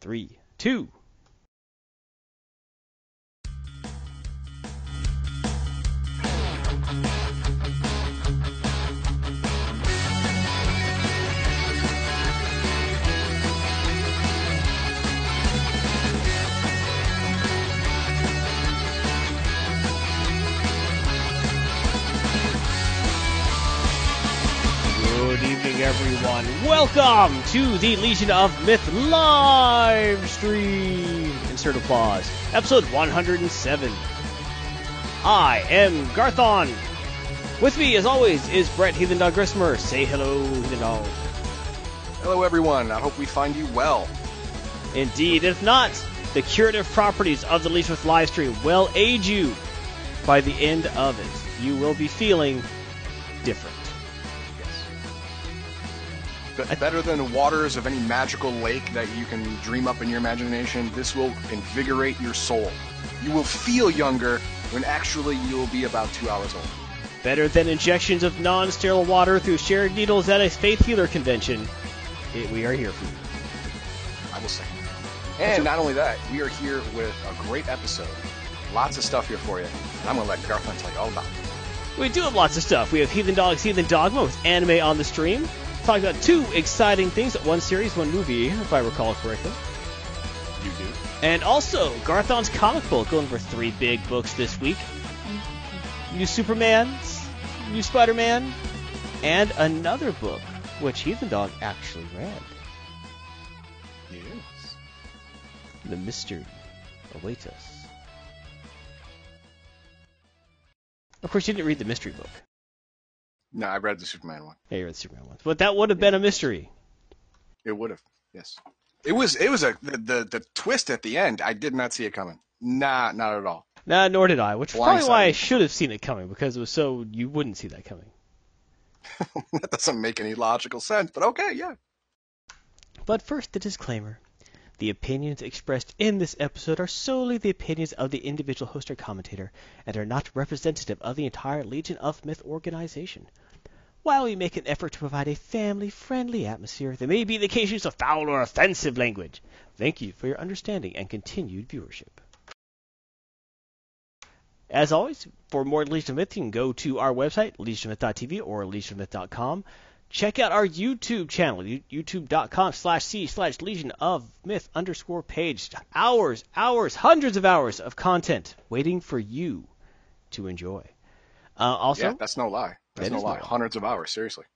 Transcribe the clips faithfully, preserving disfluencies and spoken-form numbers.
three, two. Everyone, welcome to the Legion of Myth live stream. Insert applause. Episode one hundred seven. I am Garthon. With me, as always, is Brett Heathen Dog Grismer. Say hello, Heathen Dog. Hello, everyone. I hope we find you well. Indeed. If not, the curative properties of the Legion of Myth live stream will aid you. By the end of it, you will be feeling different. Better than the waters of any magical lake that you can dream up in your imagination, this will invigorate your soul. You will feel younger when actually you will be about two hours old. Better than injections of non-sterile water through shared needles at a faith healer convention. It, we are here for you. I will say. And not only that, we are here with a great episode. Lots of stuff here for you. And I'm going to let Garthon tell you all about it. We do have lots of stuff. We have Heathen Dog's Heathen Dogma with anime on the stream. Talking about two exciting things, one series, one movie, if I recall correctly. You do. And also, Garthon's comic book, going for three big books this week. New Superman, New Spider-Man, and another book, which Heathen Dog actually read. Yes. The mystery awaits us. Of course, you didn't read the mystery book. No, I read the Superman one. Yeah, you read the Superman one. But that would have yeah. been a mystery. It would have, yes. It was It was a the, the, the twist at the end. I did not see it coming. Nah, not at all. Nah, nor did I, which is probably why I should have seen it coming, because it was so you wouldn't see that coming. That doesn't make any logical sense, but okay, yeah. But first, the disclaimer. The opinions expressed in this episode are solely the opinions of the individual host or commentator and are not representative of the entire Legion of Myth organization. While we make an effort to provide a family-friendly atmosphere, there may be the occasional use of foul or offensive language. Thank you for your understanding and continued viewership. As always, for more Legion of Myth, you can go to our website, legion of myth dot t v or legion of myth dot com. Check out our YouTube channel, youtube.com slash C slash Legion of Myth underscore page. Hours, hours, hundreds of hours of content waiting for you to enjoy. Uh, also, yeah, that's no lie. That's that no lie. No lie. Hundreds of hours, seriously.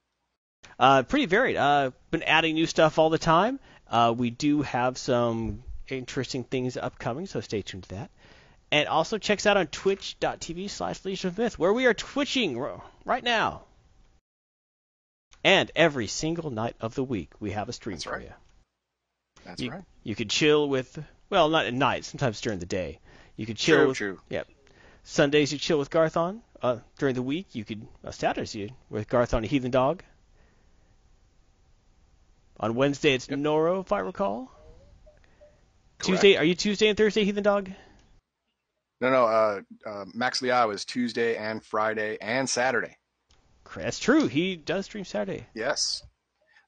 Uh, pretty varied. Uh, been adding new stuff all the time. Uh, we do have some interesting things upcoming, so stay tuned to that. And also check us out on twitch.tv slash Legion of Myth, where we are twitching right now. And every single night of the week, we have a stream That's for right. you. That's you, right. You could chill with, well, not at night, sometimes during the day. You could chill true, with, true. Yep. Sundays you chill with Garthon. Uh, during the week, you could, uh, Saturdays you with Garthon and Heathen Dog. On Wednesday, it's yep. Noro, if I recall. Correct. Tuesday, are you Tuesday and Thursday, Heathen Dog? No, no, uh, uh, Max Liao is Tuesday and Friday and Saturday. That's true. He does stream Saturday. Yes.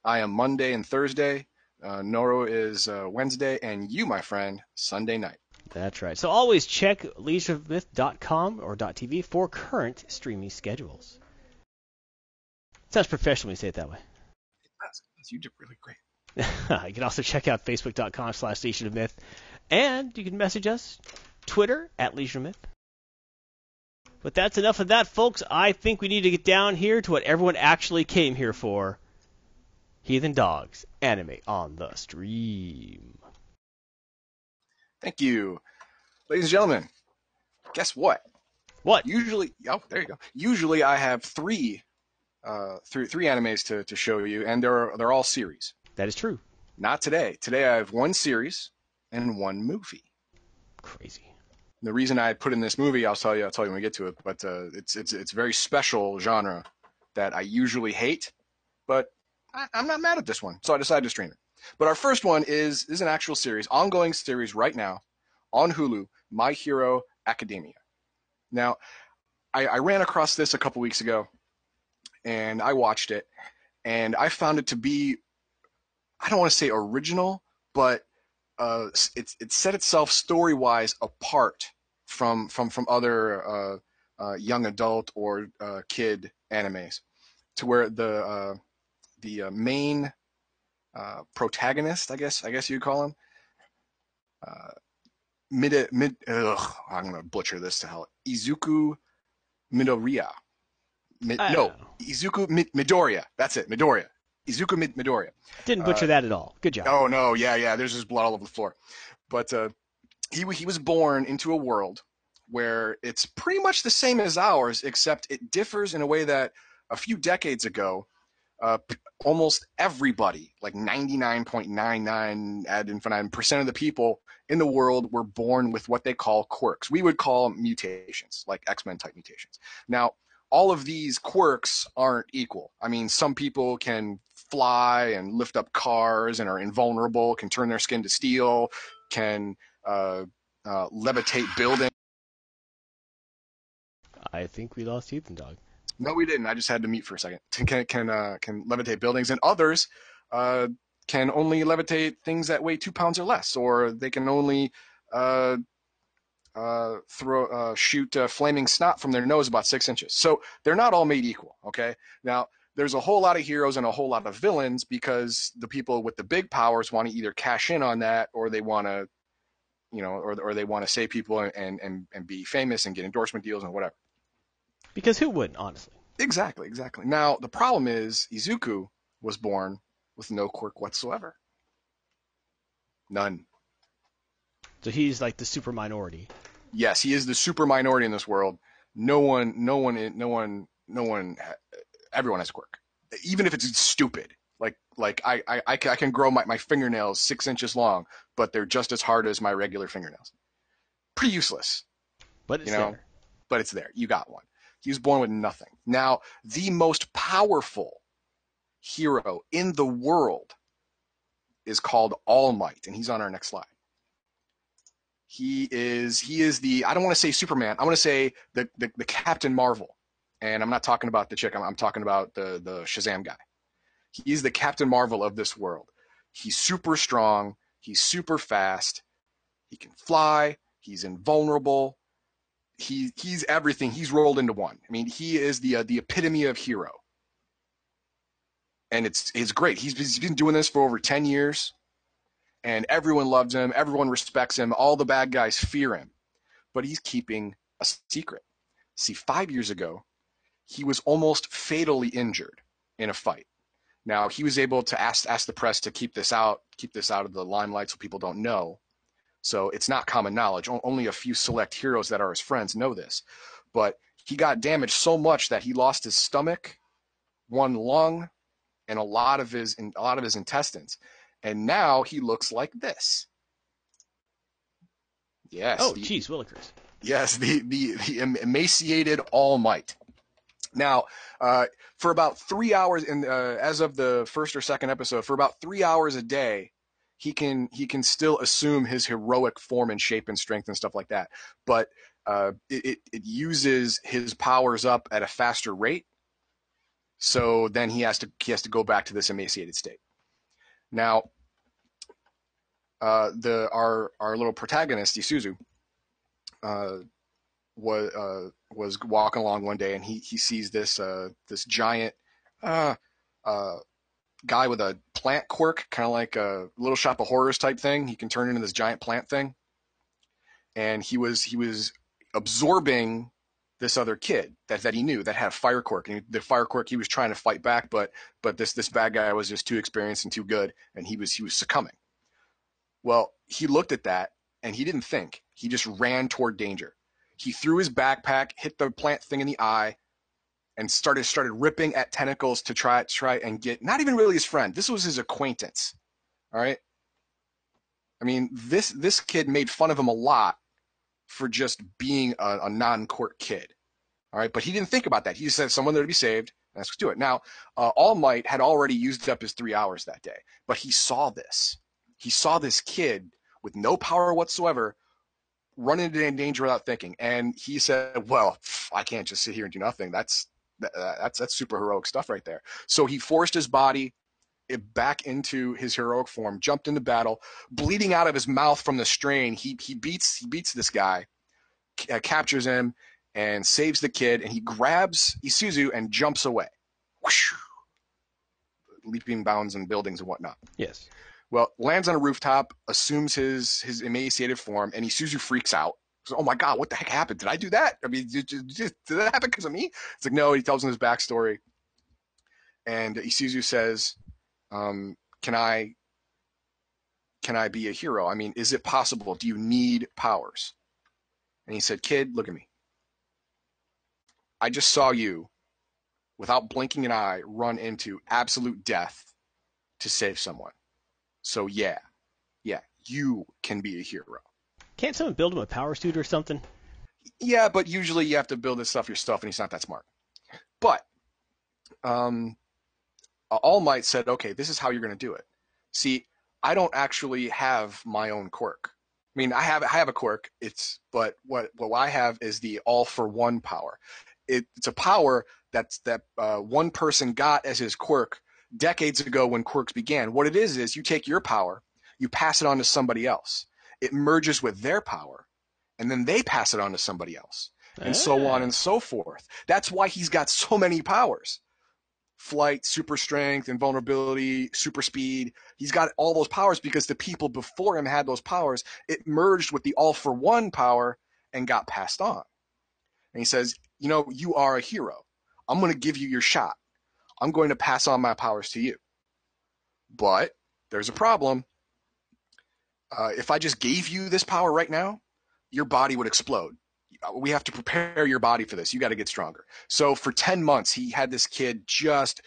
I am Monday and Thursday. Uh, Noro is uh, Wednesday. And you, my friend, Sunday night. That's right. So always check legion of myth dot com or .tv for current streaming schedules. It sounds professional when you say it that way. It does. You did really great. You can also check out facebook.com slash Legion of Myth. And you can message us, Twitter, at Legion of Myth. But that's enough of that, folks. I think we need to get down here to what everyone actually came here for. Heathen Dogs, anime on the stream. Thank you. Ladies and gentlemen, guess what? What? Usually, oh, there you go. Usually I have three uh, th three animes to, to show you, and they're, they're all series. That is true. Not today. Today I have one series and one movie. Crazy. The reason I put in this movie, I'll tell you, I'll tell you when we get to it, but uh, it's it's it's a very special genre that I usually hate, but I, I'm not mad at this one, so I decided to stream it. But our first one is is an actual series, ongoing series right now on Hulu, My Hero Academia. Now, I, I ran across this a couple weeks ago, and I watched it, and I found it to be, I don't want to say original, but uh, it's it set itself story wise apart from from from other uh, uh, young adult or uh, kid animes, to where the uh, the uh, main uh, protagonist, I guess I guess you'd call him, uh, mid mid. Ugh, I'm gonna butcher this to hell. Izuku Midoriya. Mi uh, no, Izuku Mid Midoriya. That's it, Midoriya. Izuku Mid Midoriya. Didn't butcher uh, that at all. Good job. Oh, no, yeah, yeah. There's just blood all over the floor. But uh, he, he was born into a world where it's pretty much the same as ours, except it differs in a way that a few decades ago, uh, almost everybody, like ninety-nine point nine nine ad infinitum percent of the people in the world were born with what they call quirks. We would call mutations, like X-Men type mutations. Now, all of these quirks aren't equal. I mean, some people can fly and lift up cars and are invulnerable, can turn their skin to steel, can uh, uh, levitate buildings. I think we lost Ethan, dog. No, we didn't. I just had to mute for a second. Can can uh, can levitate buildings, and others uh, can only levitate things that weigh two pounds or less, or they can only uh, Uh, throw, uh, shoot uh, flaming snot from their nose about six inches. So they're not all made equal, okay? Now, there's a whole lot of heroes and a whole lot of villains because the people with the big powers want to either cash in on that, or they want to, you know, or, or they want to save people and, and, and be famous and get endorsement deals and whatever. Because who wouldn't, honestly? Exactly, exactly. Now, the problem is Izuku was born with no quirk whatsoever. None. So he's like the super minority. Yes, he is the super minority in this world. No one, no one, no one, no one. Everyone has quirk, even if it's stupid. Like, like I, I, I can grow my, my fingernails six inches long, but they're just as hard as my regular fingernails. Pretty useless. But it's you know? there. But it's there. You got one. He was born with nothing. Now, the most powerful hero in the world is called All Might, and he's on our next slide. He is he is the I don't want to say Superman. I want to say the, the the Captain Marvel, and I'm not talking about the chick. I'm, I'm talking about the the Shazam guy. He is the Captain Marvel of this world. He's super strong. He's super fast. He can fly. He's invulnerable. He he's everything. He's rolled into one. I mean, he is the uh, the epitome of hero. And it's it's great. He's, he's been doing this for over ten years. And everyone loves him. Everyone respects him. All the bad guys fear him. But he's keeping a secret. See, five years ago, he was almost fatally injured in a fight. Now, he was able to ask, ask the press to keep this out, keep this out of the limelight so people don't know. So it's not common knowledge. Only a few select heroes that are his friends know this. But he got damaged so much that he lost his stomach, one lung, and a lot of his, a lot of his intestines. And now he looks like this. Yes. Oh, geez, Willikers. Yes, the, the, the emaciated All Might. Now, uh, for about three hours, in, uh, as of the first or second episode, for about three hours a day, he can he can still assume his heroic form and shape and strength and stuff like that. But uh, it, it uses his powers up at a faster rate. So then he has to he has to go back to this emaciated state. Now, uh, the our our little protagonist Isuzu uh, was uh, was walking along one day, and he he sees this uh, this giant uh, uh, guy with a plant quirk, kind of like a Little Shop of Horrors type thing. He can turn into this giant plant thing, and he was he was absorbing this other kid that, that he knew that had a fire quirk, and the fire quirk he was trying to fight back, but but this this bad guy was just too experienced and too good, and he was he was succumbing. Well, he looked at that and he didn't think. He just ran toward danger. He threw his backpack, hit the plant thing in the eye, and started started ripping at tentacles to try try and get not even really his friend. This was his acquaintance. All right. I mean, this this kid made fun of him a lot for just being a, a non-quirk kid, all right? But he didn't think about that. He said someone there to be saved, let's do it. Now, uh, All Might had already used up his three hours that day, but he saw this. He saw this kid with no power whatsoever run into danger without thinking, and he said, well, I can't just sit here and do nothing. That's, that, that's, that's super heroic stuff right there. So he forced his body back into his heroic form, jumped into battle, bleeding out of his mouth from the strain. He he beats he beats this guy, uh, captures him, and saves the kid. And he grabs Isuzu and jumps away, whoosh, leaping bounds and buildings and whatnot. Yes. Well, lands on a rooftop, assumes his his emaciated form, and Isuzu freaks out. He's like, oh my God, what the heck happened? Did I do that? I mean, did, did, did that happen because of me? It's like, no. He tells him his backstory, and Isuzu says, Um, can I, can I be a hero? I mean, is it possible? Do you need powers? And he said, kid, look at me. I just saw you, without blinking an eye, run into absolute death to save someone. So yeah, yeah, you can be a hero. Can't someone build him a power suit or something? Yeah, but usually you have to build this stuff yourself, and he's not that smart. But, um... Uh, All Might said, okay, this is how you're going to do it. See, I don't actually have my own quirk. I mean, I have I have a quirk, It's but what, what I have is the all-for-one power. It, it's a power that's, that uh, one person got as his quirk decades ago when quirks began. What it is is you take your power, you pass it on to somebody else. It merges with their power, and then they pass it on to somebody else, and ah. so on and so forth. That's why he's got so many powers. Flight, super strength, invulnerability, super speed. He's got all those powers because the people before him had those powers. It merged with the all-for-one power and got passed on. And he says, you know, you are a hero. I'm going to give you your shot. I'm going to pass on my powers to you. But there's a problem. Uh, if I just gave you this power right now, your body would explode. We have to prepare your body for this. You got to get stronger. So for ten months, he had this kid just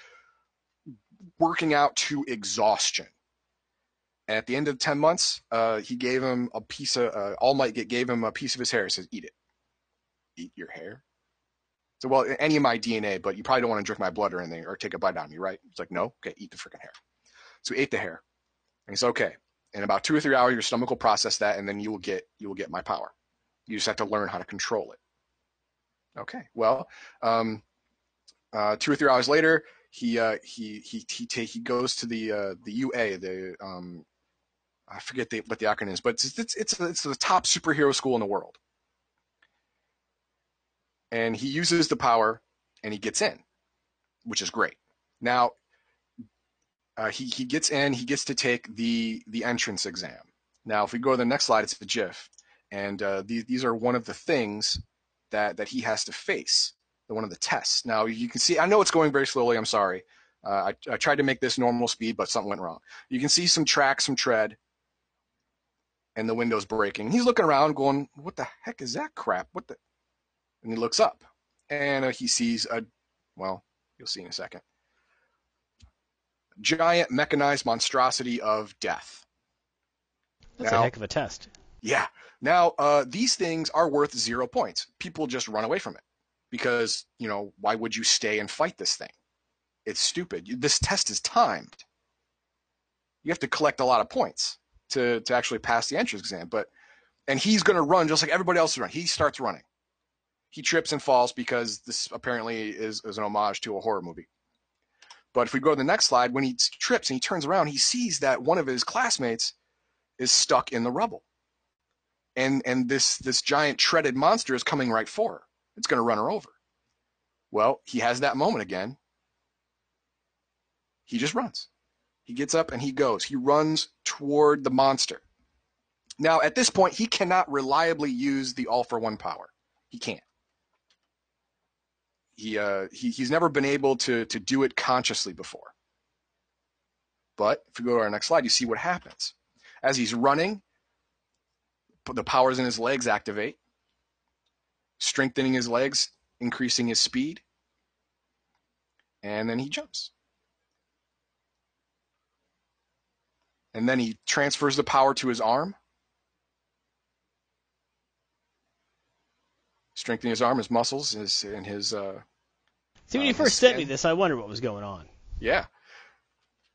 working out to exhaustion. And at the end of ten months, uh, he gave him a piece of, uh, All Might gave him a piece of his hair. He says, eat it. Eat your hair? So, well, any of my D N A, but you probably don't want to drink my blood or anything or take a bite out of me, right? He's like, no, okay, eat the freaking hair. So he ate the hair. And he's okay. In about two or three hours, your stomach will process that, and then you will get you will get my power. You just have to learn how to control it. Okay. Well, um, uh, two or three hours later, he uh, he he he, ta- he goes to the uh, the U A. The um, I forget the, what the acronym is, but it's it's it's, it's the top superhero school in the world. And he uses the power, and he gets in, which is great. Now, uh, he he gets in. He gets to take the the entrance exam. Now, if we go to the next slide, it's the GIF. And uh, these, these are one of the things that, that he has to face, one of the tests. Now, you can see – I know it's going very slowly. I'm sorry. Uh, I, I tried to make this normal speed, but something went wrong. You can see some track, some tread, and the window's breaking. He's looking around going, what the heck is that crap? What the? And he looks up, and uh, he sees a – well, you'll see in a second. Giant mechanized monstrosity of death. That's now, a heck of a test. Yeah. Now, uh, these things are worth zero points. People just run away from it because, you know, why would you stay and fight this thing? It's stupid. This test is timed. You have to collect a lot of points to, to actually pass the entrance exam. But and he's going to run just like everybody else is running. He starts running. He trips and falls because this apparently is, is an homage to a horror movie. But if we go to the next slide, when he trips and he turns around, he sees that one of his classmates is stuck in the rubble. And and this, this giant shredded monster is coming right for her. It's going to run her over. Well, he has that moment again. He just runs. He gets up and he goes. He runs toward the monster. Now, at this point, he cannot reliably use the all-for-one power. He can't. He, uh, he, he's never been able to, to do it consciously before. But if we go to our next slide, you see what happens. As he's running, the powers in his legs activate, strengthening his legs, increasing his speed, and then he jumps. And then he transfers the power to his arm, strengthening his arm, his muscles, his, and his... Uh, See, when uh, you first sent me this, I wondered what was going on. Yeah.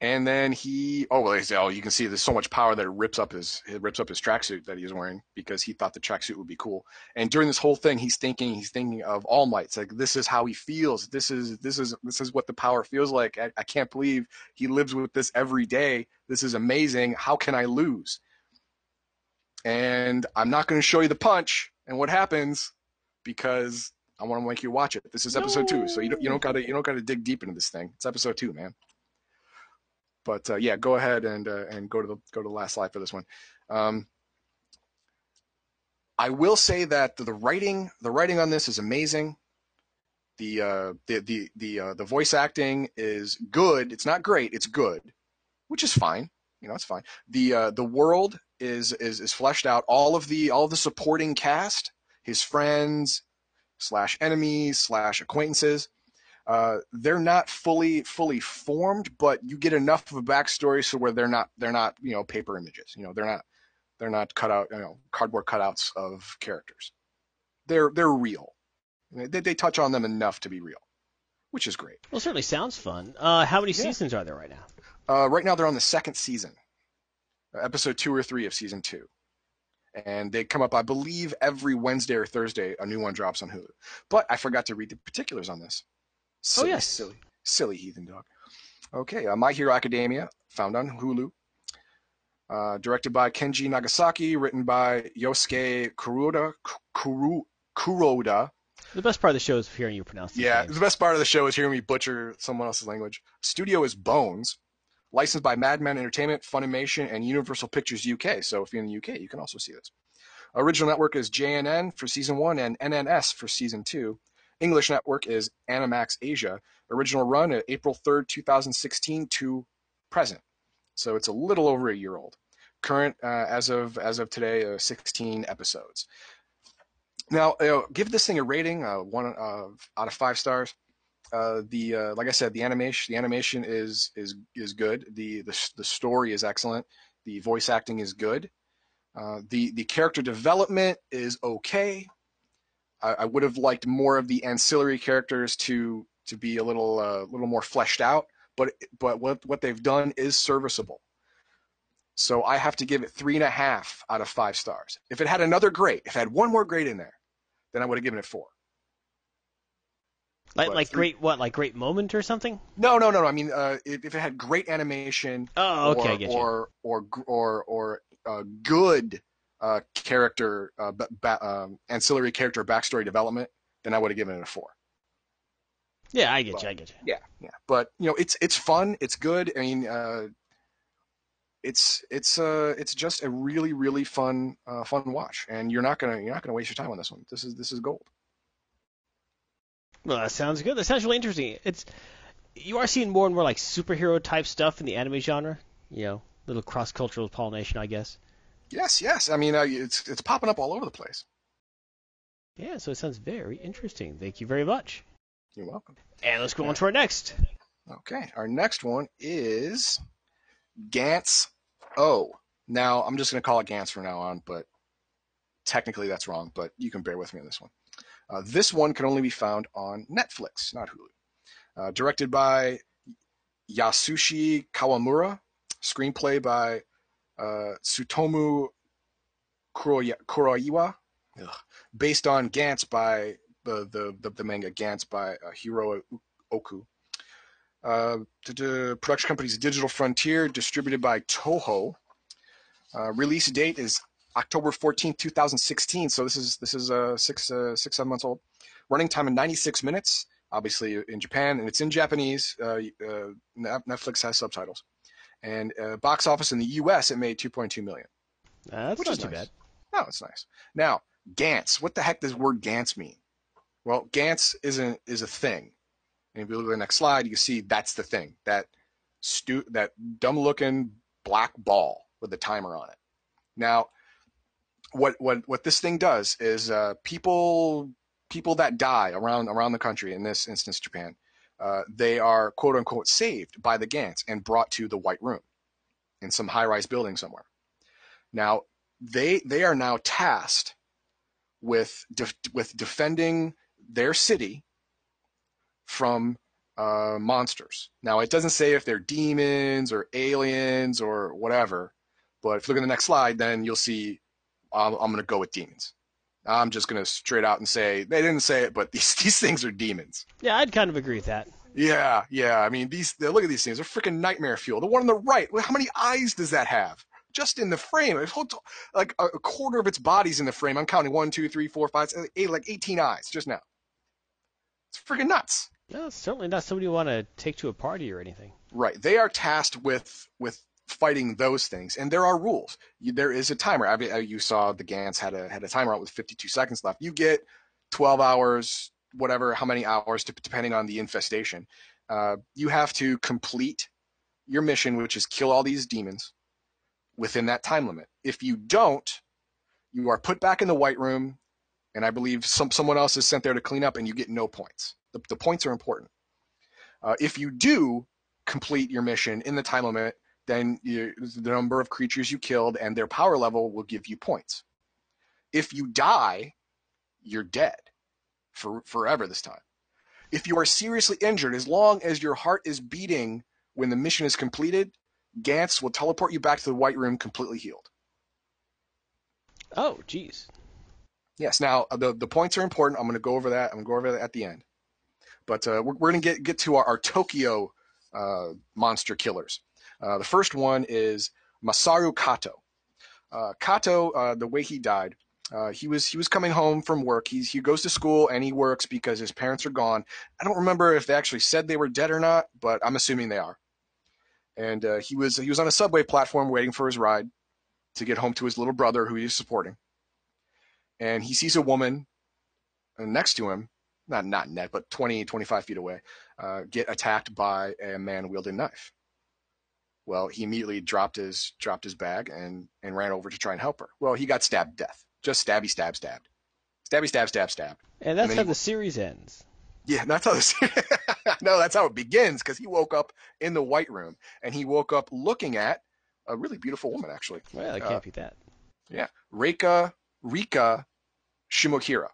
And then he, oh, well, they say, oh, you can see there's so much power that it rips up his, it rips up his tracksuit that he was wearing, because he thought the tracksuit would be cool. And during this whole thing, he's thinking, he's thinking of All Might. It's like, this is how he feels. This is, this is, this is what the power feels like. I, I can't believe he lives with this every day. This is amazing. How can I lose? And I'm not going to show you the punch and what happens, because I want to make you watch it. This is episode no. two, so you don't, you don't gotta, you don't gotta dig deep into this thing. It's episode two, man. But uh, yeah, go ahead and uh, and go to the go to the last slide for this one. Um, I will say that the writing the writing on this is amazing. The uh, the the the uh, the voice acting is good. It's not great. It's good, which is fine. You know, it's fine. The uh, the world is is is fleshed out. All of the all of the supporting cast, his friends slash enemies slash acquaintances. Uh, they're not fully fully formed, but you get enough of a backstory so where they're not they're not you know paper images. You know, they're not they're not cut out you know cardboard cutouts of characters. They're they're real. They they touch on them enough to be real, which is great. Well, it certainly sounds fun. Uh, how many yeah. seasons are there right now? Uh, right now they're on the second season, episode two or three of season two. And they come up, I believe, every Wednesday or Thursday. A new one drops on Hulu. But I forgot to read the particulars on this. Silly, oh, yes. Silly, silly heathen dog. Okay, uh, My Hero Academia, found on Hulu. Uh, directed by Kenji Nagasaki, written by Yosuke Kuroda. Kuru, Kuroda. The best part of the show is hearing you pronounce it. Yeah, the best part of the show is hearing me butcher someone else's language. Studio is Bones. Licensed by Mad Men Entertainment, Funimation, and Universal Pictures U K. So if you're in the U K, you can also see this. Original network is J N N for season one and N N S for season two. English network is Animax Asia. Original run at April third, two thousand sixteen to present. So it's a little over a year old. Current uh, as of as of today, uh, sixteen episodes. Now, you know, give this thing a rating, uh, one uh, out of five stars. Uh, the uh, like I said, the animation the animation is is is good. The the the story is excellent. The voice acting is good. Uh, the the character development is okay. I would have liked more of the ancillary characters to to be a little uh, little more fleshed out, but but what what they've done is serviceable. So I have to give it three and a half out of five stars. If it had another grade, if it had one more grade in there, then I would have given it four. Like but like three, great what like great moment or something? No no no no. I mean uh, if, if it had great animation. Oh okay, or, I get you. or or or or uh, good. Uh, character, uh, ba- ba- um, ancillary character backstory development, then I would have given it a four. Yeah, I get but, you. I get you. Yeah, yeah. But you know, it's it's fun. It's good. I mean, uh, it's it's uh, it's just a really really fun uh, fun watch, and you're not gonna you're not gonna waste your time on this one. This is this is gold. Well, that sounds good. That sounds really interesting. It's you are seeing more and more like superhero type stuff in the anime genre. You know, little cross cultural pollination, I guess. Yes, yes. I mean, uh, it's it's popping up all over the place. Yeah, so it sounds very interesting. Thank you very much. You're welcome. And let's go yeah. on to our next. Okay, our next one is Gantz O. Now, I'm just going to call it Gantz from now on, but technically that's wrong, but you can bear with me on this one. Uh, this one can only be found on Netflix, not Hulu. Uh, directed by Yasushi Kawamura. Screenplay by... Uh, Tsutomu Kuroiwa, based on Gantz by uh, the, the the manga Gantz by uh, Hiro Oku. Uh, the production company's Digital Frontier, distributed by Toho. Uh, release date is October fourteenth, two thousand sixteen. So this is this is uh, six uh, six seven months old. Running time of ninety-six minutes. Obviously in Japan, and it's in Japanese. Uh, uh, Netflix has subtitles. And uh, box office in the U S, it made two point two million dollars. Uh, that's not too bad. No, it's nice. Now, Gantz. What the heck does the word Gantz mean? Well, Gantz is a, is a thing. And if you look at the next slide, you can see that's the thing. That stu- that dumb-looking black ball with the timer on it. Now, what what, what this thing does is uh, people people that die around around the country, in this instance, Japan, Uh, they are, quote unquote, saved by the Gantz and brought to the White Room in some high-rise building somewhere. Now, they they are now tasked with de- with defending their city from uh, monsters. Now, it doesn't say if they're demons or aliens or whatever, but if you look at the next slide, then you'll see um, I'm going to go with demons. I'm just going to straight out and say, they didn't say it, but these these things are demons. Yeah, I'd kind of agree with that. Yeah, yeah. I mean, these look at these things. They're freaking nightmare fuel. The one on the right, how many eyes does that have? Just in the frame. Like a quarter of its body's in the frame. I'm counting one, two, three, four, five, six, eight, like eighteen eyes just now. It's freaking nuts. No, it's certainly not somebody you want to take to a party or anything. Right. They are tasked with with fighting those things, and there are rules. You, there is a timer. I mean, you saw the Gantz had a had a timer out with fifty-two seconds left. You get twelve hours, whatever, how many hours, to, depending on the infestation. Uh, you have to complete your mission, which is kill all these demons within that time limit. If you don't, you are put back in the white room, and I believe some someone else is sent there to clean up, and you get no points. The, the points are important. Uh, if you do complete your mission in the time limit, then you, the number of creatures you killed and their power level will give you points. If you die, you're dead for forever this time. If you are seriously injured, as long as your heart is beating when the mission is completed, Gantz will teleport you back to the white room completely healed. Oh, geez. Yes, now the, the points are important. I'm going to go over that. I'm going to go over that at the end. But uh, we're, we're going to get, get to our, our Tokyo uh, monster killers. Uh, the first one is Masaru Kato. Uh, Kato, uh, the way he died, uh, he was he was coming home from work. He's, he goes to school and he works because his parents are gone. I don't remember if they actually said they were dead or not, but I'm assuming they are. And uh, he was he was on a subway platform waiting for his ride to get home to his little brother who he was supporting. And he sees a woman next to him, not not net, but twenty, twenty-five feet away, uh, get attacked by a man wielding a knife. Well, he immediately dropped his dropped his bag and, and ran over to try and help her. Well, he got stabbed to death. Just stabby, stab, stabbed. Stabby, stab, stab, stabbed. And that's and how he, the series ends. Yeah, that's how the series No, that's how it begins, because he woke up in the white room, and he woke up looking at a really beautiful woman, actually. Well, I can't uh, beat that. Yeah. Reika, Rika Shimokira.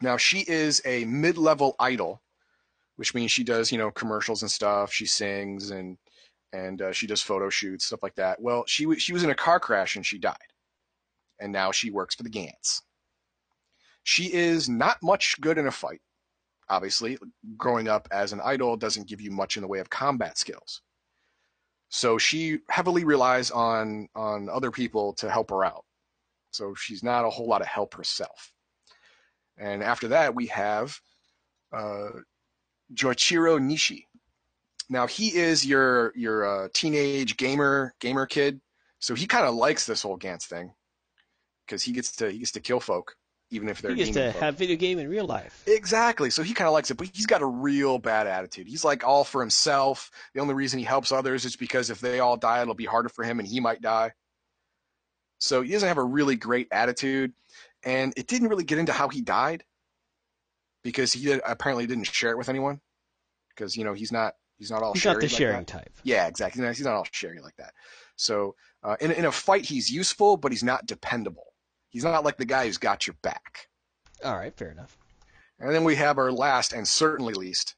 Now, she is a mid-level idol, which means she does, you know, commercials and stuff. She sings and... and uh, she does photo shoots, stuff like that. Well, she, w she was in a car crash and she died. And now she works for the Gantz. She is not much good in a fight. Obviously, growing up as an idol doesn't give you much in the way of combat skills. So she heavily relies on, on other people to help her out. So she's not a whole lot of help herself. And after that, we have uh, Joichiro Nishi. Now, he is your your uh, teenage gamer gamer kid, so he kind of likes this whole Gantz thing because he gets to he gets to kill folk, even if they're he gets to folk. Have video game in real life. Exactly. So he kind of likes it, but he's got a real bad attitude. He's like all for himself. The only reason he helps others is because if they all die, it'll be harder for him, and he might die. So he doesn't have a really great attitude, and it didn't really get into how he died because he apparently didn't share it with anyone because you know he's not. He's not all he's sherry not the like sharing that. Type. Yeah, exactly. He's not all sherry like that. So uh, in, in a fight, he's useful, but he's not dependable. He's not like the guy who's got your back. All right, fair enough. And then we have our last and certainly least,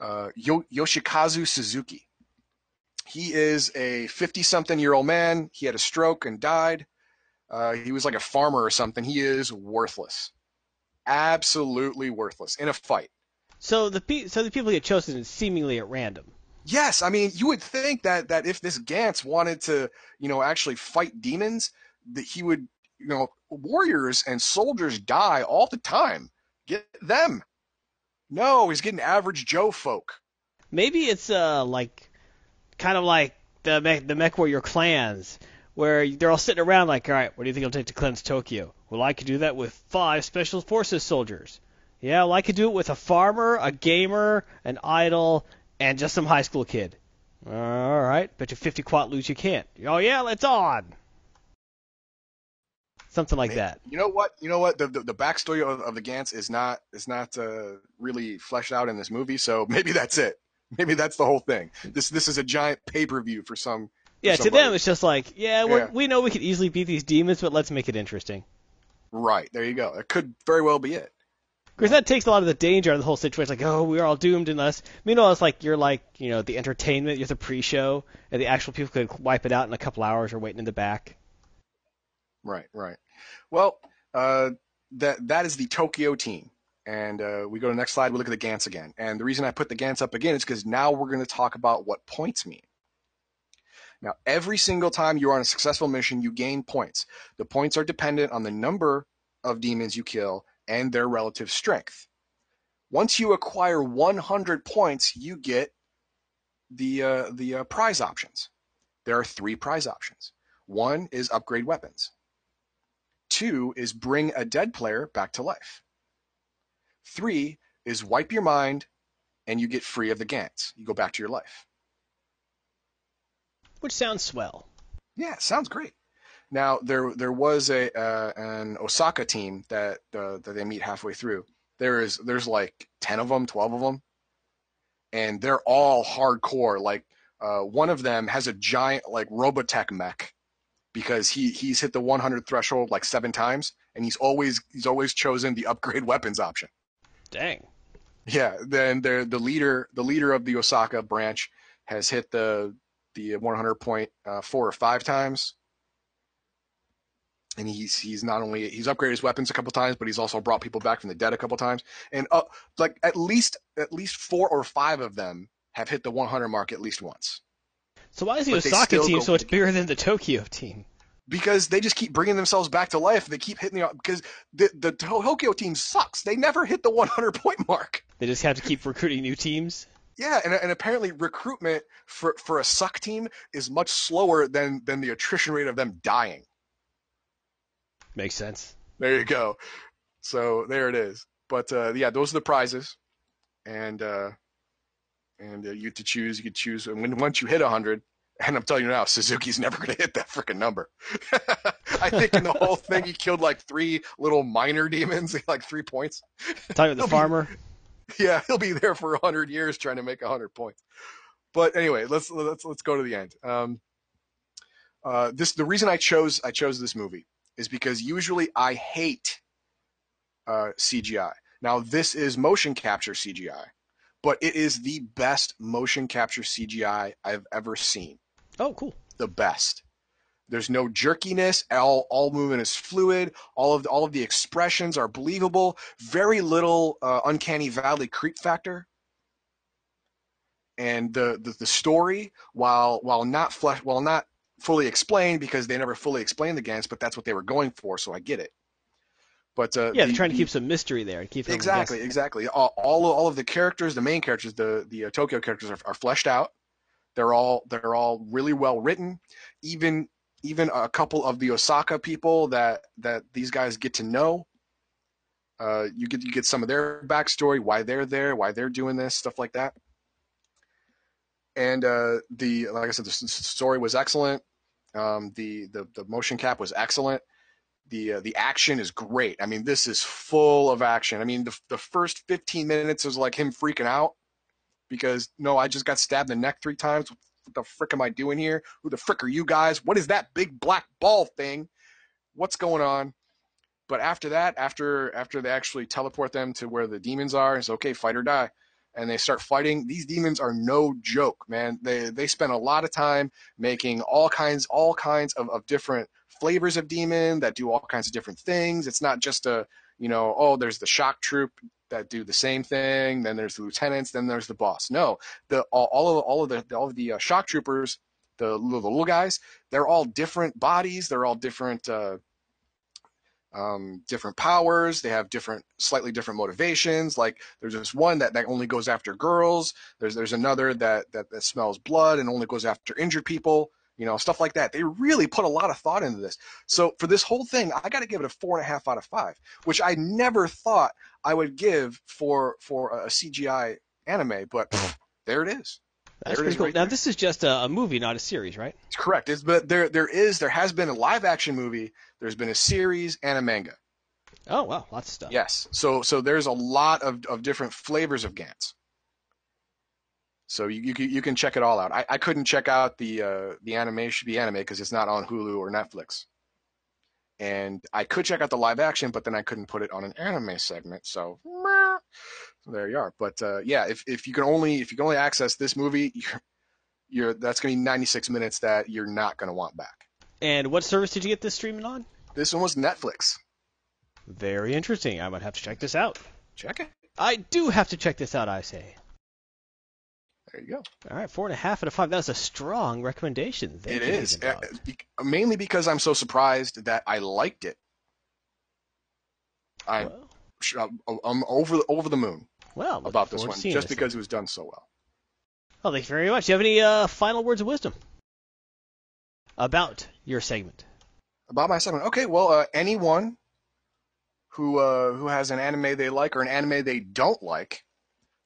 uh, Yo Yoshikazu Suzuki. He is a fifty-something-year-old man. He had a stroke and died. Uh, he was like a farmer or something. He is worthless. Absolutely worthless in a fight. So the pe so the people get chosen seemingly at random. Yes, I mean you would think that that if this Gantz wanted to, you know, actually fight demons, that he would, you know, warriors and soldiers die all the time. Get them. No, he's getting average Joe folk. Maybe it's uh like, kind of like the mech, the mech warrior clans, where they're all sitting around like, all right, what do you think it'll take to cleanse Tokyo? Well, I could do that with five special forces soldiers. Yeah, well, I could do it with a farmer, a gamer, an idol, and just some high school kid. All right, bet you fifty quat loot you can't. Oh yeah, let's on. Something like Man, that. You know what? You know what? The the, the backstory of, of the Gantz is not is not uh, really fleshed out in this movie, so maybe that's it. Maybe that's the whole thing. This this is a giant pay per view for some. For yeah, somebody. To them it's just like, yeah, yeah, we know we could easily beat these demons, but let's make it interesting. Right there, you go. That could very well be it. course, that takes a lot of the danger out of the whole situation. Like, oh, we're all doomed unless... Meanwhile, it's like, you're like, you know, the entertainment, you're the pre-show, and the actual people could wipe it out in a couple hours or waiting in the back. Right, right. Well, uh, that that is the Tokyo team. And uh, we go to the next slide, we look at the Gantz again. And the reason I put the Gantz up again is because now we're going to talk about what points mean. Now, every single time you're on a successful mission, you gain points. The points are dependent on the number of demons you kill and their relative strength. Once you acquire one hundred points, you get the, uh, the uh, prize options. There are three prize options. One is upgrade weapons. Two is bring a dead player back to life. Three is wipe your mind, and you get free of the Gantz. You go back to your life. Which sounds swell. Yeah, sounds great. Now, there there was a uh, an Osaka team that uh, that they meet halfway through. There is there's like ten of them, twelve of them, and they're all hardcore. Like uh, one of them has a giant like Robotech mech because he he's hit the one hundred threshold like seven times, and he's always he's always chosen the upgrade weapons option. Dang. Yeah. Then the the leader the leader of the Osaka branch has hit the the one hundred point uh, four or five times, and he's he's not only he's upgraded his weapons a couple times, but he's also brought people back from the dead a couple times. And uh, like at least at least four or five of them have hit the one hundred mark at least once. So why is the but Osaka team so much bigger than the Tokyo team? Because they just keep bringing themselves back to life. They keep hitting the because the the Tokyo team sucks. They never hit the one hundred point mark. They just have to keep recruiting new teams. Yeah, and, and apparently recruitment for, for a suck team is much slower than, than the attrition rate of them dying. Makes sense. There you go. So there it is. But uh, yeah, those are the prizes, and uh, and uh, you get to choose. You can choose, and when, once you hit one hundred, and I'm telling you now, Suzuki's never going to hit that freaking number. I think in the whole thing, he killed like three little minor demons, like three points. Talking about the farmer. Yeah, he'll be there for one hundred years trying to make one hundred points. But anyway, let's let's let's go to the end. Um, uh, this the reason I chose I chose this movie is because usually I hate uh, C G I. Now this is motion capture C G I, but it is the best motion capture C G I I've ever seen. Oh, cool! The best. There's no jerkiness. All all movement is fluid. All of the, all of the expressions are believable. Very little uh, uncanny valley creep factor. And the, the the story, while while not flesh, while not fully explained because they never fully explained the Gantz, but that's what they were going for, so I get it. But uh, yeah, they're the, trying to keep some mystery there. Keep exactly, the exactly. All, all all of the characters, the main characters, the the uh, Tokyo characters are, are fleshed out. They're all they're all really well written. Even Even a couple of the Osaka people that, that these guys get to know, uh, you get you get some of their backstory, why they're there, why they're doing this, stuff like that. And uh, the like I said, the story was excellent. Um, the, the the motion cap was excellent. The uh, the action is great. I mean, this is full of action. I mean, the the first fifteen minutes is like him freaking out because no, I just got stabbed in the neck three times. What the frick am I doing here? Who the frick are you guys? What is that big black ball thing? What's going on? But after that, after after they actually teleport them to where the demons are, it's okay, fight or die. And they start fighting. These demons are no joke, man. They they spend a lot of time making all kinds all kinds of, of different flavors of demon that do all kinds of different things. It's not just a, you know, oh, there's the shock troop that do the same thing. Then there's the lieutenants. Then there's the boss. No, the all, all of all of the all of the uh, shock troopers, the, the little guys, they're all different bodies. They're all different, uh, um, different powers. They have different, slightly different motivations. Like there's this one that, that only goes after girls. There's there's another that, that that smells blood and only goes after injured people. You know, stuff like that. They really put a lot of thought into this. So for this whole thing, I got to give it a four and a half out of five, which I never thought I would give for for a C G I anime. But pff, there it is. That's there pretty it is cool. Right now there. This is just a, a movie, not a series, right? It's correct. It's, but there there is there has been a live action movie. There's been a series and a manga. Oh wow, lots of stuff. Yes. So so there's a lot of of different flavors of Gantz. So you, you you can check it all out. I, I couldn't check out the uh, the animation the anime because it's not on Hulu or Netflix. And I could check out the live action, but then I couldn't put it on an anime segment. So meh, there you are. But uh, yeah, if, if you can only if you can only access this movie, you're, you're that's going to be ninety-six minutes that you're not going to want back. And what service did you get this streaming on? This one was Netflix. Very interesting. I might have to check this out. Check it. I do have to check this out, I say. There you go. All right, four and a half out of five. That's a strong recommendation. Thank it is, uh, be- mainly because I'm so surprised that I liked it. I, well, I'm over over the moon well, about this one, just this because thing. It was done so well. Well, thank you very much. Do you have any uh, final words of wisdom about your segment? About my segment? Okay, well, uh, anyone who uh, who has an anime they like or an anime they don't like,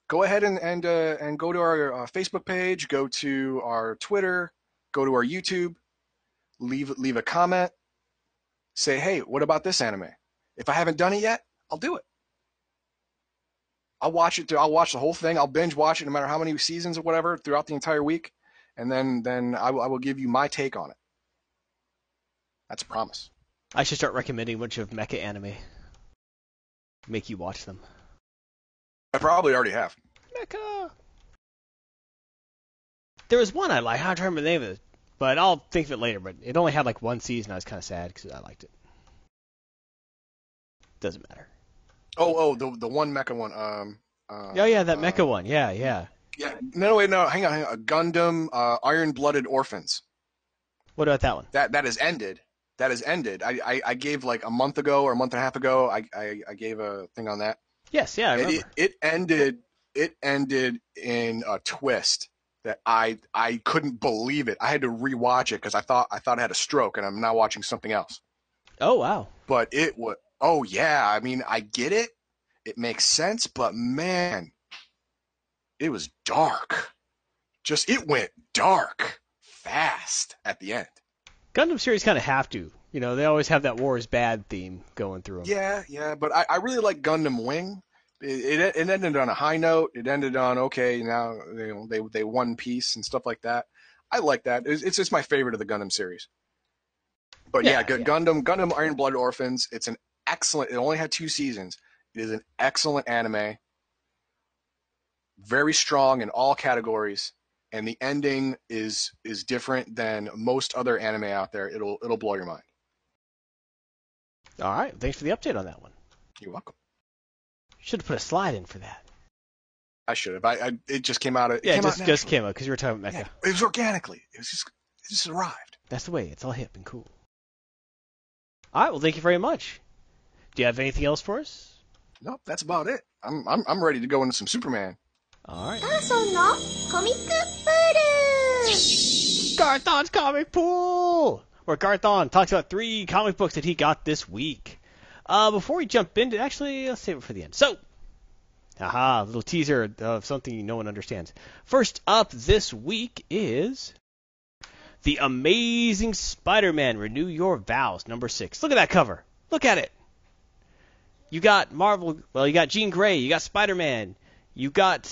go ahead and and, uh, and go to our uh, Facebook page, go to our Twitter, go to our YouTube, leave leave a comment, say, hey, what about this anime? If I haven't done it yet, I'll do it. I'll watch it. Through, I'll watch the whole thing. I'll binge watch it, no matter how many seasons or whatever, throughout the entire week, and then then I, w- I will give you my take on it. That's a promise. I should start recommending a bunch of mecha anime. Make you watch them. I probably already have. Mecha. There was one I liked. I don't remember the name of it, but I'll think of it later. But it only had like one season. I was kind of sad because I liked it. Doesn't matter. Oh, oh, the the one mecha one. Um. Uh, oh yeah, that uh, mecha one. Yeah, yeah. Yeah. No, no, wait, no. Hang on, hang on. Gundam, uh, Iron-Blooded Orphans. What about that one? That that has ended. That has ended. I, I, I gave like a month ago or a month and a half ago. I I, I gave a thing on that. Yes, yeah, I remember. It, it ended. It ended in a twist that I I couldn't believe it. I had to rewatch it because I thought I thought I had a stroke, and I'm now watching something else. Oh wow! But it was. Oh yeah. I mean, I get it. It makes sense, but man, it was dark. Just it went dark fast at the end. Gundam series kind of have to. You know, they always have that war is bad theme going through them. Yeah, yeah, but I, I really like Gundam Wing. It, it it ended on a high note. It ended on, okay, now they they, they won peace and stuff like that. I like that. It's, it's just my favorite of the Gundam series. But yeah, yeah, G- yeah. Gundam, Gundam Iron-Blooded Orphans, it's an excellent, it only had two seasons. It is an excellent anime. Very strong in all categories. And the ending is is different than most other anime out there. It'll It'll blow your mind. All right. Thanks for the update on that one. You're welcome. Should have put a slide in for that. I should have. I, I it just came out. It yeah, came just out just came out because you were talking about mecha. Yeah, it was organically. It was just it just arrived. That's the way. It's all hip and cool. All right. Well, thank you very much. Do you have anything else for us? Nope. That's about it. I'm I'm I'm ready to go into some Superman. All right. Garthon's comic pool. Where Garthon talks about three comic books that he got this week. Uh, before we jump into... Actually, let's save it for the end. So, aha, a little teaser of something no one understands. First up this week is... The Amazing Spider-Man, Renew Your Vows, number six. Look at that cover. Look at it. You got Marvel... Well, you got Jean Grey. You got Spider-Man. You got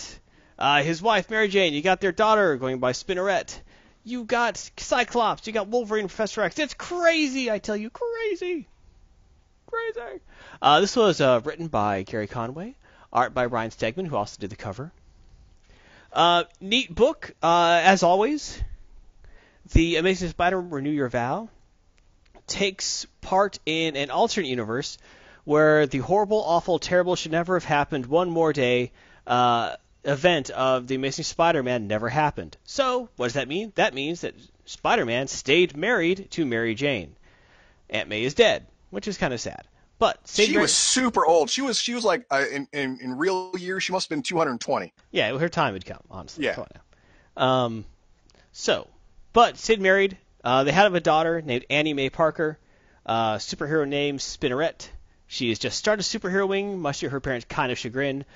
uh, his wife, Mary Jane. You got their daughter going by Spinnerette. You got Cyclops. You got Wolverine, Professor X. It's crazy, I tell you. Crazy. Crazy. Uh, this was uh, written by Gerry Conway. Art by Ryan Stegman, who also did the cover. Uh, neat book, uh, as always. The Amazing Spider-Man Renew Your Vow takes part in an alternate universe where the horrible, awful, terrible, should never have happened one more day uh event of The Amazing Spider-Man never happened. So, what does that mean? That means that Spider-Man stayed married to Mary Jane. Aunt May is dead, which is kind of sad. But She Mary... was super old. She was she was like, uh, in, in, in real years, she must have been two hundred twenty. Yeah, her time had come, honestly. Yeah. Come on now. Um, so, but stayed married. Uh, they had a daughter named Annie Mae Parker. Uh, superhero name Spinnerette. She has just started superheroing, much to her parents' kind of chagrin.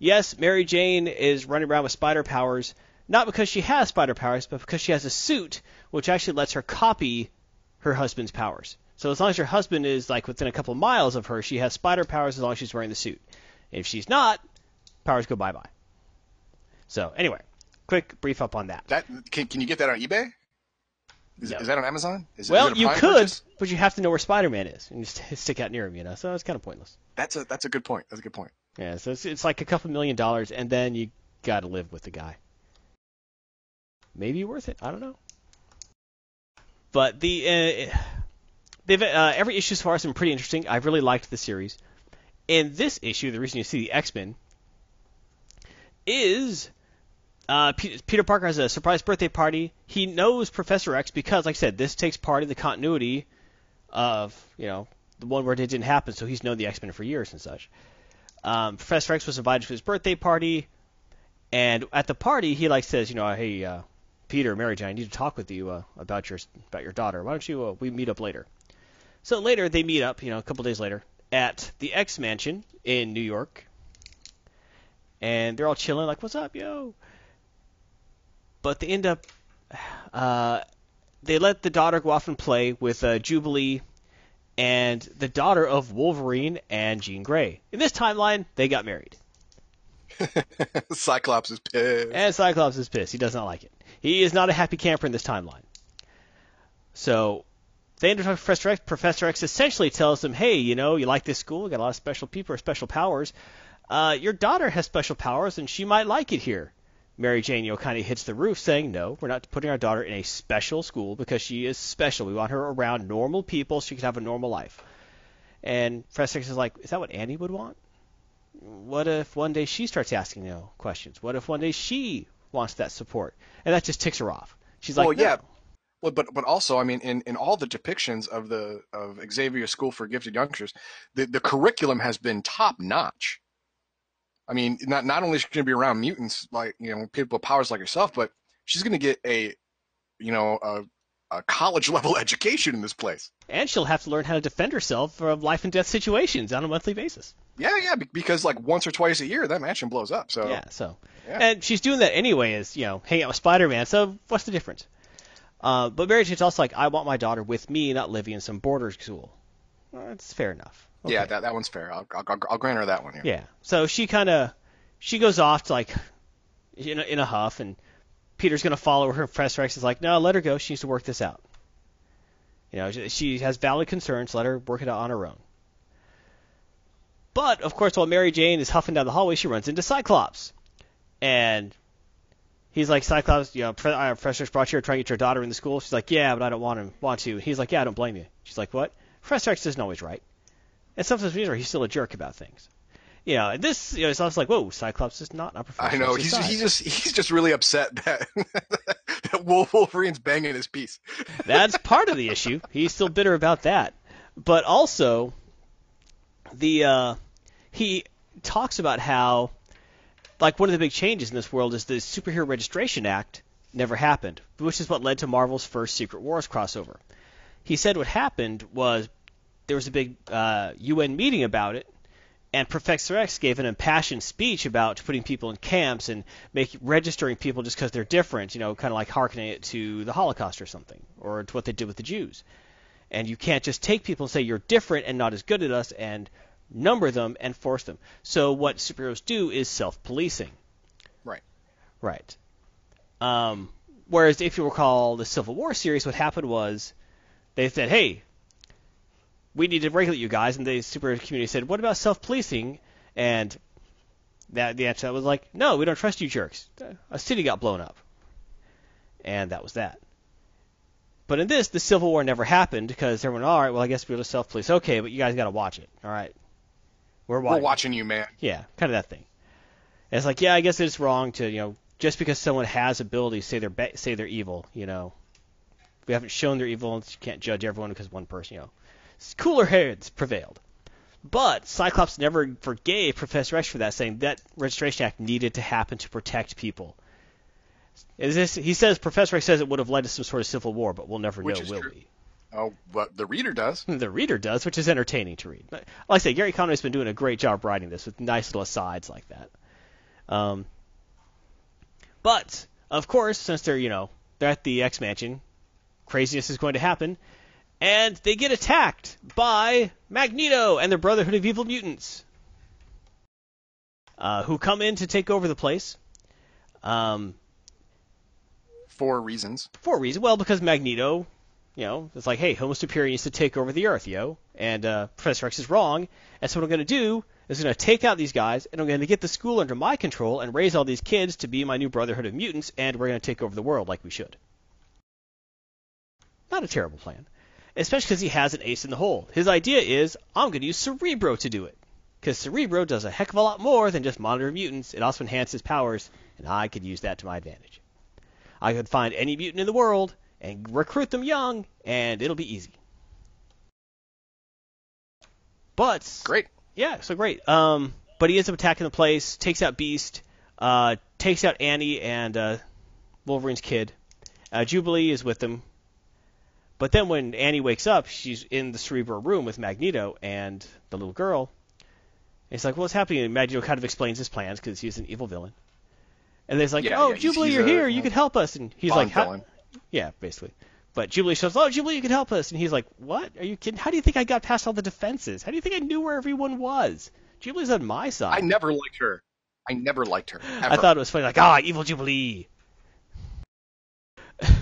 Yes, Mary Jane is running around with spider powers, not because she has spider powers, but because she has a suit which actually lets her copy her husband's powers. So as long as her husband is like within a couple miles of her, she has spider powers as long as she's wearing the suit. If she's not, powers go bye-bye. So anyway, quick brief up on that. That can, can you get that on eBay? Is, yep. is that on Amazon? Is, well, is you could, purchase? But you have to know where Spider-Man is and just stick out near him, you know. So it's kind of pointless. That's a that's a good point. That's a good point. Yeah, so it's it's like a couple million dollars, and then you got to live with the guy. Maybe worth it. I don't know. But the uh, they've uh, every issue so far has been pretty interesting. I really liked the series. In this issue, the reason you see the X-Men is. Uh, Peter Parker has a surprise birthday party. He knows Professor X because, like I said, this takes part in the continuity of, you know, the one where it didn't happen, so he's known the X-Men for years and such. Um, Professor X was invited to his birthday party, and at the party, he, like, says, you know, hey, uh, Peter, Mary Jane, I need to talk with you uh, about your about your daughter. Why don't you, uh, we meet up later? So later, they meet up, you know, a couple days later, at the X Mansion in New York, and they're all chilling, like, what's up, yo? But they end up, uh, they let the daughter go off and play with uh, Jubilee and the daughter of Wolverine and Jean Grey. In this timeline, they got married. Cyclops is pissed. And Cyclops is pissed. He does not like it. He is not a happy camper in this timeline. So they end up talking to Professor X. Professor X essentially tells them, hey, you know, you like this school. You got a lot of special people or special powers. Uh, your daughter has special powers, and she might like it here. Mary Jane, you know, kind of hits the roof saying, no, we're not putting our daughter in a special school because she is special. We want her around normal people so she can have a normal life. And Professor X is like, is that what Annie would want? What if one day she starts asking, you know, questions? What if one day she wants that support? And that just ticks her off. She's like, well, no. yeah. Well, but but also, I mean, in, in all the depictions of the of Xavier's School for Gifted Youngsters, the, the curriculum has been top-notch. I mean, not not only is she going to be around mutants, like, you know, people with powers like herself, but she's going to get a, you know, a, a college-level education in this place. And she'll have to learn how to defend herself from life-and-death situations on a monthly basis. Yeah, yeah, because, like, once or twice a year, that mansion blows up, so... Yeah, so... Yeah. And she's doing that anyway, is, you know, hanging out with Spider-Man, so what's the difference? Uh, but Mary Jane's also like, I want my daughter with me, not living in some border school. Well, that's fair enough. Okay. Yeah, that that one's fair. I'll, I'll, I'll grant her that one. Yeah. Yeah. So she kind of she goes off to, like, in a, in a huff, and Peter's gonna follow her. Professor X is like, no, let her go. She needs to work this out. You know, she, she has valid concerns. Let her work it out on her own. But of course, while Mary Jane is huffing down the hallway, she runs into Cyclops, and he's like, Cyclops, you know, Professor X brought you here trying to get your daughter in the school. She's like, yeah, but I don't want him want to. He's like, yeah, I don't blame you. She's like, what? Professor X isn't always right. And sometimes he's still a jerk about things. You know, and this, you know, it's also like, whoa, Cyclops is not a professional. I know, he's, he's just he's just really upset that, that Wolverine's banging his piece. That's part of the issue. He's still bitter about that. But also, the uh, he talks about how, like, one of the big changes in this world is the Superhero Registration Act never happened, which is what led to Marvel's first Secret Wars crossover. He said what happened was... There was a big uh, U N meeting about it, and Professor X gave an impassioned speech about putting people in camps and make, registering people just because they're different, you know, kind of like hearkening it to the Holocaust or something, or to what they did with the Jews. And you can't just take people and say you're different and not as good at us and number them and force them. So what superheroes do is self-policing. Right. Right. Um, whereas if you recall the Civil War series, what happened was they said, hey, we need to regulate you guys, and the superhero community said, what about self-policing? And that the answer was like, no, we don't trust you jerks. A city got blown up. And that was that. But in this, the Civil War never happened, because everyone, all right, well, I guess we'll just self-police. Okay, but you guys got to watch it, all right? We're watching. We're watching you, man. Yeah, kind of that thing. And it's like, yeah, I guess it's wrong to, you know, just because someone has abilities, say they're, ba- say they're evil, you know. We haven't shown they're evil, and you can't judge everyone because one person, you know. Cooler heads prevailed. But Cyclops never forgave Professor X for that, saying that Registration Act needed to happen to protect people. Is this, he says, Professor X says it would have led to some sort of civil war, but we'll never which know, will true. we? Oh, but the reader does. The reader does, which is entertaining to read. Like I say, Gerry Conway's been doing a great job writing this with nice little asides like that. Um, but, of course, since they're, you know, they're at the X Mansion, craziness is going to happen. And they get attacked by Magneto and the Brotherhood of Evil Mutants, uh, who come in to take over the place. Um, For reasons. For reasons. Well, because Magneto, you know, it's like, hey, Homo Superior needs to take over the Earth, yo. And uh, Professor X is wrong. And so what I'm going to do is I'm going to take out these guys, and I'm going to get the school under my control and raise all these kids to be my new Brotherhood of Mutants, and we're going to take over the world like we should. Not a terrible plan. Especially because he has an ace in the hole. His idea is, I'm going to use Cerebro to do it. Because Cerebro does a heck of a lot more than just monitor mutants. It also enhances powers, and I could use that to my advantage. I could find any mutant in the world and recruit them young, and it'll be easy. But great, yeah, so great. Um, but he ends up attacking the place, takes out Beast, uh, takes out Annie and uh, Wolverine's kid. Uh, Jubilee is with them. But then when Annie wakes up, she's in the Cerebro room with Magneto and the little girl. It's like, well, what's happening? And Magneto kind of explains his plans because he's an evil villain. And there's like, yeah, oh, yeah, Jubilee, he's, you're he's here. A, you can help us. And he's like, how? Yeah, basically. But Jubilee shows, oh, Jubilee, you can help us. And he's like, what? Are you kidding? How do you think I got past all the defenses? How do you think I knew where everyone was? Jubilee's on my side. I never liked her. I never liked her. Ever. I thought it was funny. Like, ah, evil Jubilee.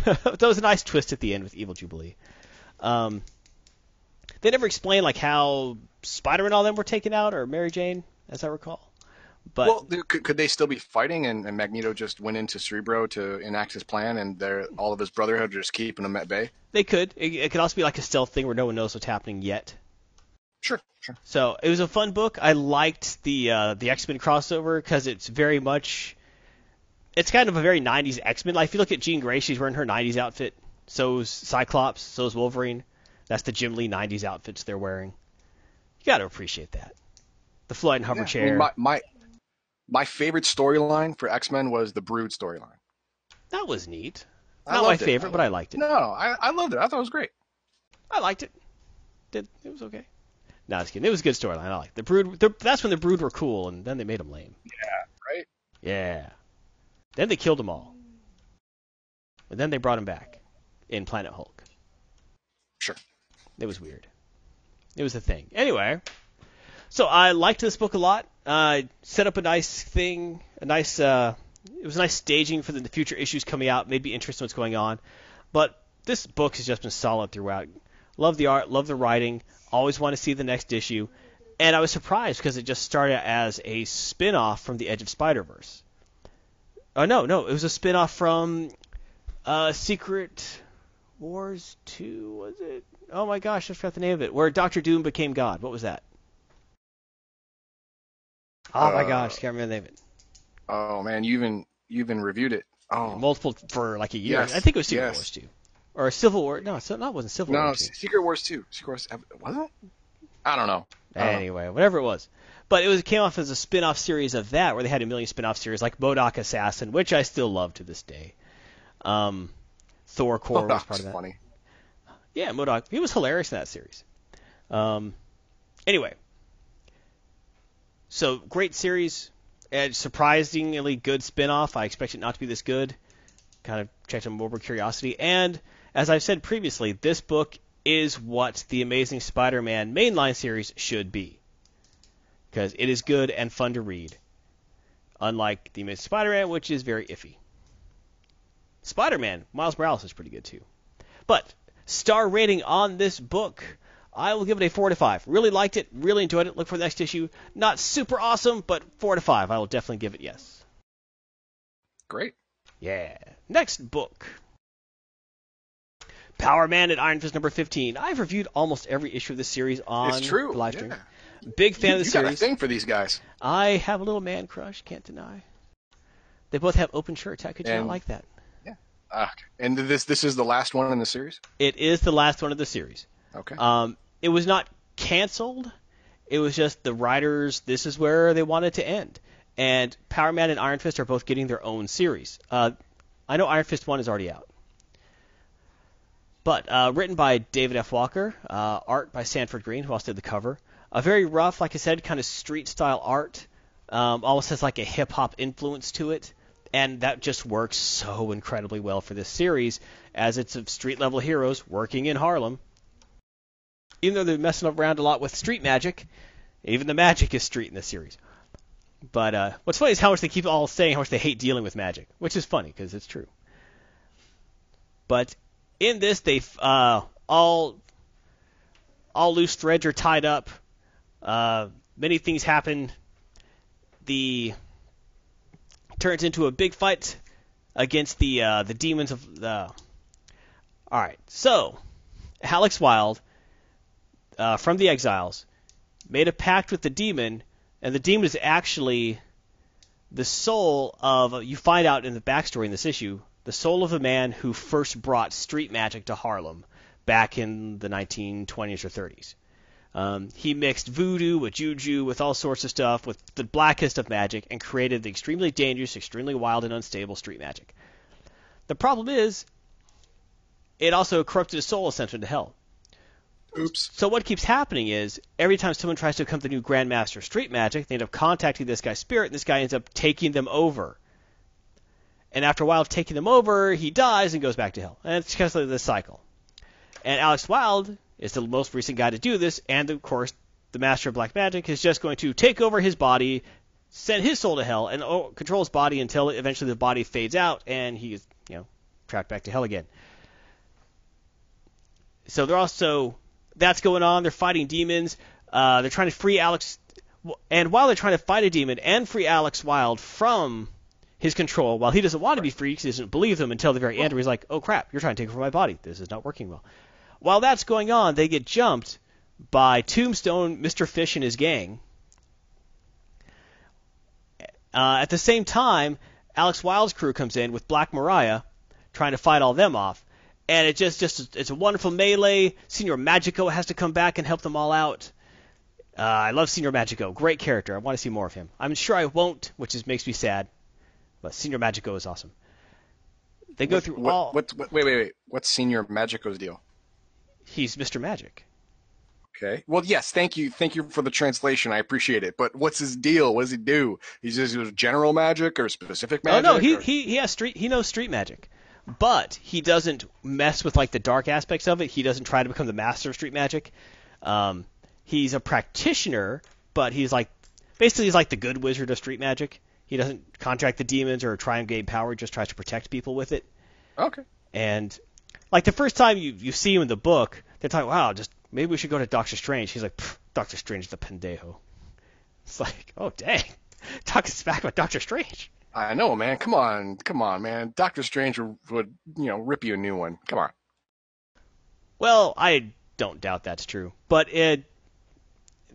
That was a nice twist at the end with evil Jubilee. Um, they never explain like how Spider-Man and all them were taken out, or Mary Jane, as I recall. But, well, could, could they still be fighting, and, and Magneto just went into Cerebro to enact his plan, and all of his Brotherhood are just keeping him at bay? They could. It, it could also be like a stealth thing where no one knows what's happening yet. Sure, sure. So it was a fun book. I liked the uh, the X-Men crossover because it's very much... It's kind of a very nineties X-Men. Like, if you look at Jean Grey, she's wearing her nineties outfit. So is Cyclops. So is Wolverine. That's the Jim Lee nineties outfits they're wearing. You got to appreciate that. The fly and hover yeah, chair. I mean, my... my... My favorite storyline for X-Men was the Brood storyline. That was neat. Not my favorite, but I liked it. No, I, I loved it. I thought it was great. I liked it. Did it was okay. No, I was kidding. It was a good storyline. I liked it. The Brood. The, that's when the Brood were cool, and then they made them lame. Yeah, right? Yeah. Then they killed them all. And then they brought them back in Planet Hulk. Sure. It was weird. It was a thing. Anyway... So I liked this book a lot. Uh, set up a nice thing, a nice. Uh, it was a nice staging for the future issues coming out. Made me interested in what's going on. But this book has just been solid throughout. Love the art, love the writing. Always want to see the next issue. And I was surprised because it just started as a spin-off from The Edge of Spider-Verse. Oh no, no, it was a spin-off from uh, Secret Wars two, was it? Oh my gosh, I forgot the name of it. Where Doctor Doom became God. What was that? Oh my uh, gosh, can't remember the name of it. Oh man, you even you even reviewed it. Oh, multiple for like a year. Yes, I think it was Secret yes. Wars two, or Civil War. No, so no, it wasn't Civil no, War. No, Secret Wars two. Secret Wars was it? I don't know. I don't anyway, know. Whatever it was, but it was came off as a spin-off series of that, where they had a million spin-off series like MODOK Assassin, which I still love to this day. Um, Thor Core MODOK's was part of that. Funny. Yeah, MODOK. He was hilarious in that series. Um, anyway. So, great series, and surprisingly good spin-off. I expect it not to be this good. Kind of checked on morbid curiosity. And, as I've said previously, this book is what the Amazing Spider-Man mainline series should be. Because it is good and fun to read. Unlike the Amazing Spider-Man, which is very iffy. Spider-Man, Miles Morales is pretty good too. But, star rating on this book... I will give it a four to five. Really liked it. Really enjoyed it. Look for the next issue. Not super awesome, but four to five. I will definitely give it yes. Great. Yeah. Next book. Power Man and Iron Fist number fifteen. I've reviewed almost every issue of this series on it's true. live stream. Yeah. Big fan you, of the you series. You got a thing for these guys. I have a little man crush. Can't deny. They both have open shirts. How could you and, not like that? Yeah. Uh, and this this is the last one in the series? It is the last one of the series. Okay. Um, It was not canceled. It was just the writers, this is where they wanted to end. And Power Man and Iron Fist are both getting their own series. Uh, I know Iron Fist one is already out. But uh, written by David F. Walker, uh, art by Sanford Green, who also did the cover. A very rough, like I said, kind of street-style art. Um, almost has like a hip-hop influence to it. And that just works so incredibly well for this series, as it's of street-level heroes working in Harlem. Even though they're messing around a lot with street magic, even the magic is street in this series. But uh, what's funny is how much they keep all saying how much they hate dealing with magic, which is funny because it's true. But in this, they uh, all all loose threads are tied up. Uh, many things happen. The turns into a big fight against the uh, the demons of the. All right, so Alex Wilde uh, from the Exiles made a pact with the demon, and the demon is actually the soul of, you find out in the backstory in this issue, the soul of the man who first brought street magic to Harlem back in the nineteen twenties or thirties. Um, he mixed voodoo with juju, with all sorts of stuff, with the blackest of magic, and created the extremely dangerous, extremely wild, and unstable street magic. The problem is, it also corrupted his soul and sent him to hell. Oops. So what keeps happening is, every time someone tries to become the new Grandmaster of Street Magic, they end up contacting this guy's spirit, and this guy ends up taking them over. And after a while of taking them over, he dies and goes back to hell. And it's kind of like this cycle. And Alex Wilde is the most recent guy to do this, and of course, the Master of Black Magic is just going to take over his body, send his soul to hell, and control his body until eventually the body fades out, and he is, you know, trapped back to hell again. So they're also... That's going on. They're fighting demons. Uh, they're trying to free Alex. And while they're trying to fight a demon and free Alex Wilde from his control, while he doesn't want to be free because he doesn't believe them until the very end, where he's like, oh, crap, you're trying to take over my body. This is not working well. While that's going on, they get jumped by Tombstone, Mister Fish, and his gang. Uh, at the same time, Alex Wilde's crew comes in with Black Mariah trying to fight all them off. And it just, just it's a wonderful melee. Señor Magico has to come back and help them all out. Uh, I love Señor Magico. Great character. I want to see more of him. I'm sure I won't, which is, makes me sad. But Señor Magico is awesome. They go what, through what, all... What, what, wait, wait, wait. What's Señor Magico's deal? He's Mister Magic. Okay. Well, yes, thank you. Thank you for the translation. I appreciate it. But what's his deal? What does he do? He's just general magic or specific magic? Oh, no, he, or... he, he, has street, he knows street magic. But he doesn't mess with like the dark aspects of it. He doesn't try to become the master of street magic. Um, he's a practitioner, but he's like basically he's like the good wizard of street magic. He doesn't contract the demons or try and gain power. He just tries to protect people with it. Okay. And like the first time you, you see him in the book, they're talking, wow, just maybe we should go to Doctor Strange. He's like, Doctor Strange is a pendejo. It's like, oh, dang. Talking smack about Doctor Strange. I know, man. Come on. Come on, man. Doctor Strange would, would, you know, rip you a new one. Come on. Well, I don't doubt that's true. But it,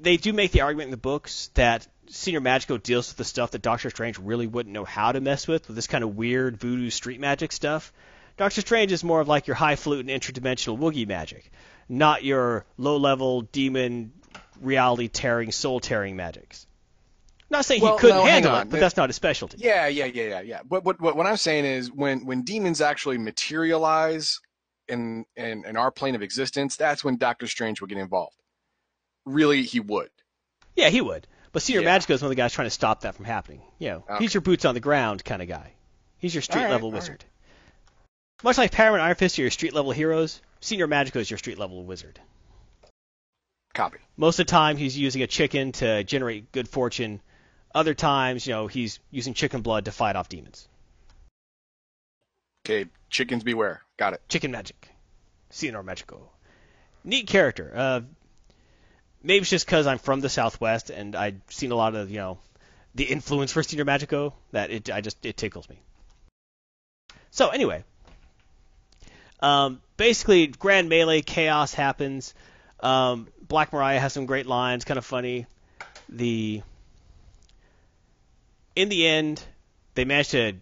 they do make the argument in the books that Señor Magico deals with the stuff that Doctor Strange really wouldn't know how to mess with, with this kind of weird voodoo street magic stuff. Doctor Strange is more of like your highfalutin interdimensional woogie magic, not your low-level demon reality-tearing, soul-tearing magics. Not saying well, he couldn't no, handle it, but that's not his specialty. Yeah, yeah, yeah, yeah, yeah. But what, what, what I'm saying is when, when demons actually materialize in, in in our plane of existence, that's when Doctor Strange would get involved. Really, he would. Yeah, he would. But Señor yeah. Magico is one of the guys trying to stop that from happening. You know, okay. He's your boots-on-the-ground kind of guy. He's your street-level right, wizard. Right. Much like Power Man and Iron Fist are your street-level heroes, Señor Magico is your street-level wizard. Copy. Most of the time, he's using a chicken to generate good fortune. Other times, you know, he's using chicken blood to fight off demons. Okay, chickens beware. Got it. Chicken magic. Señor Magico. Neat character. Uh, maybe it's just because I'm from the Southwest and I've seen a lot of, you know, the influence for Señor Magico that it I just it tickles me. So anyway, um, basically, grand melee chaos happens. Um, Black Mariah has some great lines, kind of funny. The In the end, they manage to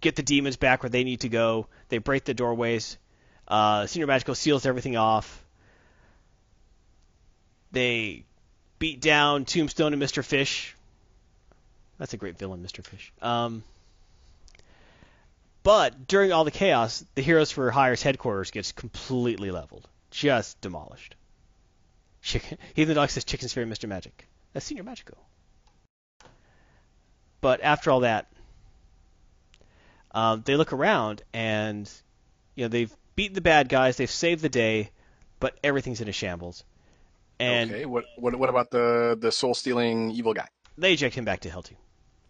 get the demons back where they need to go. They break the doorways. Uh, Señor Magico seals everything off. They beat down Tombstone and Mister Fish. That's a great villain, Mister Fish. Um, but during all the chaos, the Heroes for Hire's headquarters gets completely leveled. Just demolished. Chicken. Heathen Dog says Chicken's favorite Mister Magic. That's Señor Magico. But after all that, um, they look around and, you know, they've beaten the bad guys, they've saved the day, but everything's in a shambles. And okay, what what, what about the, the soul-stealing evil guy? They eject him back to hell too.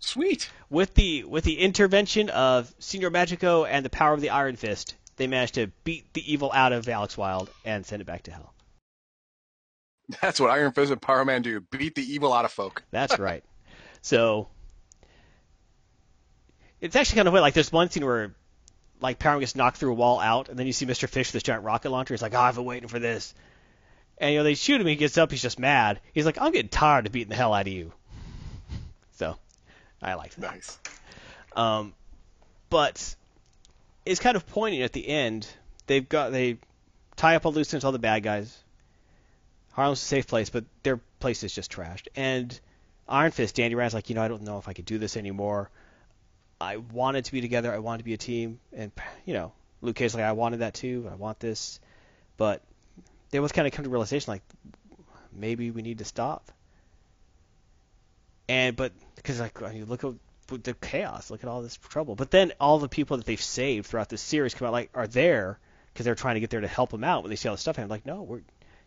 Sweet. With the with the intervention of Señor Magico and the power of the Iron Fist, they managed to beat the evil out of Alex Wilde and send it back to hell. That's what Iron Fist and Power Man do. Beat the evil out of folk. That's right. So it's actually kind of weird. Like, there's one scene where like Power Man gets knocked through a wall out, and then you see Mister Fish with this giant rocket launcher. He's like, oh, I've been waiting for this. And, you know, they shoot him. He gets up. He's just mad. He's like, I'm getting tired of beating the hell out of you. So I like that. Nice. Um, but it's kind of poignant at the end. They've got they tie up all loose ends, all the bad guys. Harlem's a safe place, but their place is just trashed. And Iron Fist, Danny Rand's like, you know, I don't know if I could do this anymore. I wanted to be together. I wanted to be a team. And, you know, Luke Cage's like, I wanted that too. I want this. But they both kind of come to the realization, like, maybe we need to stop. And, but, because, like, I mean, look at the chaos. Look at all this trouble. But then all the people that they've saved throughout this series come out, like, are there because they're trying to get there to help them out when they see all this stuff happen. Like, no, we're,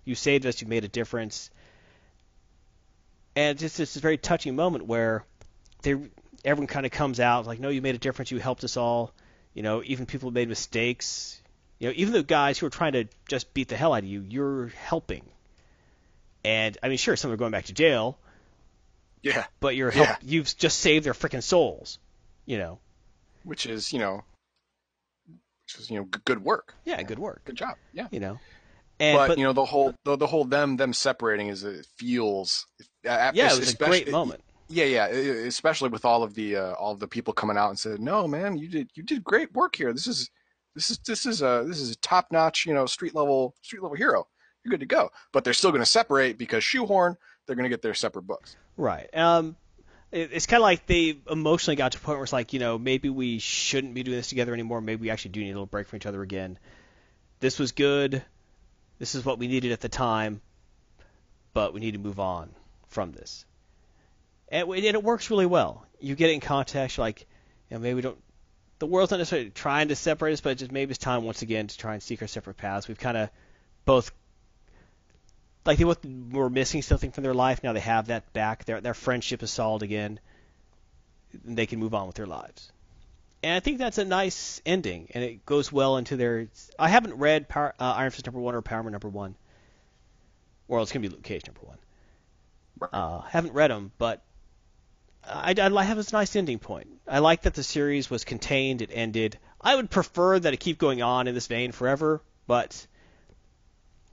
you saved us. You made a difference. And it's just this very touching moment where they everyone kind of comes out, like, no, you made a difference. You helped us all. You know, even people who made mistakes. You know, even the guys who are trying to just beat the hell out of you, you're helping. And, I mean, sure, some are going back to jail. Yeah. But you're help- yeah. you've just saved their freaking souls, you know. Which is, you know, which is, you know, g- good work. Yeah, good work. Good job. Yeah. You know. And, but, but, you know, the whole the, the whole them them separating is it feels at, yeah, it was a great moment. Yeah, yeah, especially with all of the uh, all of the people coming out and said, "No, man, you did you did great work here. This is this is this is a this is a top-notch, you know, street level street level hero. You're good to go." But they're still going to separate because shoehorn, they're going to get their separate books. Right. Um, it, it's kind of like they emotionally got to a point where it's like, you know, maybe we shouldn't be doing this together anymore. Maybe we actually do need a little break from each other again. This was good. This is what we needed at the time, but we need to move on from this. And, and it works really well. You get it in context. You're like, you know, maybe we don't – the world's not necessarily trying to separate us, but just maybe it's time once again to try and seek our separate paths. We've kind of both – like they were missing something from their life. Now they have that back. Their their friendship is solid again. And they can move on with their lives. And I think that's a nice ending. And it goes well into their... I haven't read Power, uh, Iron Fist number one or Power Man number one. Well, it's going to be Luke Cage number one. I uh, haven't read them, but I, I have a nice ending point. I like that the series was contained. It ended. I would prefer that it keep going on in this vein forever, but...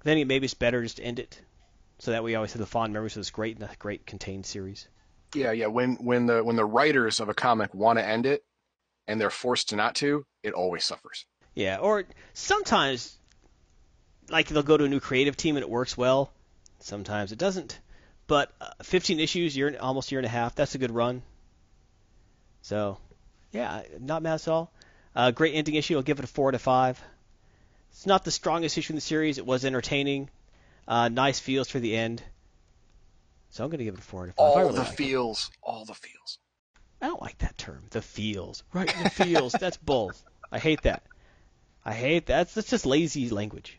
then maybe it's better just to end it, so that we always have the fond memories of this great, great contained series. Yeah, yeah. When when the when the writers of a comic want to end it, and they're forced to not to, it always suffers. Yeah, or sometimes, like they'll go to a new creative team and it works well. Sometimes it doesn't. But uh, fifteen issues, year almost year and a half. That's a good run. So, yeah, not mad at all. Uh, great ending issue. I'll give it a four out of five. It's not the strongest issue in the series. It was entertaining. Uh, nice feels for the end. So I'm going to give it a four. All really the like feels. It. All the feels. I don't like that term. The feels. Right, the feels. That's bull. I hate that. I hate that. That's just lazy language.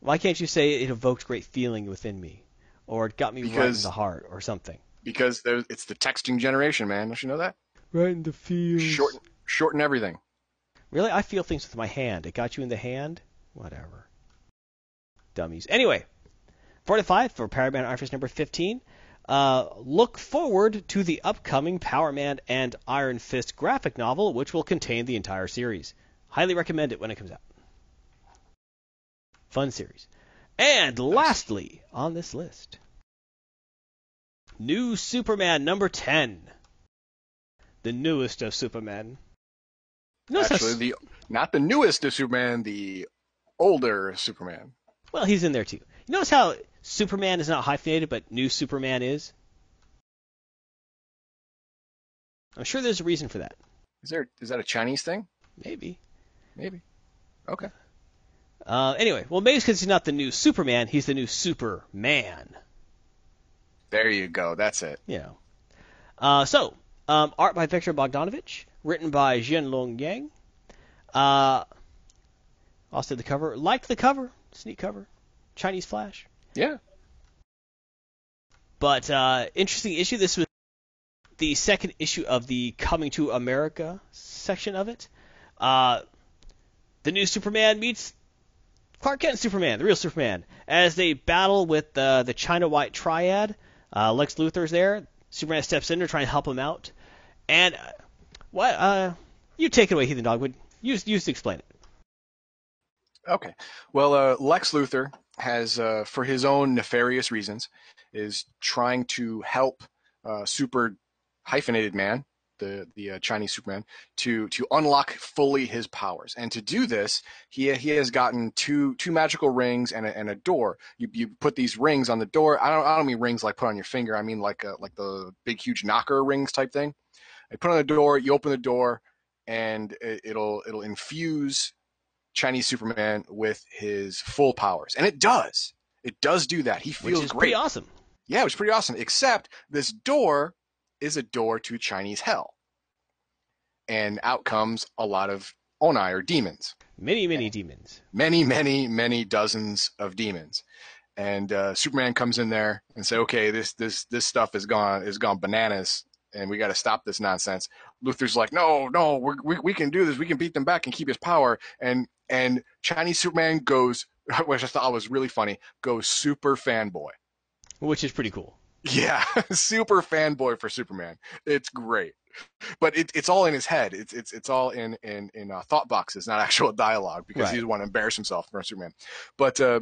Why can't you say it evoked great feeling within me? Or it got me because, right in the heart or something? Because it's the texting generation, man. Don't you know that? Right in the feels. Shorten, shorten everything. Really? I feel things with my hand. It got you in the hand? Whatever. Dummies. Anyway, forty-five for Power Man and Iron Fist number fifteen. Uh, look forward to the upcoming Power Man and Iron Fist graphic novel, which will contain the entire series. Highly recommend it when it comes out. Fun series. And lastly on this list, New Superman number ten. The newest of Superman. No, Actually, the not the newest of Superman, the older Superman. Well, he's in there, too. You notice how Superman is not hyphenated, but New Superman is? I'm sure there's a reason for that. Is there? Is that a Chinese thing? Maybe. Maybe. Okay. Uh, anyway, well, maybe it's because he's not the new Superman. He's the new Superman. There you go. That's it. You know. Uh, so, um, art by Victor Bogdanovich. Written by Jean Lung Yang. Uh, also the cover. Like the cover. Sneak cover. Chinese Flash. Yeah. But uh, interesting issue. This was the second issue of the Coming to America section of it. Uh, The New Superman meets Clark Kent and Superman, the real Superman, as they battle with uh, the China White Triad. Uh, Lex Luthor's there. Superman steps in to try and help him out. And uh, what? Uh, you take it away, Heathen Dogwood. You used to explain it. Okay. Well, uh, Lex Luthor has, uh, for his own nefarious reasons, is trying to help uh, Super Hyphenated Man, the the uh, Chinese Superman, to to unlock fully his powers. And to do this, he he has gotten two two magical rings and a, and a door. You you put these rings on the door. I don't I don't mean rings like put on your finger. I mean like a, like the big huge knocker rings type thing. I put on the door. You open the door, and it, it'll it'll infuse Chinese Superman with his full powers, and it does. It does do that. He feels great. Which is pretty awesome. Yeah, which is pretty awesome. Except this door is a door to Chinese hell, and out comes a lot of onai or demons. Many, many and demons. Many, many, many dozens of demons, and uh, Superman comes in there and says, "Okay, this this this stuff is gone is gone bananas, and we got to stop this nonsense." Luthor's like, "No, no, we're, we we can do this. We can beat them back and keep his power." And and Chinese Superman goes, which I thought was really funny, goes super fanboy, which is pretty cool. Yeah, super fanboy for Superman. It's great, but it, it's all in his head. It's it's it's all in in in uh, thought boxes, not actual dialogue, because right. He doesn't want to embarrass himself for Superman. But uh,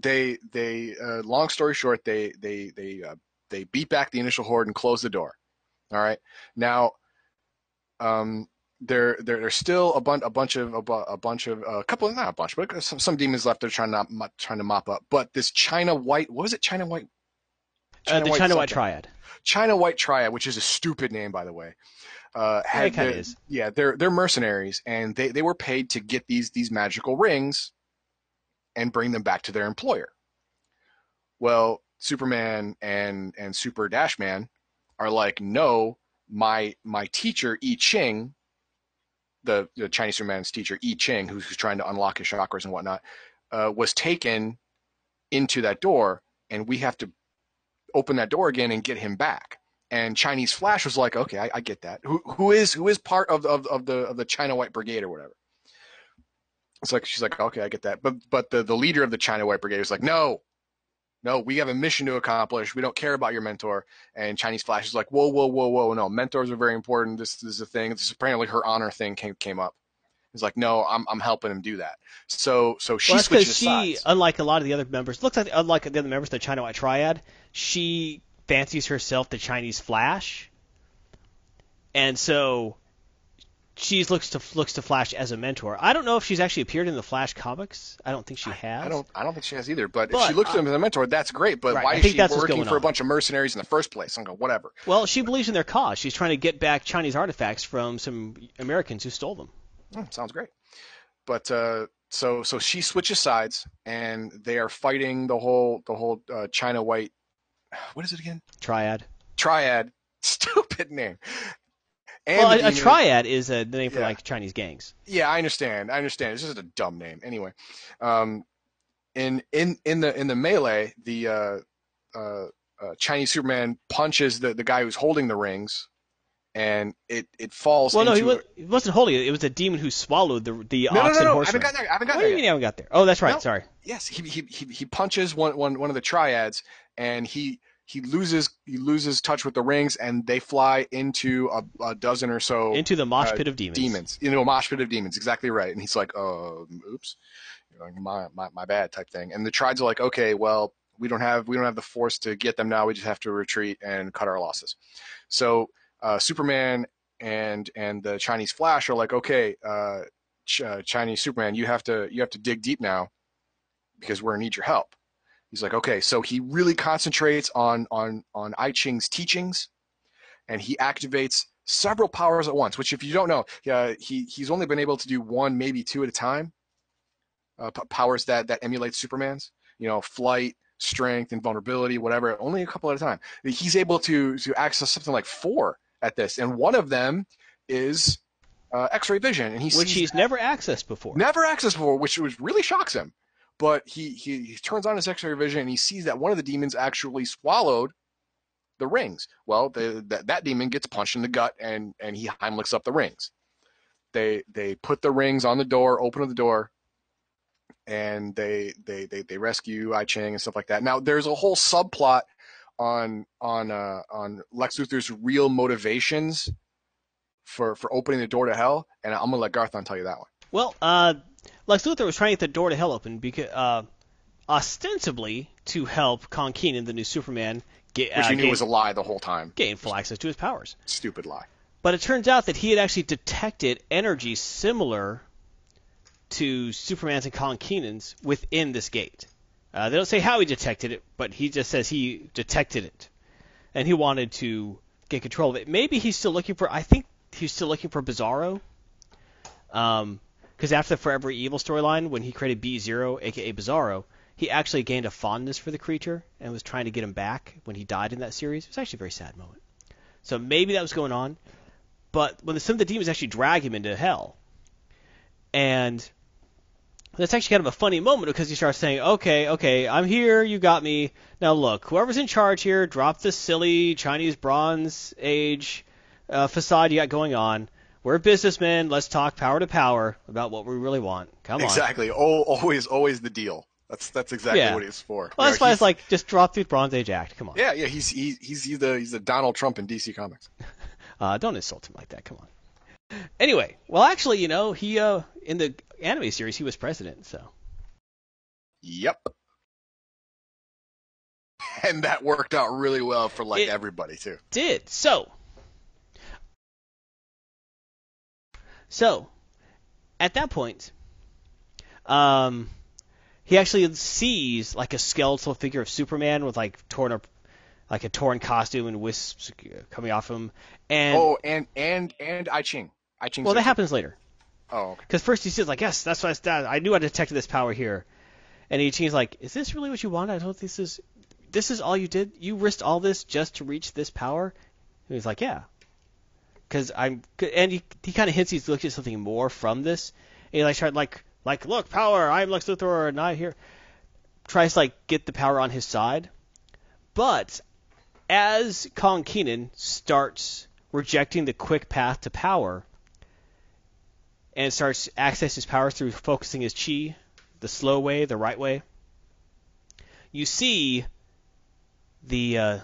they they uh, long story short, they they they uh, they beat back the initial horde and close the door. All right, now um, there there there's still a bunch a bunch of a, a bunch of a couple not a bunch, but some, some demons left. They're trying to trying to mop up. But this China White, what was it? China White. China uh, the White China something. White Triad. China White Triad, which is a stupid name, by the way. Uh, had it kind of is. Yeah, they're they're mercenaries, and they, they were paid to get these these magical rings and bring them back to their employer. Well, Superman and and Super Dash Man are like, no, my my teacher Yi Ching, the, the Chinese Superman's teacher Yi Ching, who's, who's trying to unlock his chakras and whatnot, uh, was taken into that door, and we have to open that door again and get him back. And Chinese Flash was like, okay, I, I get that. Who who is who is part of of of the of the China White Brigade or whatever. It's like she's like, okay, I get that. But but the, the leader of the China White Brigade was like, no, no, we have a mission to accomplish. We don't care about your mentor. And Chinese Flash is like, whoa, whoa, whoa, whoa, no, mentors are very important. This, this is a thing. This is apparently her honor thing came came up. He's like, no, I'm I'm helping him do that. So so she well, switches she, sides. Unlike a lot of the other members, looks like unlike the other members of the China White Triad, she fancies herself the Chinese Flash, and so she looks to looks to Flash as a mentor. I don't know if she's actually appeared in the Flash comics. I don't think she has. I, I don't I don't think she has either. But, but if she looks uh, to him as a mentor, that's great. But right, why is she working for on. a bunch of mercenaries in the first place? I'm going whatever. Well, she but, believes in their cause. She's trying to get back Chinese artifacts from some Americans who stole them. Oh, sounds great. But uh, so so she switches sides, and they are fighting the whole the whole uh, China White. What is it again? Triad. Triad. Stupid name. And well, a, a triad is a, the name for yeah. like Chinese gangs. Yeah, I understand. I understand. It's just a dumb name. Anyway, um, in in in the in the melee, the uh, uh, uh, Chinese Superman punches the the guy who's holding the rings. And it, it falls. Well, into no, he, was, he wasn't holding it. It was a demon who swallowed the the no, ox no, no, and horse. No, no, no, I haven't gotten there. I haven't gotten what there. What do you mean I haven't got there? Oh, that's right. No. Sorry. Yes, he he he he punches one one one of the triads, and he he loses he loses touch with the rings, and they fly into a, a dozen or so into the mosh pit uh, of demons. Demons into a mosh pit of demons. Exactly right. And he's like, oh, oops, my my my bad type thing. And the triads are like, okay, well, we don't have we don't have the force to get them now. We just have to retreat and cut our losses. So. Uh, Superman and and the Chinese Flash are like, okay, uh, Ch uh, Chinese Superman, you have to you have to dig deep now, because we're gonna need your help. He's like, okay, so he really concentrates on on on I Ching's teachings, and he activates several powers at once. Which, if you don't know, uh, he he's only been able to do one, maybe two at a time. Uh, powers that that emulate Superman's, you know, flight, strength, and vulnerability, whatever. Only a couple at a time. He's able to to access something like four at this, and one of them is uh, X-ray vision, and he which he's that. never accessed before. Never accessed before, which was really shocks him. But he, he he turns on his X-ray vision, and he sees that one of the demons actually swallowed the rings. Well, the, the, that demon gets punched in the gut, and and he Heimlichs up the rings. they they put the rings on the door, open up the door, and they they they they rescue Yi Ching and stuff like that. Now there's a whole subplot on on uh, on Lex Luthor's real motivations for for opening the door to hell, and I'm gonna let Garthon tell you that one. Well, uh, Lex Luthor was trying to get the door to hell open because uh, ostensibly to help Con Keenan, the new Superman, get uh, which he knew gain, was a lie the whole time, gain full access to his powers. Stupid lie. But it turns out that he had actually detected energy similar to Superman's and Con Keenan's within this gate. Uh, they don't say how he detected it, but he just says he detected it, and he wanted to get control of it. Maybe he's still looking for. I think he's still looking for Bizarro. Um, because after the Forever Evil storyline, when he created B Zero, aka Bizarro, he actually gained a fondness for the creature and was trying to get him back when he died in that series. It was actually a very sad moment. So maybe that was going on, but when the, some of the demons actually drag him into hell, and that's actually kind of a funny moment because he starts saying, okay, okay, I'm here, you got me. Now look, whoever's in charge here, drop this silly Chinese Bronze Age uh, facade you got going on. We're businessmen, let's talk power to power about what we really want. Come on. Exactly. Oh, always, always the deal. That's that's exactly yeah. what it's for. Well, that's you know, why it's like, just drop the Bronze Age Act. Come on. Yeah, yeah, he's he, he's he's the, he's the Donald Trump in D C Comics. uh, don't insult him like that, come on. Anyway, well, actually, you know, he uh, in the anime series, he was president, so. Yep. And that worked out really well for, like, it everybody, too. Did. So. So, at that point, um, he actually sees, like, a skeletal figure of Superman with, like, torn up, like, a torn costume and wisps coming off him. And, oh, and, and, and Yi Ching. Yi Ching. Well, that happens later. Oh, okay. Because first he says, like, yes, that's what I, I knew I detected this power here. And Yi Ching's like, is this really what you want? I don't think this is, this is all you did? You risked all this just to reach this power? And he's like, yeah. Cause I'm, and he, he kind of hints he's looked at something more from this. And he like, tried, like, like, look, power, I'm Lex Luthor, and I here. Tries to, like, get the power on his side. But as Con Keenan starts rejecting the quick path to power and starts accessing his powers through focusing his chi, the slow way, the right way, you see the uh,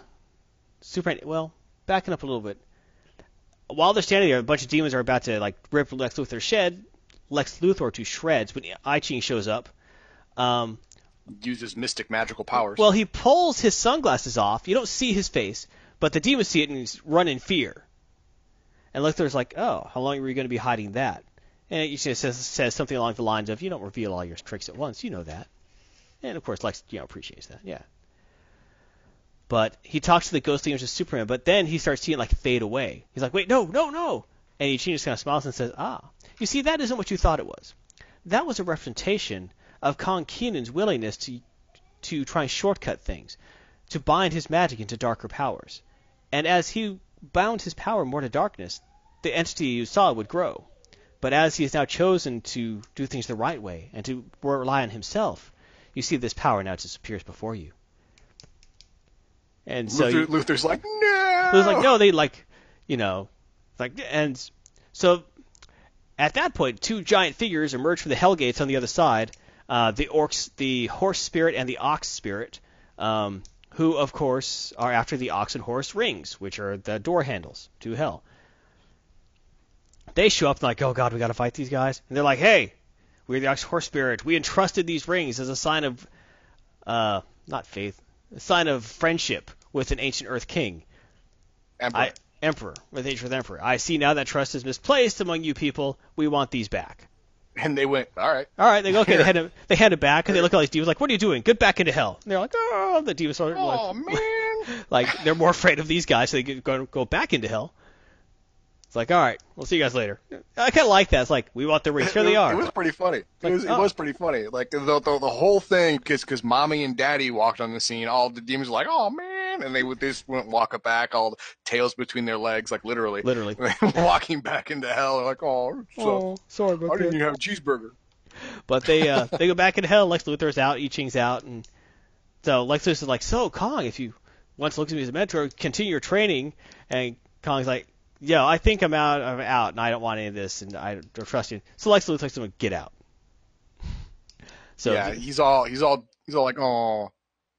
Superman, well, backing up a little bit. While they're standing there, a bunch of demons are about to like rip Lex Luthor's shed, Lex Luthor to shreds when Yi Ching shows up. Um, Uses mystic magical powers. Well, he pulls his sunglasses off. You don't see his face, but the demons see it and he's run in fear. And Lex Luthor's like, oh, how long were you going to be hiding that? And it usually says, says something along the lines of, you don't reveal all your tricks at once. You know that. And, of course, Lex you know, appreciates that. Yeah. But he talks to the ghostly image of Superman, but then he starts seeing it, like, fade away. He's like, wait, no, no, no. And Yi Ching just kind of smiles and says, ah. You see, that isn't what you thought it was. That was a representation of Con Keenan's willingness to to try and shortcut things, to bind his magic into darker powers. And as he bound his power more to darkness, the entity you saw would grow. But as he has now chosen to do things the right way and to rely on himself, you see this power now disappears before you. And so Luther, you, Luther's like, no! Luther's like, no, they like, you know, like, and so at that point, two giant figures emerge from the hell gates on the other side. Uh, the orcs, the horse spirit, and the ox spirit, um, who, of course, are after the ox and horse rings, which are the door handles to hell. They show up and like, oh, God, we got to fight these guys. And they're like, hey, we're the ox horse spirit. We entrusted these rings as a sign of, uh, not faith, a sign of friendship with an ancient Earth king. Emperor. I, emperor, with ancient emperor. I see now that trust is misplaced among you people. We want these back. And they went, all right. All right. They go, okay. They had him, they had him back, and they look at all these demons like, what are you doing? Get back into hell. And they're like, oh, the demons are oh, like, man. Like, they're more afraid of these guys, so they go, go back into hell. It's like, all right, we'll see you guys later. I kind of like that. It's like, we want the rings. Here they are. It was pretty funny. It, like, was, it oh. was pretty funny. Like, the, the, the whole thing, because mommy and daddy walked on the scene, all the demons were like, oh, man. And they would they just went walk it back, all the tails between their legs, like literally. Literally. Walking back into hell. Like, oh, so, oh sorry about that. Why didn't you have a cheeseburger? But they uh, they go back into hell. Lex Luthor's out. Yi Ching's out. And so Lex Luthor's like, so, Kong, if you once look at me as a mentor, continue your training. And Kong's like, yo, I think I'm out, I'm out, and I don't want any of this, and I don't trust you. So Lex Luthor tells him, get out. So yeah, he's all, he's all, he's all like, oh,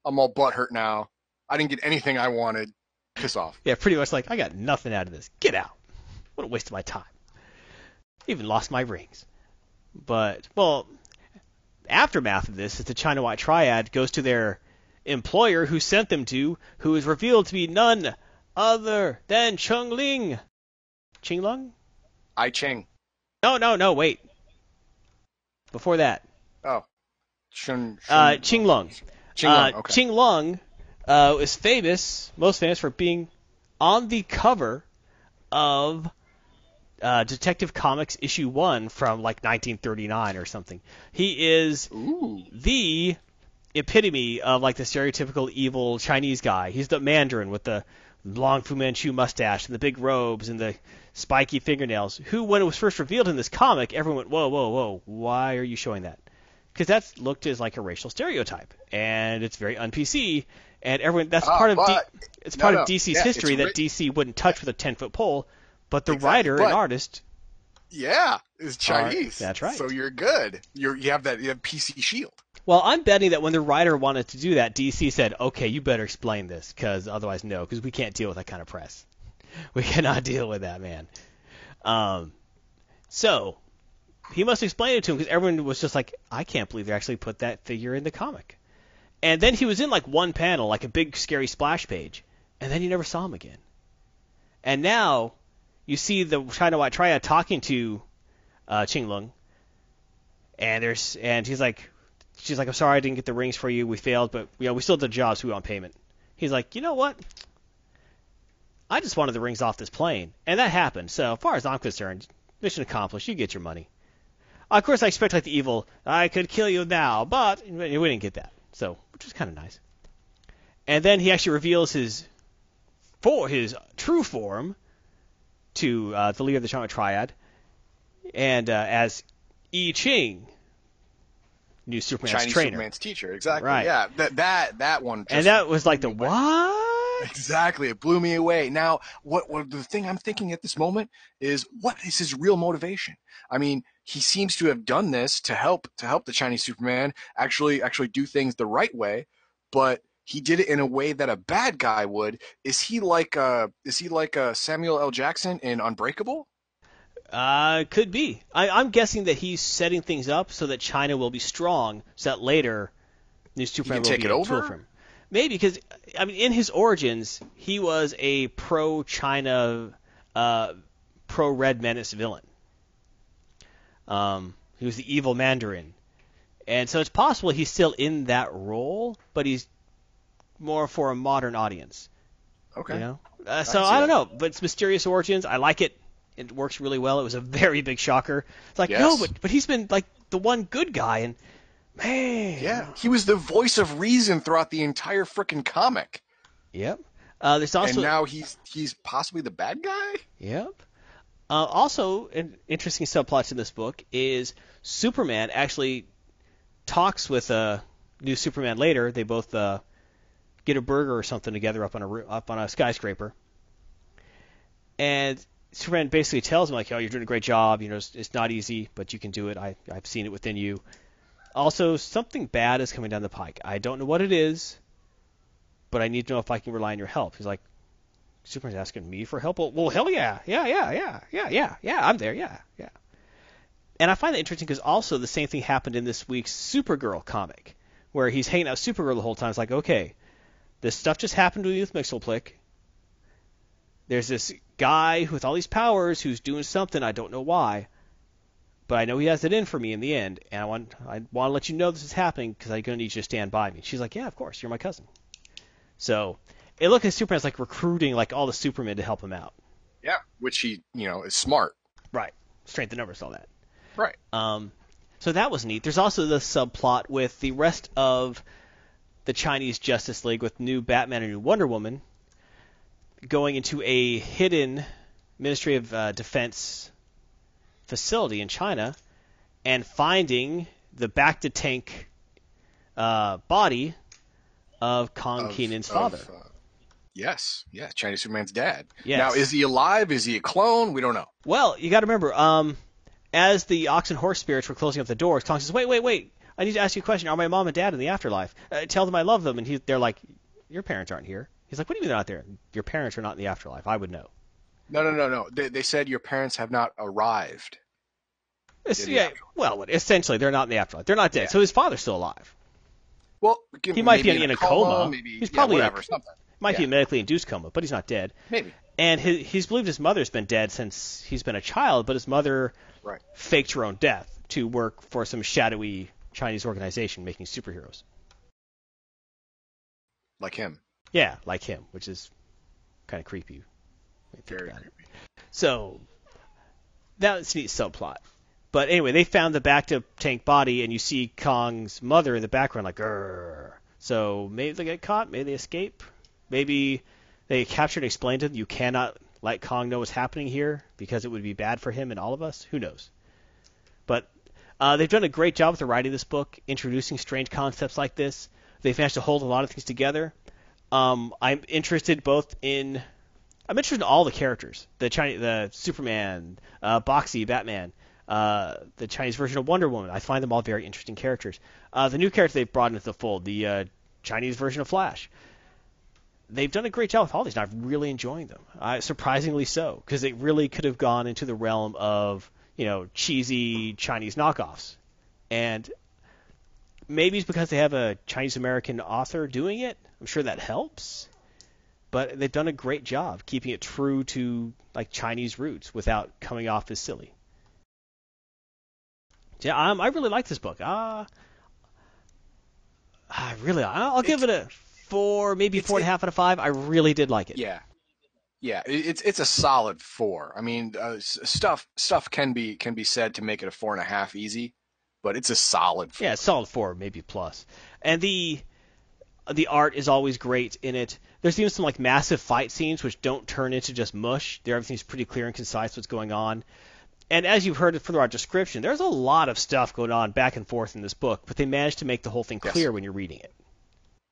I'm all butthurt now. I didn't get anything I wanted. Piss off. Yeah, pretty much like, I got nothing out of this. Get out. What a waste of my time. Even lost my rings. But, well, aftermath of this is the China White Triad goes to their employer who sent them to, who is revealed to be none other than Ching Lung. Ching Lung? I Ching. No, no, no, wait. Before that. Oh. Ching, Ching, uh, Ching Lung. Ching Lung, uh, okay. Ching Lung uh, is famous, most famous for being on the cover of uh, Detective Comics issue one from like nineteen thirty-nine or something. He is Ooh. the epitome of like the stereotypical evil Chinese guy. He's the Mandarin with the long Fu Manchu mustache and the big robes and the spiky fingernails, who when it was first revealed in this comic, everyone went, whoa, whoa, whoa, why are you showing that? Because that's looked as like a racial stereotype, and it's very un-P C, and everyone that's uh, part of D, it's no, part no. of D C's yeah, history that ri- D C wouldn't touch yeah. with a ten-foot pole, but the exactly. writer but, and artist, yeah, is Chinese. Are, that's right. So you're good. You're you have that you have P C shield. Well, I'm betting that when the writer wanted to do that, D C said, "Okay, you better explain this, because otherwise, no, because we can't deal with that kind of press. We cannot deal with that, man." Um, so. He must explain it to him because everyone was just like, I can't believe they actually put that figure in the comic. And then he was in like one panel, like a big scary splash page, and then you never saw him again. And now you see the China White Triad talking to uh, Ching Lung, and there's and he's like, she's like, I'm sorry I didn't get the rings for you, we failed, but you know, we still did jobs, we want payment. He's like, you know what? I just wanted the rings off this plane, and that happened. So as far as I'm concerned, mission accomplished. You get your money. Of course, I expect like the evil, I could kill you now, but we didn't get that, so which is kind of nice. And then he actually reveals his for his true form to uh, the leader of the China Triad, and uh, as Yi Ching, New Superman's Chinese trainer, Superman's teacher, exactly. Right. Yeah, that that that one. Just and that was like the away. What? Exactly, it blew me away. Now, what, what the thing I'm thinking at this moment is, what is his real motivation? I mean. He seems to have done this to help to help the Chinese Superman actually actually do things the right way, but he did it in a way that a bad guy would. Is he like uh is he like a Samuel L. Jackson in Unbreakable? Uh, could be. I, I'm guessing that he's setting things up so that China will be strong, so that later New Superman will take be it a over? Tool for him. Maybe because I mean, in his origins, he was a pro-China, uh, pro-Red Menace villain. Um, he was the evil Mandarin. And so it's possible he's still in that role, but he's more for a modern audience. Okay. You know? uh, so I, I don't know, but it's mysterious origins. I like it. It works really well. It was a very big shocker. It's like, yes. no, but, but he's been like the one good guy. And man. Yeah, he was the voice of reason throughout the entire frickin' comic. Yep. Uh, there's also, and now he's, he's possibly the bad guy? Yep. Uh, also, an interesting subplot to this book is Superman actually talks with a New Superman later. They both uh, get a burger or something together up on a up on a skyscraper, and Superman basically tells him like, "Oh, you're doing a great job. You know, it's, it's not easy, but you can do it. I I've seen it within you." Also, something bad is coming down the pike. I don't know what it is, but I need to know if I can rely on your help. He's like. Superman's asking me for help. Well, well, hell yeah. Yeah, yeah, yeah, yeah, yeah, yeah. I'm there, yeah, yeah. And I find that interesting because also the same thing happened in this week's Supergirl comic, where he's hanging out with Supergirl the whole time. It's like, okay, this stuff just happened to me with Mixelplick. There's this guy with all these powers who's doing something. I don't know why, but I know he has it in for me in the end, and I want I want to let you know this is happening because I'm going to need you to stand by me. She's like, yeah, of course, you're my cousin. So... It looks like Superman's like recruiting like all the Supermen to help him out. Yeah, which he, you know, is smart. Right. Strength the numbers, all that. Right. Um, so that was neat. There's also the subplot with the rest of the Chinese Justice League with new Batman and new Wonder Woman going into a hidden Ministry of uh, Defense facility in China and finding the back-to-tank uh, body of Kong of, Kenan's father. Of, uh... Yes. Yeah. Chinese Superman's dad. Yes. Now, is he alive? Is he a clone? We don't know. Well, you got to remember, um, as the ox and horse spirits were closing up the doors, Kong says, wait, wait, wait. I need to ask you a question. Are my mom and dad in the afterlife? Uh, tell them I love them. And he, they're like, your parents aren't here. He's like, what do you mean they're not there? Your parents are not in the afterlife. I would know. No, no, no, no. They, they said your parents have not arrived. Yeah, well, essentially, they're not in the afterlife. They're not dead. Yeah. So his father's still alive. Well, give, he might be in, in a coma. coma. Maybe, he's probably yeah, whatever, a, something. Might yeah. be a medically induced coma, but he's not dead. Maybe. And his, he's believed his mother's been dead since he's been a child, but his mother right. faked her own death to work for some shadowy Chinese organization making superheroes. Like him. Yeah, like him, which is kind of creepy. Very creepy. It. So that's a neat subplot. But anyway, they found the back-to-tank body, and you see Kong's mother in the background, like, grrr. So maybe they get caught, maybe they escape, maybe they captured and explained to them, you cannot let Kong know what's happening here, because it would be bad for him and all of us. Who knows? But uh, they've done a great job with the writing of this book, introducing strange concepts like this. They've managed to hold a lot of things together. Um, I'm interested both in... I'm interested in all the characters. The, Chinese, the Superman, uh, Boxy, Batman... Uh, the Chinese version of Wonder Woman. I find them all very interesting characters. Uh, the new character they've brought into the fold, the uh, Chinese version of Flash. They've done a great job with all these, and I'm really enjoying them. Uh, surprisingly so, because they really could have gone into the realm of, you know, cheesy Chinese knockoffs. And maybe it's because they have a Chinese-American author doing it. I'm sure that helps. But they've done a great job keeping it true to, like, Chinese roots without coming off as silly. Yeah, I'm, I really like this book. Uh, I really, I'll, I'll give it a four, maybe four and a half out of five. I really did like it. Yeah, yeah, it's it's a solid four. I mean, uh, stuff stuff can be can be said to make it a four and a half easy, but it's a solid four. Yeah, solid four, maybe plus. And the the art is always great in it. There's even some like massive fight scenes which don't turn into just mush. There, everything's pretty clear and concise what's going on. And as you've heard from our description, there's a lot of stuff going on back and forth in this book, but they managed to make the whole thing clear yes. when you're reading it.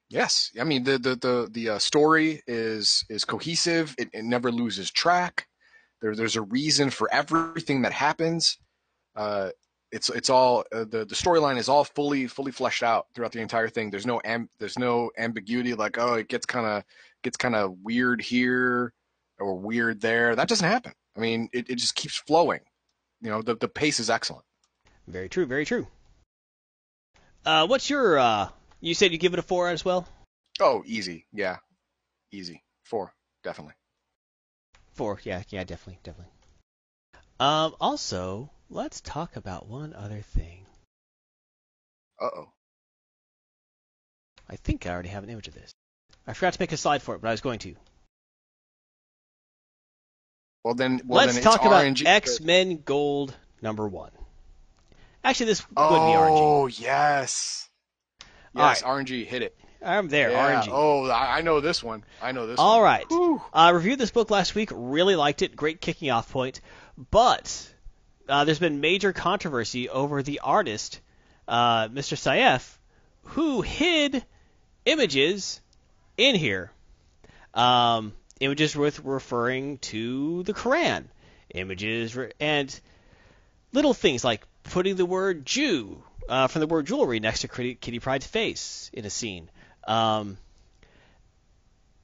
Yes. I mean, the the the, the uh, story is is cohesive. It, it never loses track. There, there's a reason for everything that happens. Uh, it's it's all uh, the the storyline is all fully fully fleshed out throughout the entire thing. There's no amb- there's no ambiguity like, oh, it gets kind of gets kind of weird here or weird there. That doesn't happen. I mean, it, it just keeps flowing. You know, the the pace is excellent. Very true, very true. Uh, what's your, uh, you said you give it a four as well? Oh, easy, yeah. Easy. Four, definitely. Four, yeah, yeah, definitely, definitely. Um, also, let's talk about one other thing. Uh-oh. I think I already have an image of this. I forgot to make a slide for it, but I was going to. Well, then, well, Let's then talk it's about R N G. X-Men Gold number one. Actually, this oh, would be R N G. Oh, yes. Yes, right. R N G, hit it. I'm there, yeah. R N G. Oh, I know this one. I know this All one. All right. Whew. I reviewed this book last week. Really liked it. Great kicking off point. But uh, there's been major controversy over the artist, uh, Mister Saif, who hid images in here. Um... Images with referring to the Quran. Images re- and little things like putting the word Jew uh, from the word jewelry next to Kitty Pryde's face in a scene. Um,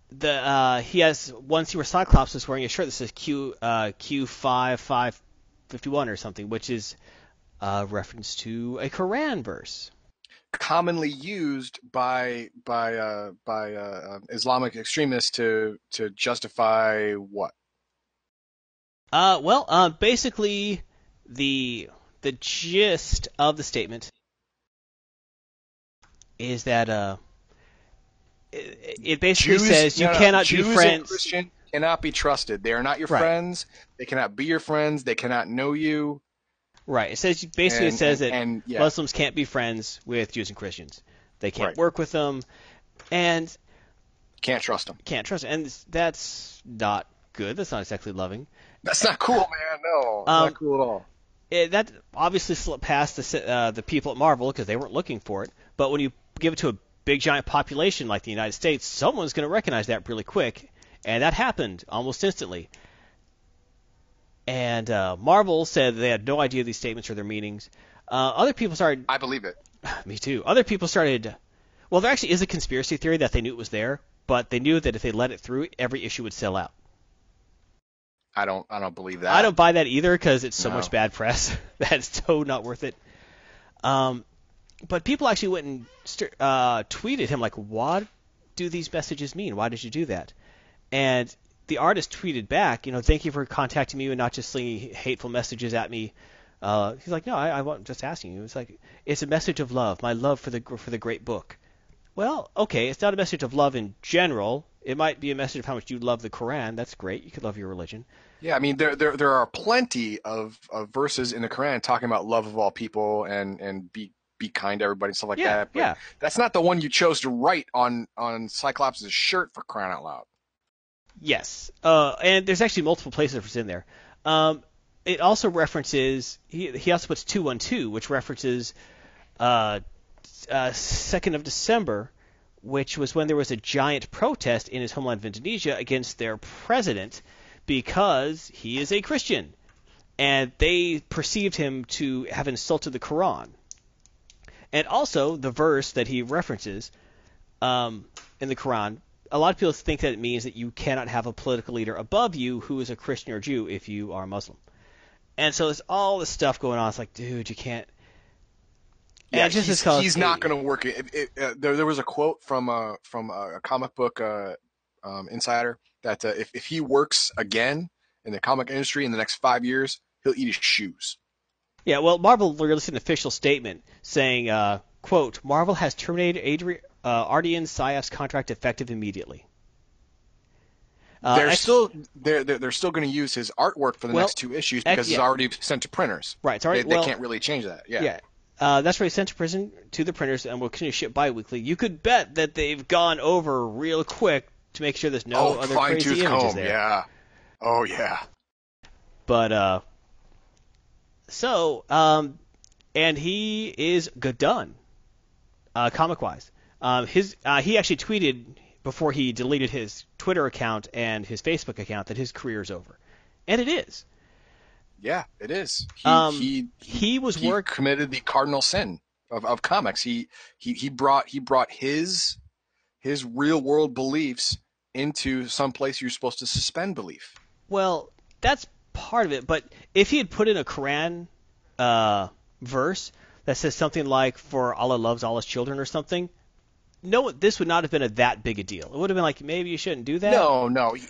the uh, he has one scene where Cyclops was wearing a shirt that says Q uh, Q five five five one or something, which is a reference to a Quran verse. Commonly used by by uh, by uh, Islamic extremists to to justify what? Uh, well, uh, basically the the gist of the statement is that uh, it, it basically Jews, says you no, cannot no, be Jews friends. And Christians cannot be trusted. They are not your right. friends. They cannot be your friends. They cannot know you. Right. It says basically and, it says and, that and, yeah. Muslims can't be friends with Jews and Christians. They can't right. work with them, and can't trust them. Can't trust them. And that's not good. That's not exactly loving. That's not cool, man. No, um, not cool at all. It, that obviously slipped past the uh, the people at Marvel because they weren't looking for it. But when you give it to a big giant population like the United States, someone's going to recognize that really quick. And that happened almost instantly. And uh, Marvel said they had no idea these statements or their meanings. Uh, other people started... I believe it. Me too. Other people started... Well, there actually is a conspiracy theory that they knew it was there, but they knew that if they let it through, every issue would sell out. I don't I don't believe that. I don't buy that either because it's so no. much bad press. That's so not worth it. Um, but people actually went and uh, tweeted him, like, what do these messages mean? Why did you do that? And the artist tweeted back, you know, thank you for contacting me and not just slinging hateful messages at me. Uh, he's like, no, I, I wasn't just asking you. It's like, it's a message of love, my love for the for the great book. Well, okay, it's not a message of love in general. It might be a message of how much you love the Quran. That's great. You could love your religion. Yeah, I mean, there there, there are plenty of, of verses in the Quran talking about love of all people and, and be be kind to everybody and stuff like yeah, that. But yeah. That's not the one you chose to write on, on Cyclops' shirt, for crying out loud. Yes, uh, and there's actually multiple places it's in there. Um, it also references he, – he also puts two one two, which references uh, uh, second of December, which was when there was a giant protest in his homeland of Indonesia against their president because he is a Christian. And they perceived him to have insulted the Quran. And also the verse that he references um, in the Quran – a lot of people think that it means that you cannot have a political leader above you who is a Christian or Jew if you are Muslim. And so there's all this stuff going on. It's like, dude, you can't. And yeah, just he's, this he's not going to work. It, it, uh, there, there was a quote from a, from a comic book uh, um, insider that uh, if, if he works again in the comic industry in the next five years, he'll eat his shoes. Yeah, well, Marvel released an official statement saying, uh, quote, Marvel has terminated Adrian... Uh, Ardian Syaf's contract effective immediately. Uh, they're, X- still, they're, they're, they're still going to use his artwork for the well, next two issues because X- yeah. it's already sent to printers. Right. It's already, they, well, they can't really change that. Yeah. yeah. Uh, that's right. Sent to prison to the printers and will continue to ship bi-weekly. You could bet that they've gone over real quick to make sure there's no oh, other crazy images comb. there. Yeah. Oh, yeah. But uh, so um, and he is good done uh, comic-wise. Um, his uh, he actually tweeted before he deleted his Twitter account and his Facebook account that his career is over, and it is. Yeah, it is. He um, he, he was he work- committed the cardinal sin of, of comics. He, he he brought he brought his his real world beliefs into some place you're supposed to suspend belief. Well, that's part of it. But if he had put in a Quran uh, verse that says something like "For Allah loves all His children" or something. No, this would not have been a that big a deal. It would have been like, maybe you shouldn't do that. No, no. He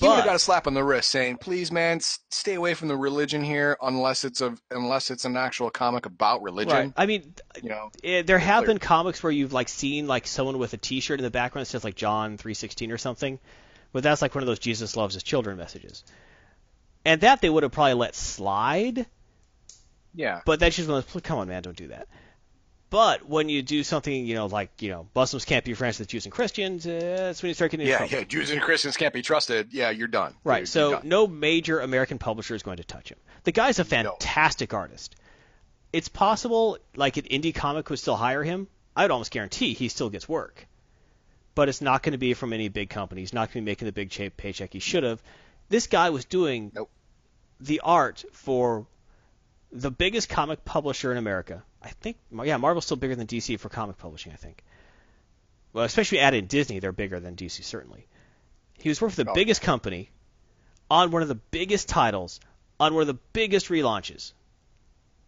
but, would have got a slap on the wrist saying, please, man, stay away from the religion here unless it's a, unless it's an actual comic about religion. Right. I mean, you know, it, there have clear. been comics where you've like seen like someone with a T-shirt in the background that says like John three sixteen or something. But that's like one of those Jesus loves his children messages. And that they would have probably let slide. Yeah. But that's just one of those, come on, man, don't do that. But when you do something, you know, like, you know, Muslims can't be friends with Jews and Christians, uh, that's when you start getting into trouble. Yeah, yeah, Jews and Christians can't be trusted. Yeah, you're done. Right, you're, so you're done. No major American publisher is going to touch him. The guy's a fantastic no. artist. It's possible, like, an indie comic would still hire him. I would almost guarantee he still gets work. But it's not going to be from any big company. He's not going to be making the big pay- paycheck he should have. This guy was doing nope. the art for the biggest comic publisher in America. I think, yeah, Marvel's still bigger than D C for comic publishing, I think. Well, especially added in Disney, they're bigger than D C, certainly. He was working for the oh. biggest company on one of the biggest titles, on one of the biggest relaunches.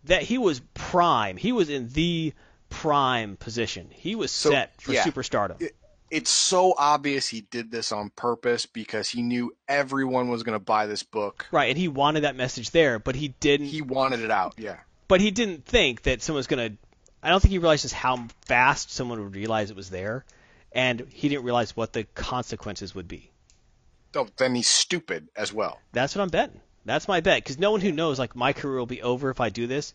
That he was prime. He was in the prime position. He was so, set for yeah. superstardom. It, it's so obvious he did this on purpose because he knew everyone was going to buy this book. Right, and he wanted that message there, but he didn't. He wanted it out, yeah. But he didn't think that someone's going to – I don't think he realizes how fast someone would realize it was there, and he didn't realize what the consequences would be. Oh, then he's stupid as well. That's what I'm betting. That's my bet because no one who knows, like, my career will be over if I do this.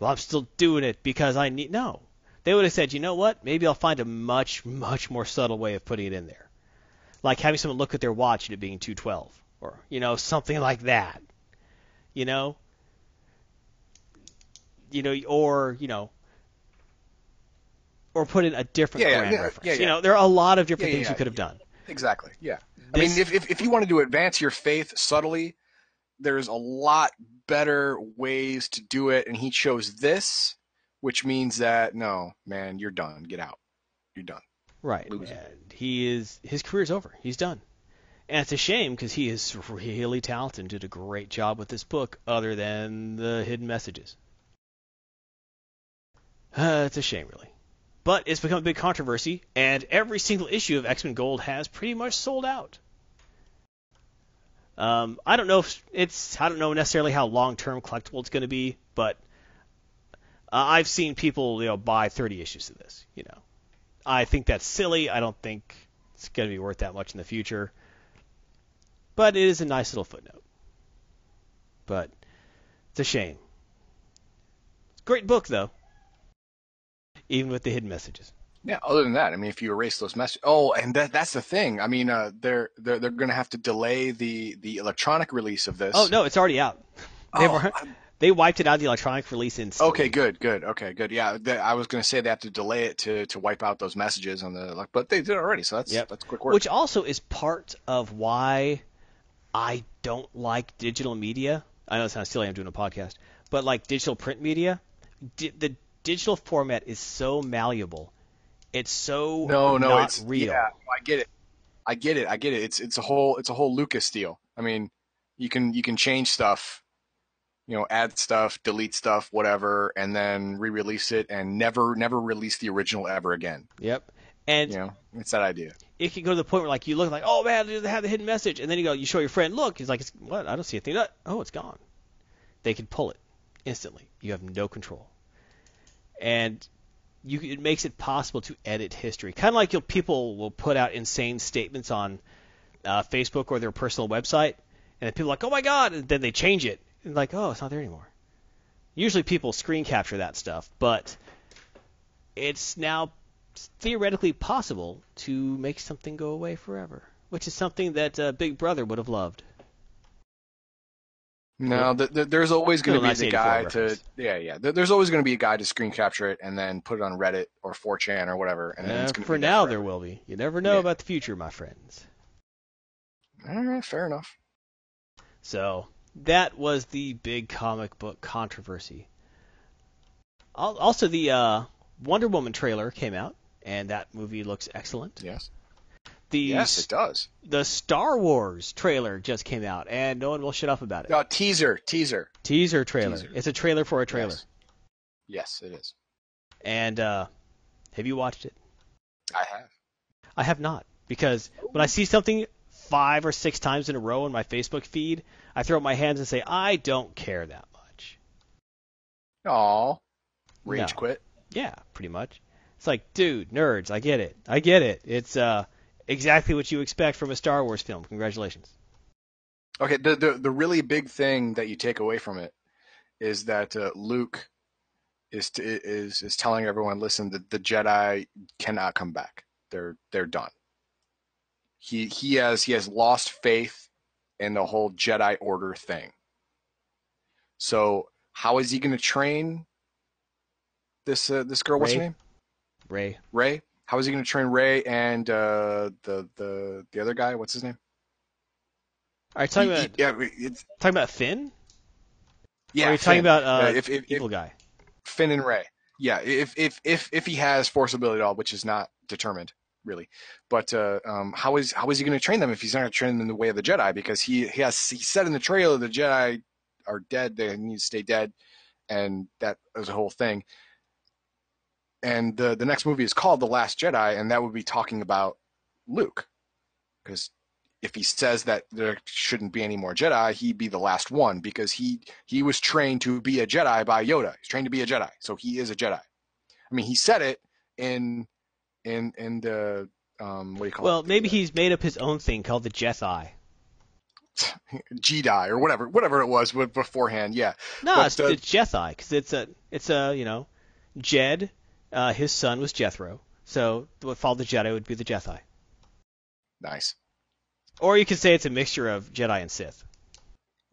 Well, I'm still doing it because I need – no. They would have said, you know what? Maybe I'll find a much, much more subtle way of putting it in there, like having someone look at their watch and it being two twelve or, you know, something like that, you know? You know, or, you know, or put in a different yeah, brand yeah, reference. Yeah, yeah. You know, there are a lot of different yeah, things yeah, you could have yeah. done. Exactly, yeah. This... I mean, if, if if you wanted to advance your faith subtly, there's a lot better ways to do it, and he chose this, which means that, no, man, you're done. Get out. You're done. Right. And he is, his career's over. He's done. And it's a shame because he is really talented and did a great job with this book, other than the hidden messages. Uh, it's a shame, really. But it's become a big controversy, and every single issue of X-Men Gold has pretty much sold out. Um, I don't know if it's I don't know necessarily how long-term collectible it's going to be, but uh, I've seen people, you know, buy thirty issues of this. You know, I think that's silly. I don't think it's going to be worth that much in the future. But it is a nice little footnote. But it's a shame. It's a great book, though. Even with the hidden messages. Yeah. Other than that, I mean, if you erase those messages, oh, and that—that's the thing. I mean, uh, they're they're they're going to have to delay the the electronic release of this. Oh no, it's already out. They, oh, were, they wiped it out the electronic release instantly. Okay, good, good, okay, good. Yeah, they, I was going to say they have to delay it to to wipe out those messages on the, but they did it already, so that's yep. that's quick work. Which also is part of why I don't like digital media. I know it sounds silly. I'm doing a podcast, but like digital print media, di- the digital format is so malleable. It's so no, no, not it's, real. Yeah, I get it. I get it. I get it. It's it's a whole it's a whole Lucas deal. I mean, you can you can change stuff, you know, add stuff, delete stuff, whatever, and then re-release it and never never release the original ever again. Yep. And you know, it's that idea. It can go to the point where like you look like, oh man, they have the hidden message, and then you go, you show your friend, look, he's like, it's, what? I don't see a thing. Oh, it's gone. They can pull it instantly. You have no control. And you, it makes it possible to edit history. Kind of like you'll, people will put out insane statements on uh, Facebook or their personal website, and then people are like, oh my God, and then they change it. And like, oh, it's not there anymore. Usually people screen capture that stuff, but it's now theoretically possible to make something go away forever, which is something that uh, Big Brother would have loved. No, the, the, there's always going to be the guy to yeah, yeah. There's always going to be a guy to screen capture it and then put it on Reddit or four chan or whatever. And then uh, it's gonna for be now, there will be. You never know yeah. about the future, my friends. All right, fair enough. So that was the big comic book controversy. Also, the uh, Wonder Woman trailer came out, and that movie looks excellent. Yes. The, yes, it does. The Star Wars trailer just came out, and no one will shut up about it. No, teaser, teaser. Teaser trailer. Teaser. It's a trailer for a trailer. Yes, yes it is. And uh, have you watched it? I have. I have not, because when I see something five or six times in a row on my Facebook feed, I throw up my hands and say, I don't care that much. Aw. Rage no. quit. Yeah, pretty much. It's like, dude, nerds, I get it. I get it. It's... uh. Exactly what you expect from a Star Wars film. Congratulations. Okay, the the, the really big thing that you take away from it is that uh, Luke is to, is is telling everyone, listen, the, the Jedi cannot come back. They're they're done. He he has he has lost faith in the whole Jedi Order thing. So how is he going to train this uh, this girl? What's Rey. her name? Rey. Rey. How is he going to train Rey and uh, the the the other guy? What's his name? Are you talking he, about he, yeah, it's, talking about Finn? Yeah, or are you Finn. talking about uh, uh, if, if, evil if, guy? Finn and Rey. Yeah, if if if if he has force ability at all, which is not determined really, but uh, um, how is how is he going to train them if he's not going to train them in the way of the Jedi? Because he he has he said in the trailer the Jedi are dead; they need to stay dead, and that is a whole thing. And the the next movie is called The Last Jedi, and that would be talking about Luke. Because if he says that there shouldn't be any more Jedi, he'd be the last one, because he, he was trained to be a Jedi by Yoda. He's trained to be a Jedi, so he is a Jedi. I mean, he said it in in in the um what do you call well, it? Well, maybe the, he's made up his own thing called the Jedi. Jedi or whatever, whatever it was beforehand. Yeah. No, but, it's, uh, it's Jedi because it's a it's a you know Jed. Uh, his son was Jethro, so what followed the Jedi would be the Jedi. Nice. Or you could say it's a mixture of Jedi and Sith.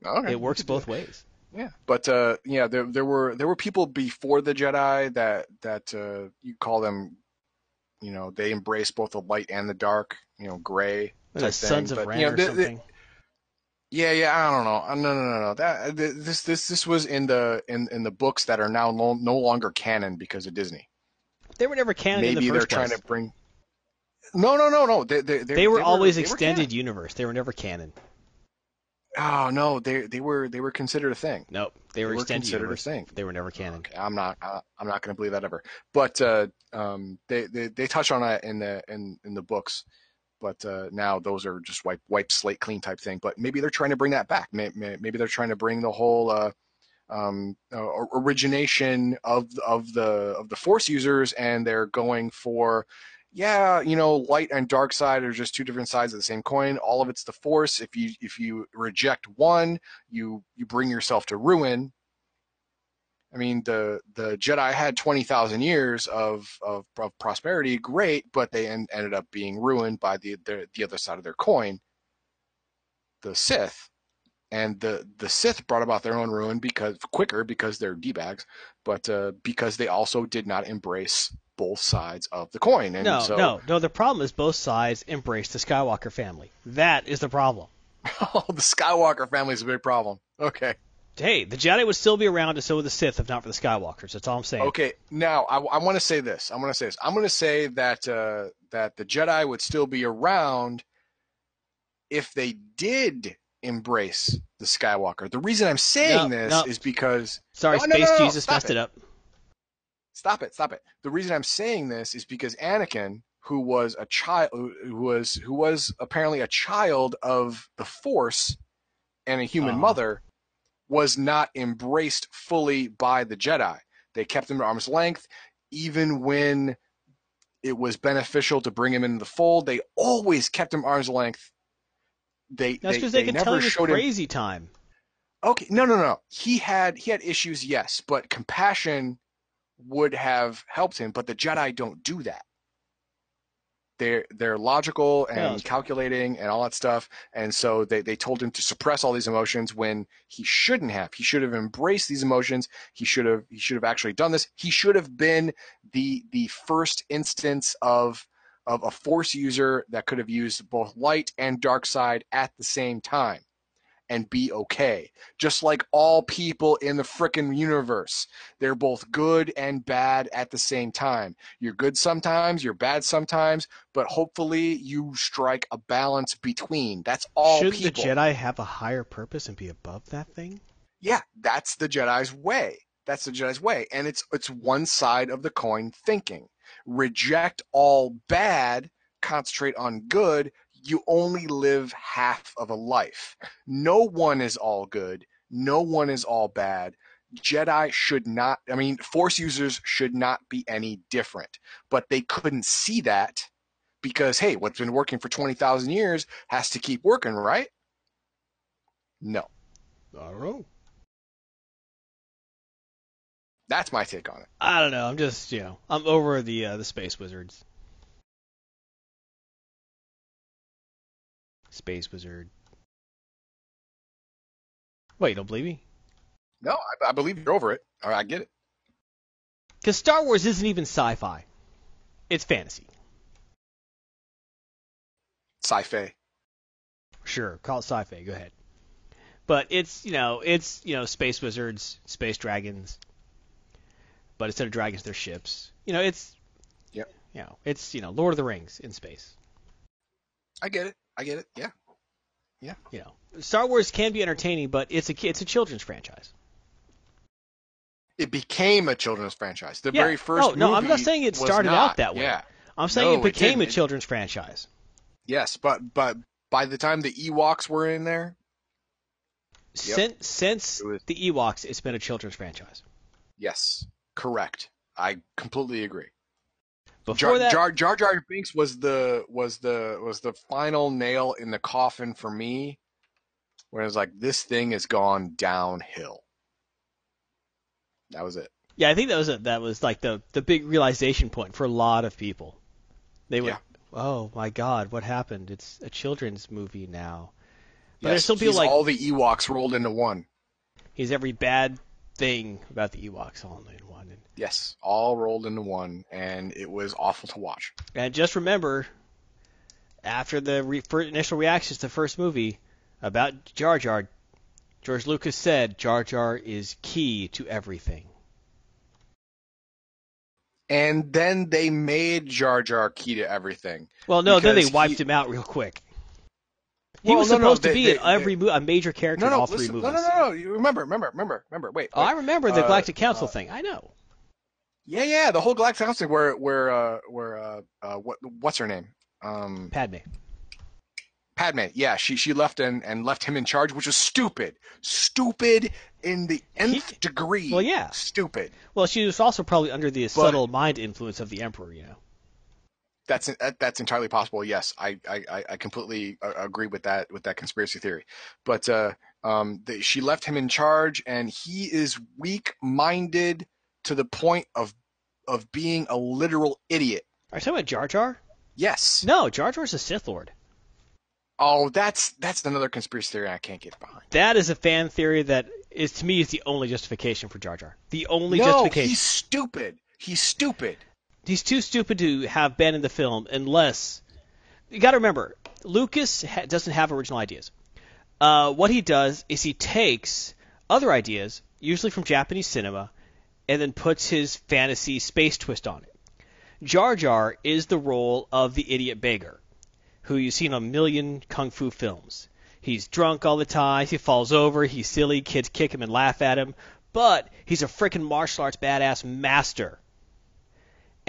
Okay. It works both ways. Yeah, but uh, yeah, there there were there were people before the Jedi that that uh, you call them you know, they embrace both the light and the dark, you know, gray type thing. Sons of Ren or something. Yeah, yeah, I don't know. No, no, no, no. That this this this was in the in, in the books that are now no, no longer canon because of Disney. They were never canon in the first place. Maybe they're trying to bring. No, no, no, no. They they they, they were they always were, extended they were universe. They were never canon. Oh no, they they were they were considered a thing. Nope, they were, they were considered universe. a thing. They were never canon. Okay, I'm not I, I'm not going to believe that ever. But uh, um, they, they they touch on that in the in in the books. But uh, now those are just wipe, wipe slate clean type thing. But maybe they're trying to bring that back. Maybe they're trying to bring the whole uh, um, uh, origination of of the of the Force users, and they're going for, yeah, you know, light and dark side are just two different sides of the same coin. All of it's the Force. If you if you reject one, you you bring yourself to ruin. I mean, the the Jedi had twenty thousand years of, of of prosperity, great, but they en- ended up being ruined by the, the the other side of their coin, the Sith, and the the Sith brought about their own ruin because quicker because they're d-bags, but uh, because they also did not embrace both sides of the coin. And no, so, no, no. The problem is both sides embraced the Skywalker family. That is the problem. Oh, the Skywalker family is a big problem. Okay. Hey, the Jedi would still be around, and so would the Sith, if not for the Skywalkers. That's all I'm saying. Okay, now I, I want to say this. I'm going to say this. I'm going to say that uh, that the Jedi would still be around if they did embrace the Skywalker. The reason I'm saying no, this no. is because sorry, oh, Space no, no, no, Jesus stop messed it. it up. Stop it! Stop it! The reason I'm saying this is because Anakin, who was a child, who was who was apparently a child of the Force and a human uh-huh. mother, was not embraced fully by the Jedi. They kept him at arm's length. Even when it was beneficial to bring him into the fold, they always kept him at arm's length. They, That's because they, they, they can never tell you showed crazy him. time. Okay, no, no, no. He had he had issues, yes, but compassion would have helped him. But the Jedi don't do that. They're, they're logical and yeah. calculating and all that stuff. And so they, they told him to suppress all these emotions when he shouldn't have. He should have embraced these emotions. He should have he should have actually done this. He should have been the the first instance of of a Force user that could have used both light and dark side at the same time and be okay. Just like all people in the frickin' universe. They're both good and bad at the same time. You're good sometimes, you're bad sometimes, but hopefully you strike a balance between. That's all Shouldn't people. Shouldn't the Jedi have a higher purpose and be above that thing? Yeah, that's the Jedi's way. That's the Jedi's way. And it's it's one side of the coin thinking. Reject all bad, concentrate on good. You only live half of a life. No one is all good. No one is all bad. Jedi should not, I mean, Force users should not be any different. But they couldn't see that because, hey, what's been working for twenty thousand years has to keep working, right? No. I don't know. That's my take on it. I don't know. I'm just, you know, I'm over the uh, the space wizards. Space wizard. Wait, you don't believe me? No, I, I believe you're over it. All right, I get it. Because Star Wars isn't even sci-fi. It's fantasy. Sci-fi. Sure, call it sci-fi. Go ahead. But it's, you know, it's, you know, space wizards, space dragons. But instead of dragons, they're ships. You know, it's, yep. you know, it's, you know, Lord of the Rings in space. I get it. I get it. Yeah, yeah. You know, Star Wars can be entertaining, but it's a it's a children's franchise. It became a children's franchise. The yeah. very first. No, no, movie I'm not saying it started not, out that way. Yeah. I'm saying no, it became it a children's it, franchise. Yes, but but by the time the Ewoks were in there, since yep. since was, the Ewoks, it's been a children's franchise. Yes, correct. I completely agree. Before Jar, that, Jar, Jar Jar Binks was the was the was the final nail in the coffin for me, where it was like, this thing has gone downhill. That was it. Yeah, I think that was a, that was like the the big realization point for a lot of people. They were, yeah. oh my God, what happened? It's a children's movie now. But yes, there's still people like all the Ewoks rolled into one. He's every bad thing about the Ewoks all in one. And yes, all rolled into one, and it was awful to watch. And just remember, after the re- initial reactions to the first movie about Jar Jar, George Lucas said Jar Jar is key to everything. And then they made Jar Jar key to everything. Well, no, then they wiped he... him out real quick. He well, was no, supposed no, they, to be they, in every they, mo- a major character no, no, in all listen, three movies. No, no, no, no. You remember, remember, remember, remember. Wait. wait. Oh, I remember the uh, Galactic Council uh, thing. I know. Yeah, yeah, the whole Galactic Council where, where, uh, where, uh, uh, what, what's her name? Um, Padme. Padme, yeah, she she left and, and left him in charge, which was stupid. Stupid in the nth he, degree. Well, yeah. Stupid. Well, she was also probably under the but, subtle mind influence of the Emperor, you know. That's that's entirely possible. Yes, I, I, I completely agree with that with that conspiracy theory. But uh, um, the, she left him in charge, and he is weak-minded to the point of of being a literal idiot. Are you talking about Jar Jar? Yes. No, Jar Jar's a Sith Lord. Oh, that's that's another conspiracy theory I can't get behind. That is a fan theory that is to me is the only justification for Jar Jar. The only no, justification. No, he's stupid. He's stupid. He's too stupid to have been in the film unless – you got to remember, Lucas ha- doesn't have original ideas. Uh, what he does is he takes other ideas, usually from Japanese cinema, and then puts his fantasy space twist on it. Jar Jar is the role of the idiot beggar, who you've seen a million kung fu films. He's drunk all the time. He falls over. He's silly. Kids kick him and laugh at him. But he's a freaking martial arts badass master.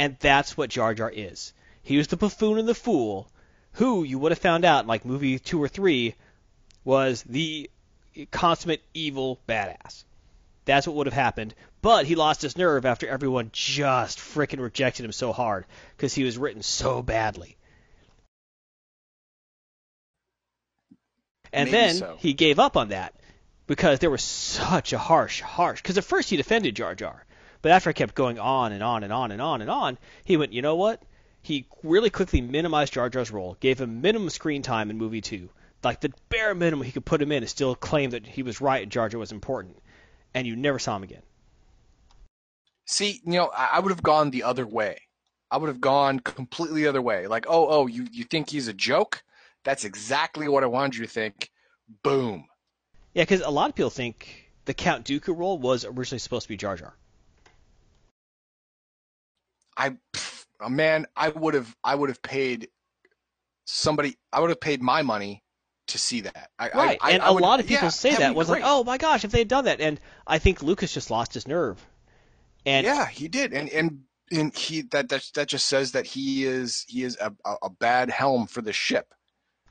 And that's what Jar Jar is. He was the buffoon and the fool, who you would have found out in like movie two or three was the consummate evil badass. That's what would have happened. But he lost his nerve after everyone just frickin' rejected him so hard because he was written so badly. And Maybe then so. he gave up on that because there was such a harsh, harsh... Because at first he defended Jar Jar. But after I kept going on and on and on and on and on, he went, you know what? He really quickly minimized Jar Jar's role, gave him minimum screen time in movie two. Like the bare minimum he could put him in and still claim that he was right and Jar Jar was important. And you never saw him again. See, you know, I would have gone the other way. I would have gone completely the other way. Like, oh, oh, you, you think he's a joke? That's exactly what I wanted you to think. Boom. Yeah, because a lot of people think the Count Dooku role was originally supposed to be Jar Jar. I, man, I would have, I would have paid somebody, I would have paid my money to see that. I, right, I, and I, I a would, lot of people yeah, say that was great. Like, oh my gosh, if they had done that, and I think Lucas just lost his nerve. And yeah, he did, and and, and he that, that that just says that he is he is a a bad helm for the ship.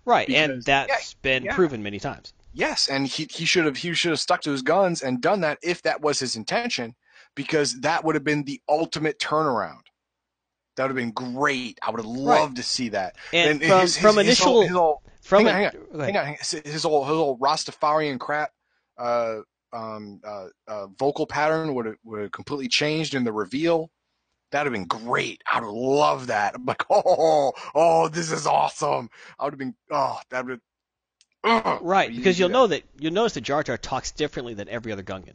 Right, because, and that's yeah, been yeah. proven many times. Yes, and he he should have he should have stuck to his guns and done that if that was his intention, because that would have been the ultimate turnaround. That would have been great. I would have loved right. to see that. And, and from, his, his, from his initial, his whole, his whole, from hang on, hang on, hang on, his, his whole, his whole Rastafarian crap, uh, um, uh, uh, vocal pattern would have, would have completely changed in the reveal. That would have been great. I would have loved that. I'm like, oh, oh, this is awesome. I would have been, oh, that would. Have, uh, right, because you'll that. know that you'll notice that Jar Jar talks differently than every other Gungan.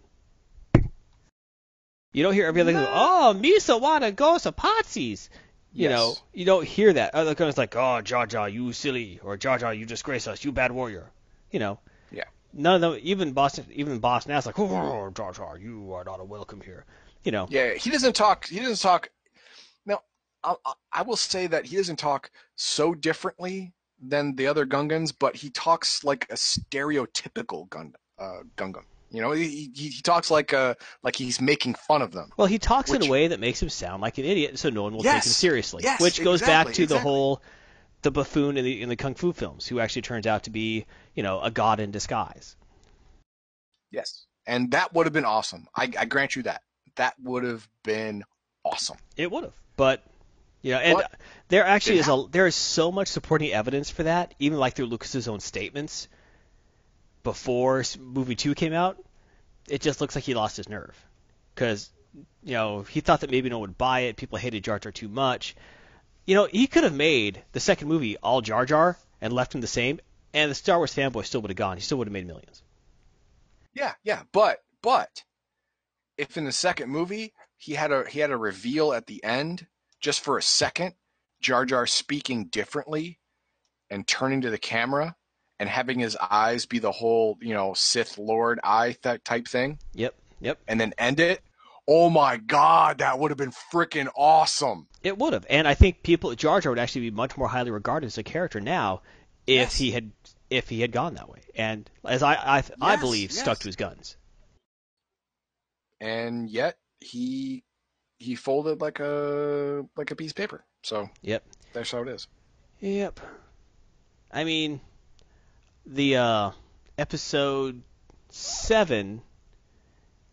You don't hear everybody no. go, oh, Misa wanna go to Patsies. You yes. know, you don't hear that. Other guys like, oh, Jar Jar, you silly, or Jar Jar, you disgrace us, you bad warrior. You know. Yeah. None of them. Even Boston, even Boss Nass, like, oh, Jar Jar, you are not a welcome here. You know. Yeah, he doesn't talk. He doesn't talk. Now, I, I will say that he doesn't talk so differently than the other Gungans, but he talks like a stereotypical Gun, uh, Gungan. You know, he, he he talks like uh like he's making fun of them. Well, he talks which, in a way that makes him sound like an idiot, so no one will yes, take him seriously. Yes, which goes exactly, back to exactly. the whole the buffoon in the in the kung fu films, who actually turns out to be you know a god in disguise. Yes, and that would have been awesome. I, I grant you that that would have been awesome. It would have, but yeah, you know, and but there actually is happened. a there is so much supporting evidence for that, even like through Lucas's own statements. Before movie two came out, it just looks like he lost his nerve. Because, you know, he thought that maybe no one would buy it. People hated Jar Jar too much. You know, he could have made the second movie all Jar Jar and left him the same, and the Star Wars fanboy still would have gone. He still would have made millions. Yeah, yeah, but, but, if in the second movie he had a he had a reveal at the end just for a second, Jar Jar speaking differently and turning to the camera and having his eyes be the whole, you know, Sith Lord eye th- type thing. Yep, yep. And then end it. Oh my God, that would have been freaking awesome. It would have. And I think people, Jar Jar would actually be much more highly regarded as a character now if yes. he had if he had gone that way. And as I I, yes, I believe yes. stuck to his guns. And yet he he folded like a like a piece of paper. So yep. That's how it is. Yep. I mean, the uh, episode seven,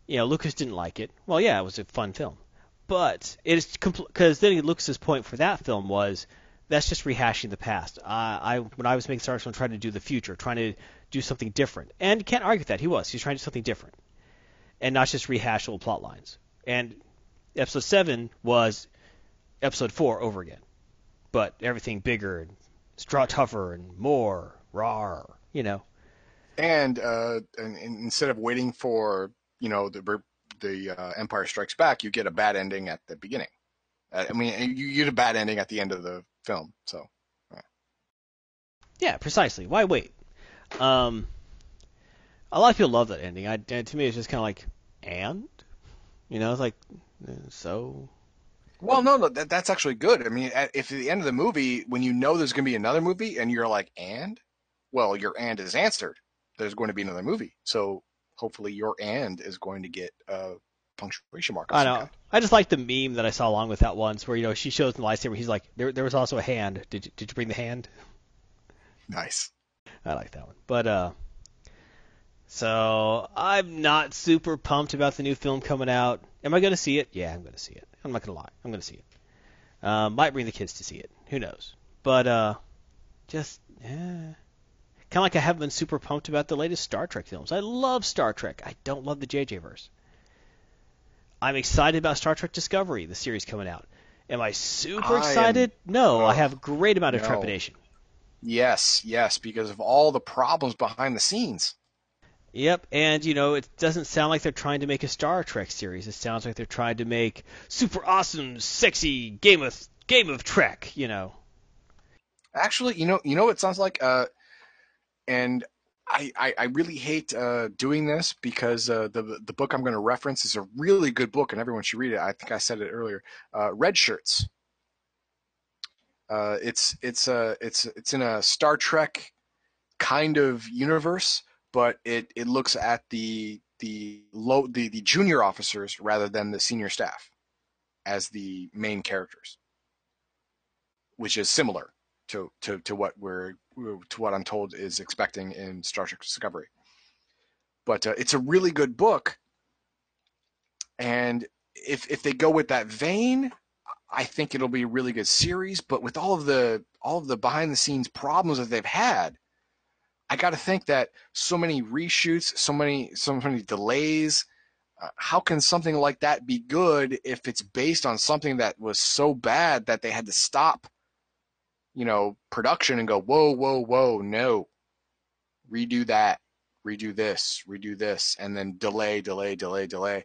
you know, Lucas didn't like it. Well, yeah, it was a fun film, but it is because compl- then Lucas's point for that film was that's just rehashing the past. Uh, I when I was making Star Wars, I'm trying to do the future, trying to do something different, and you can't argue with that. He was he's trying to do something different, and not just rehash old plot lines. And episode seven was episode four over again, but everything bigger and straw tougher and more rawr, you know. And, uh, and, and instead of waiting for, you know, the the uh, Empire Strikes Back, you get a bad ending at the beginning. Uh, I mean, you, you get a bad ending at the end of the film. So, yeah, yeah precisely. Why wait? Um, a lot of people love that ending. I to me, it's just kind of like, and you know, it's like so. Well, no, no, that, that's actually good. I mean, at, if at the end of the movie, when you know there's going to be another movie, and you're like, and well, your and is answered. There's going to be another movie, so. Hopefully your and is going to get a punctuation mark. I know. Kind. I just like the meme that I saw along with that once where, you know, she shows in the lightsaber. He's like, there there was also a hand. Did you, did you bring the hand? Nice. I like that one. But uh, so I'm not super pumped about the new film coming out. Am I going to see it? Yeah, I'm going to see it. I'm not going to lie. I'm going to see it. Uh, might bring the kids to see it. Who knows? But uh, just, yeah. Kind of like I haven't been super pumped about the latest Star Trek films. I love Star Trek. I don't love the J J-verse. I'm excited about Star Trek Discovery, the series coming out. Am I super I excited? Am, no, uh, I have a great amount of no. trepidation. Yes, yes, because of all the problems behind the scenes. Yep, and, you know, it doesn't sound like they're trying to make a Star Trek series. It sounds like they're trying to make super awesome, sexy Game of Game of Trek, you know. Actually, you know, you know what it sounds like? Uh, And I, I, I really hate uh, doing this because uh, the the book I'm going to reference is a really good book, and everyone should read it. I think I said it earlier. Uh, Red Shirts. Uh, it's it's a it's it's in a Star Trek kind of universe, but it, it looks at the the low the, the junior officers rather than the senior staff as the main characters, which is similar to to, to what we're. to what I'm told is expecting in Star Trek Discovery. But uh, it's a really good book. And if if they go with that vein, I think it'll be a really good series, but with all of the all of the behind the scenes problems that they've had, I got to think that so many reshoots, so many so many delays, uh, how can something like that be good if it's based on something that was so bad that they had to stop, you know, production and go, whoa, whoa, whoa, no, redo that, redo this, redo this, and then delay, delay, delay, delay.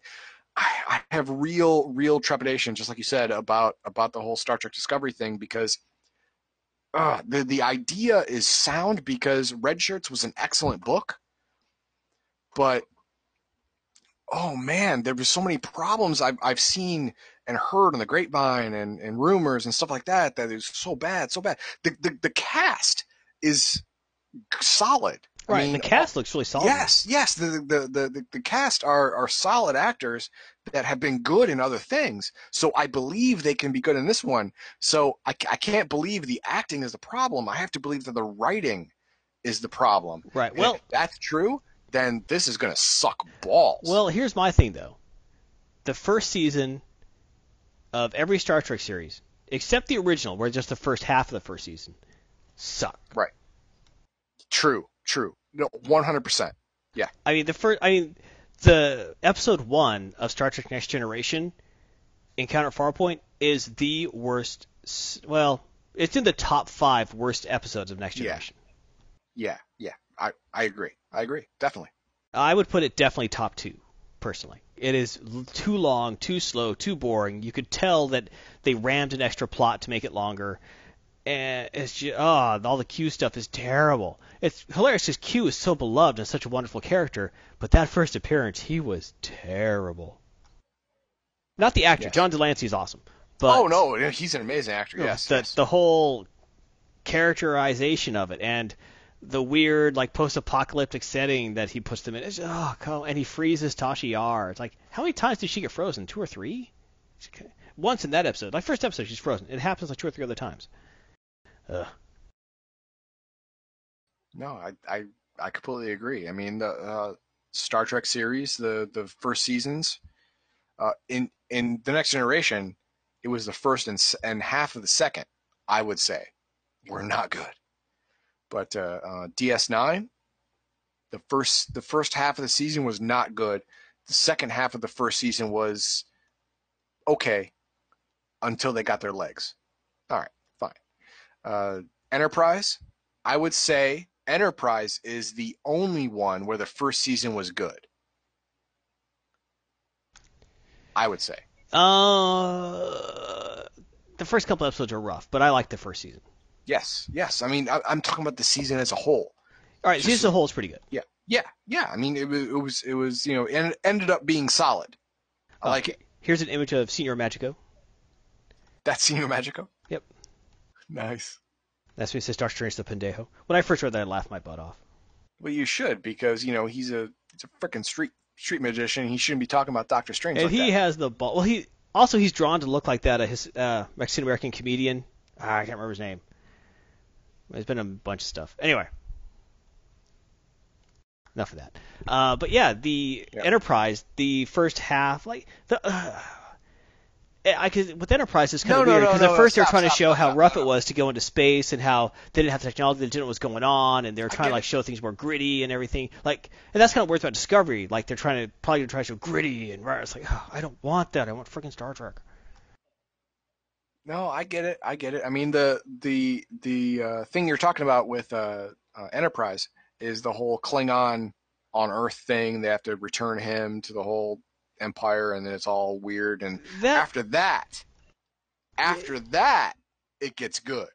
I, I have real, real trepidation, just like you said, about about the whole Star Trek Discovery thing because uh, the, the idea is sound because Red Shirts was an excellent book, but, oh, man, there were so many problems I've, I've seen and heard on the grapevine and, and rumors and stuff like that, that is so bad, so bad. The the, the cast is solid. Right, I mean, and the cast looks really solid. Yes, yes. The the, the, the, the cast are, are solid actors that have been good in other things, so I believe they can be good in this one. So I, I can't believe the acting is the problem. I have to believe that the writing is the problem. Right, and well... if that's true, then this is going to suck balls. Well, here's my thing, though. The first season... of every Star Trek series, except the original, where just the first half of the first season, suck. Right. True. True. No, one hundred percent. Yeah. I mean the first. I mean the episode one of Star Trek: Next Generation, Encounter at Farpoint, is the worst. Well, it's in the top five worst episodes of Next Generation. Yeah. Yeah. Yeah. I I agree. I agree. Definitely. I would put it definitely top two. personally. It is too long, too slow, too boring. You could tell that they rammed an extra plot to make it longer. And it's just, ah, oh, all the Q stuff is terrible. It's hilarious because Q is so beloved and such a wonderful character, but that first appearance, he was terrible. Not the actor. Yeah. John Delancey is awesome. But oh, no, he's an amazing actor, no, yes, the, yes. The whole characterization of it and the weird, like, post-apocalyptic setting that he puts them in. It's, oh, God. And he freezes Tashi R. It's like, how many times did she get frozen? Two or three? Once in that episode. Like, first episode, she's frozen. It happens, like, two or three other times. Ugh. No, I, I, I completely agree. I mean, the uh, Star Trek series, the, the first seasons, uh, in, in The Next Generation, it was the first and, and half of the second, I would say, were not good. But uh, uh, D S nine, the first the first half of the season was not good. The second half of the first season was okay until they got their legs. All right, fine. Uh, Enterprise, I would say Enterprise is the only one where the first season was good. I would say. Uh, the first couple episodes are rough, but I like the first season. Yes, yes. I mean, I, I'm talking about the season as a whole. All right, just, season as a whole is pretty good. Yeah, yeah, yeah. I mean, it was, it was, it was you know, it ended up being solid. I oh, like it. Here's an image of Señor Magico. That's Señor Magico? Yep. Nice. That's when he says, "Dark Strange the Pendejo." When I first read that, I laughed my butt off. Well, you should, because, you know, he's a, he's a freaking street street magician. He shouldn't be talking about Doctor Strange and like that. And he has the ball. Well, he also, he's drawn to look like that, a his, uh, Mexican-American comedian. Ah, I can't remember his name. There's been a bunch of stuff. Anyway, enough of that. Uh, but yeah, the yep. Enterprise, the first half, like the, uh, I could with Enterprise it's kind no, of weird because no, no, at no, first no, they're trying stop, to show stop, how stop, rough stop. it was to go into space and how they didn't have the technology, they didn't know what was going on, and they're trying to like it. show things more gritty and everything. Like, and that's kind of weird about Discovery. Like they're trying to probably try to show gritty and right. It's like oh, I don't want that. I want freaking Star Trek. No, I get it. I get it. I mean, the the the uh, thing you're talking about with uh, uh, Enterprise is the whole Klingon on Earth thing. They have to return him to the whole Empire, and then it's all weird. And that, after that, after it, that, it gets good.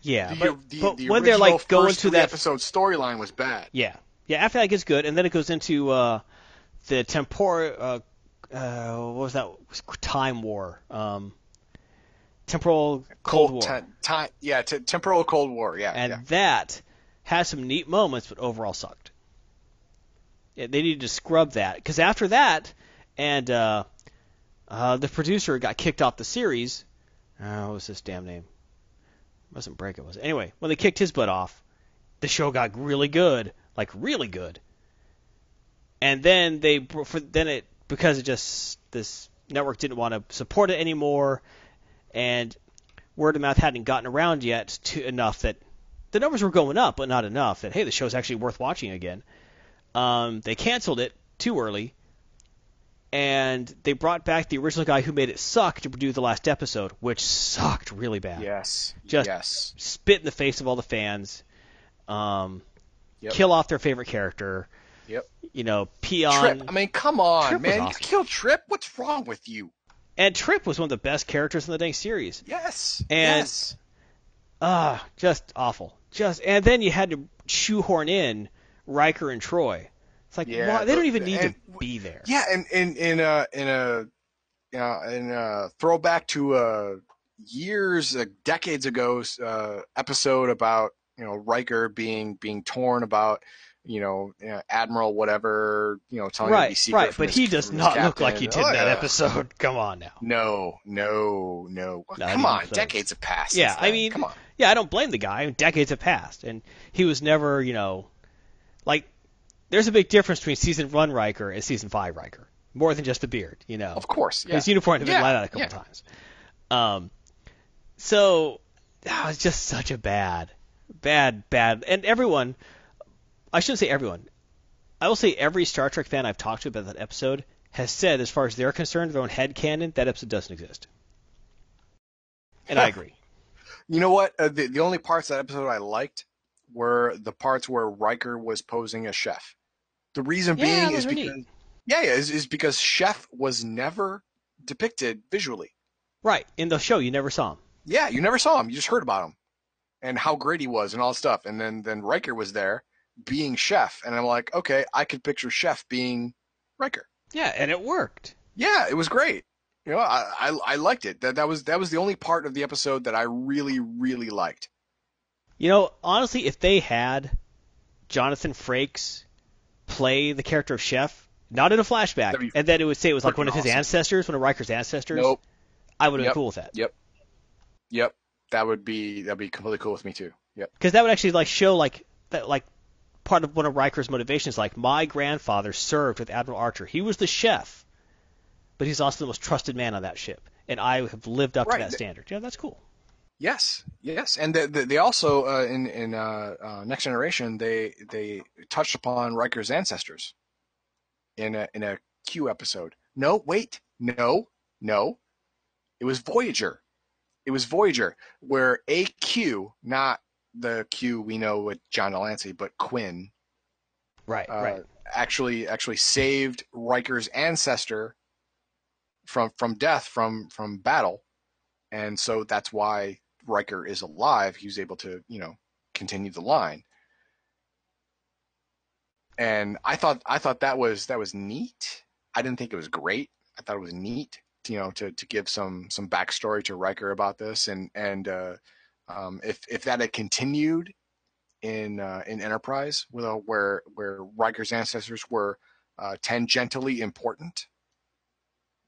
Yeah, the, but, the, but the when they're like going to that episode, storyline was bad. Yeah, yeah. After that, it gets good, and then it goes into uh, the tempor. Uh, uh, what was that? Time War. Um, Temporal Cold, Cold War. Ten, time, yeah, t- Temporal Cold War, yeah. And yeah. that has some neat moments, but overall sucked. Yeah, they needed to scrub that. Because after that, and uh, uh, the producer got kicked off the series. Uh, what was his damn name? It wasn't Breaker, was it? Anyway, when they kicked his butt off, the show got really good. Like, really good. And then they, for, then it, because it just, this network didn't want to support it anymore. And word of mouth hadn't gotten around yet to enough that the numbers were going up, but not enough that, hey, the show's actually worth watching again. Um, they canceled it too early, and they brought back the original guy who made it suck to do the last episode, which sucked really bad. Yes. Just yes. spit in the face of all the fans, um, yep. kill off their favorite character. Yep. You know, Peon. Trip. I mean, come on, Trip man. Awesome. You killed Trip? What's wrong with you? And Trip was one of the best characters in the dang series. Yes. And, yes. Ah, uh, just awful. Just and then you had to shoehorn in Riker and Troy. It's like yeah, why, they the, don't even need and, to be there. Yeah, and in in a in a in a throwback to a years, a decades ago uh, episode about you know Riker being being torn about. You know, you know, Admiral, whatever, you know, telling right, him secret. Right, right, but his, he does not captain. look like he did oh, in that yeah. episode. Come on now. No, no, no. no Come on, episodes. decades have passed. Yeah, I mean, Come on. yeah, I don't blame the guy. I mean, decades have passed, and he was never, you know, like, there's a big difference between season one Riker and season five Riker. More than just the beard, you know. Of course, yeah. His uniform had been yeah, light out a couple yeah. times. Um, so, oh, it was just such a bad, bad, bad, and everyone... I shouldn't say everyone. I will say every Star Trek fan I've talked to about that episode has said, as far as they're concerned, their own headcanon, that episode doesn't exist. And I agree. You know what? Uh, the, the only parts of that episode I liked were the parts where Riker was posing as chef. The reason yeah, being is because neat. Yeah, yeah, is because Chef was never depicted visually. Right. In the show, you never saw him. Yeah, you never saw him. You just heard about him and how great he was and all that stuff. And then, then Riker was there being Chef. And I'm like, okay, I could picture Chef being Riker. Yeah, and it worked. Yeah, it was great. You know, I, I I liked it. That that was that was the only part of the episode that I really, really liked. You know, honestly, if they had Jonathan Frakes play the character of Chef, not in a flashback, and then it would say it was like one of his awesome. ancestors, one of Riker's ancestors, nope. I would have yep. been cool with that. Yep. Yep. That would be that'd be completely cool with me too. Yep. Because that would actually like show like that like part of one of Riker's motivations, like my grandfather served with Admiral Archer. He was the chef, but he's also the most trusted man on that ship, and I have lived up right. to that standard. Yeah, that's cool. Yes, yes, and the, the, they also uh, in in uh, uh, Next Generation they they touched upon Riker's ancestors in a in a Q episode. No, wait, no, no, it was Voyager, it was Voyager where A Q, not the Q we know with John Delancey, but Quinn, right, uh, right, actually actually saved Riker's ancestor from from death from from battle, and so that's why Riker is alive. He was able to, you know, continue the line. And I thought I thought that was that was neat. I didn't think it was great. I thought it was neat, to, you know, to, to give some some backstory to Riker about this. And and uh, um, if if that had continued in uh, in Enterprise, with a, where where Riker's ancestors were uh, tangentially important,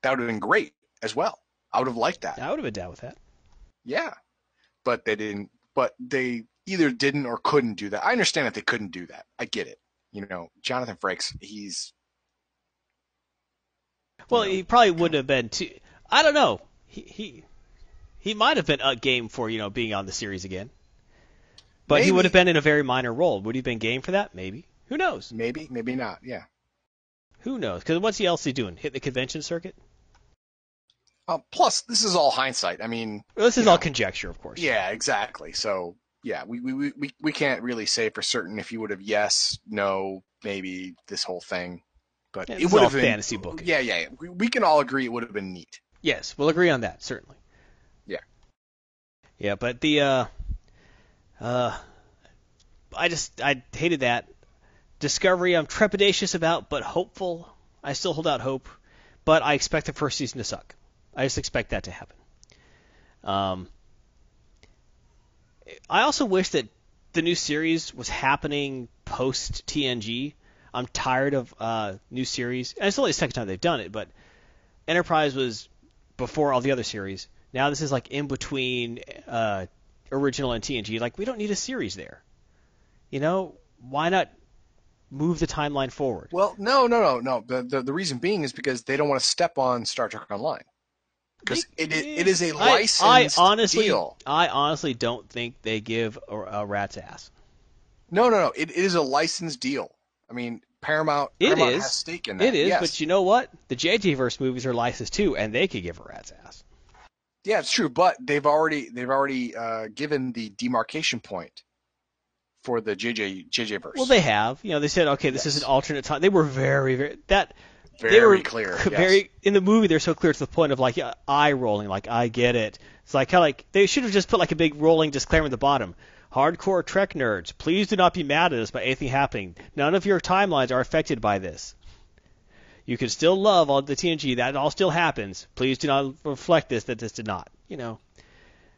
that would have been great as well. I would have liked that. I would have been down with that. Yeah, but they didn't. But they either didn't or couldn't do that. I understand that they couldn't do that. I get it. You know, Jonathan Frakes, he's. Well, you know, he probably wouldn't have been too. I don't know. He he, he might have been a game for, you know, being on the series again. But maybe. He would have been in a very minor role. Would he have been game for that? Maybe. Who knows? Maybe. Maybe not. Yeah. Who knows? Because what's he else he doing? Hit the convention circuit? Uh, plus, this is all hindsight. I mean, well, this is all know. conjecture, of course. Yeah, exactly. So, yeah, we, we, we, we can't really say for certain if you would have yes, no, maybe this whole thing. But yeah, it would have been fantasy booking. Yeah, yeah, yeah. We, we can all agree it would have been neat. Yes, we'll agree on that, certainly. Yeah. Yeah, but the uh, uh, I just I hated that Discovery. I'm trepidatious about, but hopeful. I still hold out hope, but I expect the first season to suck. I just expect that to happen. Um, I also wish that the new series was happening post T N G. I'm tired of uh, new series. And it's only the second time they've done it, but Enterprise was before all the other series. Now this is like in between uh, original and T N G. Like, we don't need a series there. You know, why not move the timeline forward? Well, no, no, no, no. The the, the reason being is because they don't want to step on Star Trek Online. Because it, it, it is a licensed I, I honestly, deal. I honestly don't think they give a, a rat's ass. No, no, no. It, it is a licensed deal. I mean, Paramount, it Paramount is. has stake in that. It is, yes. But you know what? The J J-verse movies are licensed too, and they could give a rat's ass. Yeah, it's true, but they've already they've already uh, given the demarcation point for the J J J J-verse. Well, they have. You know, they said, okay, this yes. is an alternate time. They were very, very that. Very they were clear. Very yes. In the movie, they're so clear to the point of like yeah, eye rolling, like I get it. It's like kind of like they should have just put like a big rolling disclaimer at the bottom. Hardcore Trek nerds, please do not be mad at us by anything happening. None of your timelines are affected by this. You can still love all the T N G. That all still happens. Please do not reflect this that this did not. You know.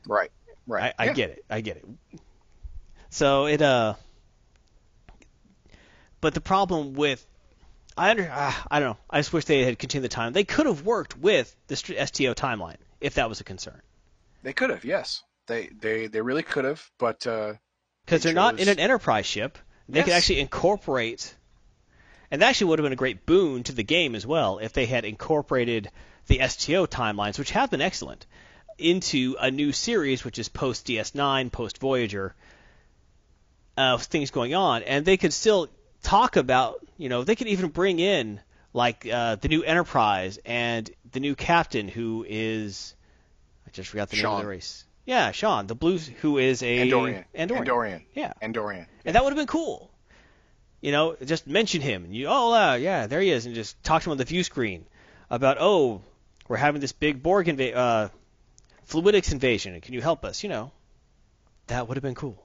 Right. Right. I, yeah. I get it. I get it. So it uh. But the problem with I under, uh, I don't know. I just wish they had continued the time. They could have worked with the S T O timeline if that was a concern. They could have, yes. They they, they really could have, but because uh, they they're chose... not in an Enterprise ship, they yes. could actually incorporate. And that actually would have been a great boon to the game as well if they had incorporated the S T O timelines, which have been excellent, into a new series, which is post D S nine, post Voyager, uh, things going on, and they could still talk about, you know, they could even bring in like uh, the new Enterprise and the new captain who is, I just forgot the Sean. name of the race. Yeah, Sean, the blue, who is a Andorian. Andorian. Andorian. Yeah. Andorian. And that would have been cool. You know, just mention him. And you, oh, uh, yeah, there he is. And just talk to him on the view screen about, oh, we're having this big Borg inva- uh, fluidics invasion. Can you help us? You know, that would have been cool.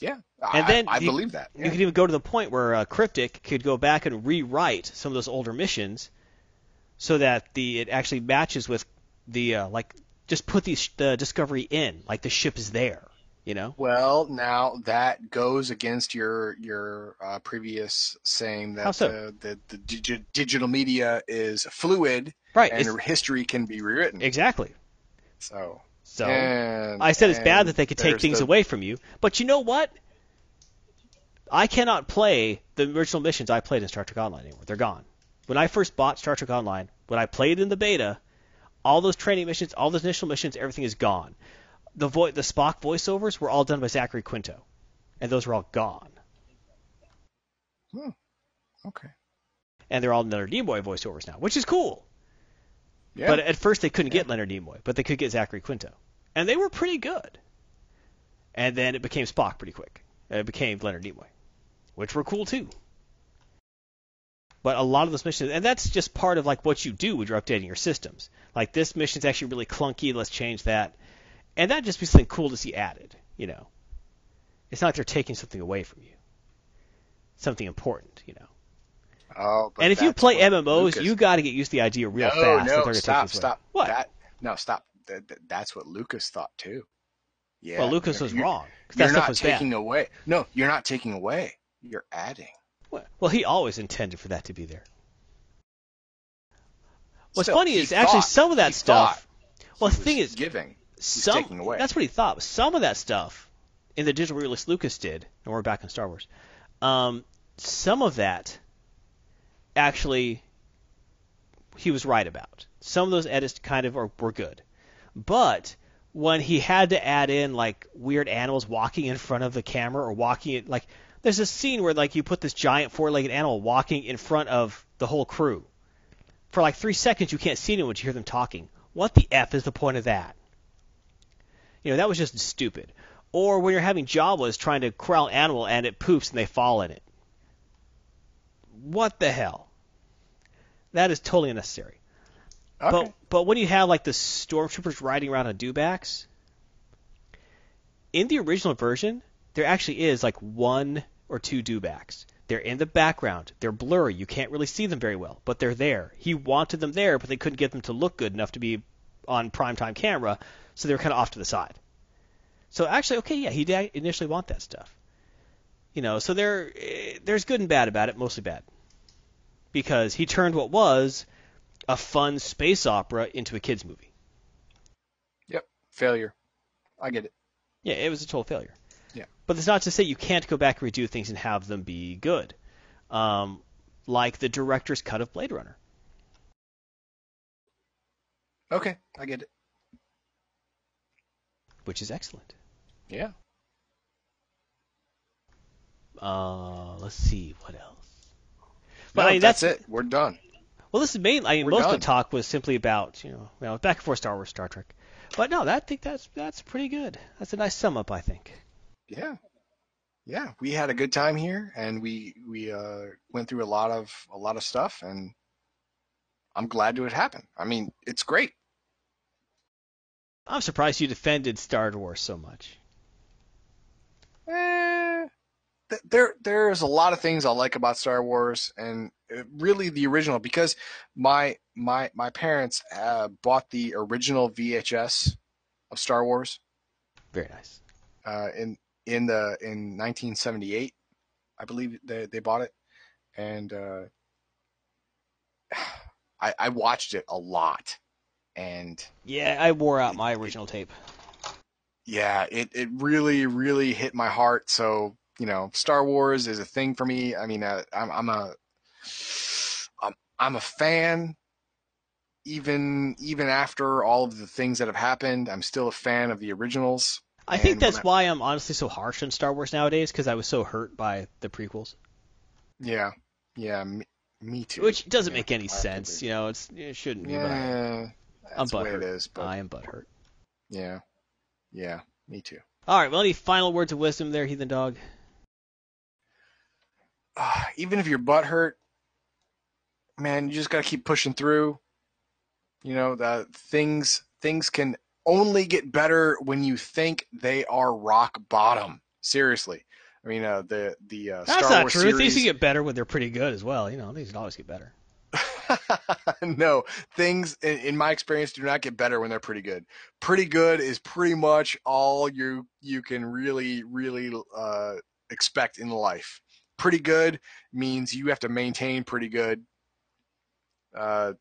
Yeah, and I, then I you, believe that. Yeah. You could even go to the point where uh, Cryptic could go back and rewrite some of those older missions so that the it actually matches with the, uh, like, just put the, the Discovery in, like the ship is there, you know? Well, now that goes against your your uh, previous saying that so? uh, the, the digi- digital media is fluid, right, and it's, history can be rewritten. Exactly. So... So and, I said it's bad that they could take things the... away from you, but you know what? I cannot play the original missions I played in Star Trek Online anymore. They're gone. When I first bought Star Trek Online, when I played in the beta, all those training missions, all those initial missions, everything is gone. The vo- the Spock voiceovers were all done by Zachary Quinto, and those were all gone. Hmm. Okay. And they're all Leonard Nimoy voiceovers now, which is cool. Yeah. But at first they couldn't yeah. get Leonard Nimoy, but they could get Zachary Quinto. And they were pretty good. And then it became Spock pretty quick. And it became Leonard Nimoy, which were cool too. But a lot of those missions, and that's just part of like what you do when you're updating your systems. Like this mission's actually really clunky, let's change that. And that'd just be something cool to see added, you know. It's not like they're taking something away from you. Something important, you know. Oh, but and if you play M M Os, Lucas... you got to get used to the idea real no, fast. No, no, stop, stop. What? That, no, stop. That, that, that's what Lucas thought too. Yeah. Well, Lucas was you're, wrong. You're that not was taking bad. away. No, you're not taking away. You're adding. Well, well he always intended for that to be there. What's so funny is thought, actually some of that stuff. Well, the thing is, giving. Some, taking away. That's what he thought. Some of that stuff in the digital release Lucas did, and we're back on Star Wars. Um, some of that. Actually, he was right about. Some of those edits kind of are, were good. But when he had to add in, like, weird animals walking in front of the camera or walking it, like, there's a scene where, like, you put this giant four-legged animal walking in front of the whole crew. For, like, three seconds, you can't see anyone, but you hear them talking. What the F is the point of that? You know, that was just stupid. Or when you're having Jawas trying to corral an animal and it poops and they fall in it. What the hell? That is totally unnecessary. Okay. But but when you have like the stormtroopers riding around on dewbacks, in the original version, there actually is like one or two dewbacks. They're in the background. They're blurry. You can't really see them very well, but they're there. He wanted them there, but they couldn't get them to look good enough to be on primetime camera, so they were kind of off to the side. So actually, okay, yeah, he did initially want that stuff. You know, so there, there's good and bad about it, mostly bad. Because he turned what was a fun space opera into a kids' movie. Yep, failure. I get it. Yeah, it was a total failure. Yeah. But that's not to say you can't go back and redo things and have them be good. Um, like the director's cut of Blade Runner. Okay, I get it. Which is excellent. Yeah. Uh, let's see what else. But no, I mean, that's, that's it. We're done. Well, this is mainly. I mean, We're most done. of the talk was simply about you know, you know back and forth Star Wars, Star Trek. But no, that I think that's that's pretty good. That's a nice sum up, I think. Yeah, yeah. We had a good time here, and we we uh, went through a lot of a lot of stuff, and I'm glad to it happened. I mean, it's great. I'm surprised you defended Star Wars so much. Eh. There, there's a lot of things I like about Star Wars, and really the original, because my my my parents uh, bought the original V H S of Star Wars. Very nice. Uh, in in the in nineteen seventy-eight, I believe they they bought it, and uh, I I watched it a lot, and yeah, I wore out it, my original it, tape. Yeah, it it really really hit my heart. So. You know, Star Wars is a thing for me. I mean, I, I'm, I'm a, I'm, I'm a fan. Even even after all of the things that have happened, I'm still a fan of the originals. I and think that's I, why I'm honestly so harsh on Star Wars nowadays, because I was so hurt by the prequels. Yeah, yeah, me, me too. Which doesn't yeah, make any sense. You know, it's it shouldn't be. Yeah, but I'm butthurt. It is, but... I am butthurt. Yeah, yeah, me too. All right. Well, any final words of wisdom there, Heathen Dog? even if your butt hurt, man, you just got to keep pushing through. You know, the things things can only get better when you think they are rock bottom. Seriously. I mean, uh, the the uh, Star Wars series. That's not true. Things can get better when they're pretty good as well. You know, things can always get better. No, things in, in my experience do not get better when they're pretty good. Pretty good is pretty much all you you can really really uh, expect in life. Pretty good means you have to maintain pretty good. Uh,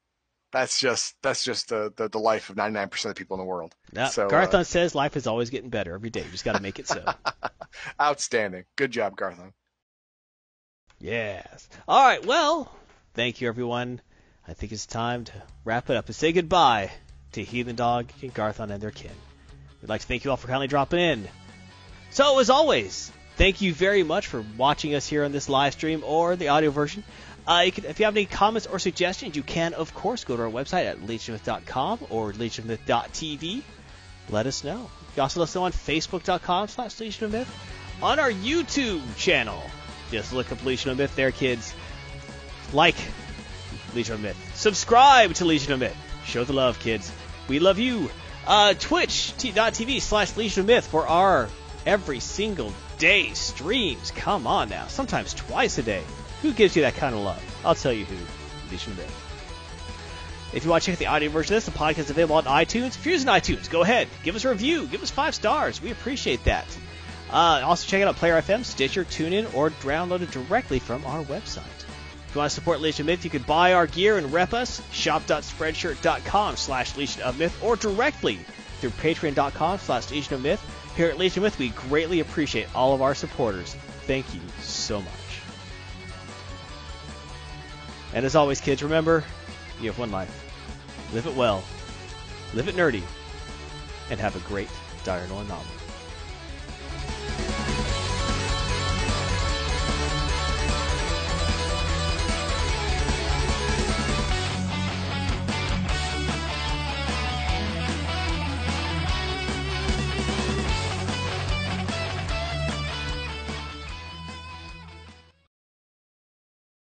that's just that's just the the, the life of ninety-nine percent of people in the world. Now, so, Garthon uh, says life is always getting better every day. You just got to make it so. Outstanding. Good job, Garthon. Yes. All right. Well, thank you, everyone. I think it's time to wrap it up and say goodbye to Heathen Dog and Garthon and their kin. We'd like to thank you all for kindly dropping in. So, as always, thank you very much for watching us here on this live stream or the audio version. Uh, you can, if you have any comments or suggestions, you can, of course, go to our website at legion myth dot com or legion myth dot t v. Let us know. You can also let us know on facebook dot com slash legion of myth. On our YouTube channel, just look up Legion of Myth there, kids. Like Legion of Myth. Subscribe to Legion of Myth. Show the love, kids. We love you. Uh, twitch dot t v slash legion of myth for our every single day streams. Come on now. Sometimes twice a day. Who gives you that kind of love? I'll tell you who. Legion of Myth. If you want to check out the audio version of this, the podcast is available on iTunes. If you're using iTunes, go ahead. Give us a review. Give us five stars. We appreciate that. Uh, also, check out Player F M, Stitcher, TuneIn, or download it directly from our website. If you want to support Legion of Myth, you can buy our gear and rep us, shop dot spreadshirt dot com slash Legion of Myth, or directly through patreon dot com slash Legion of Myth. Here at Legion of Myth, we greatly appreciate all of our supporters. Thank you so much. And as always, kids, remember, you have one life. Live it well, live it nerdy, and have a great diurnal anomaly.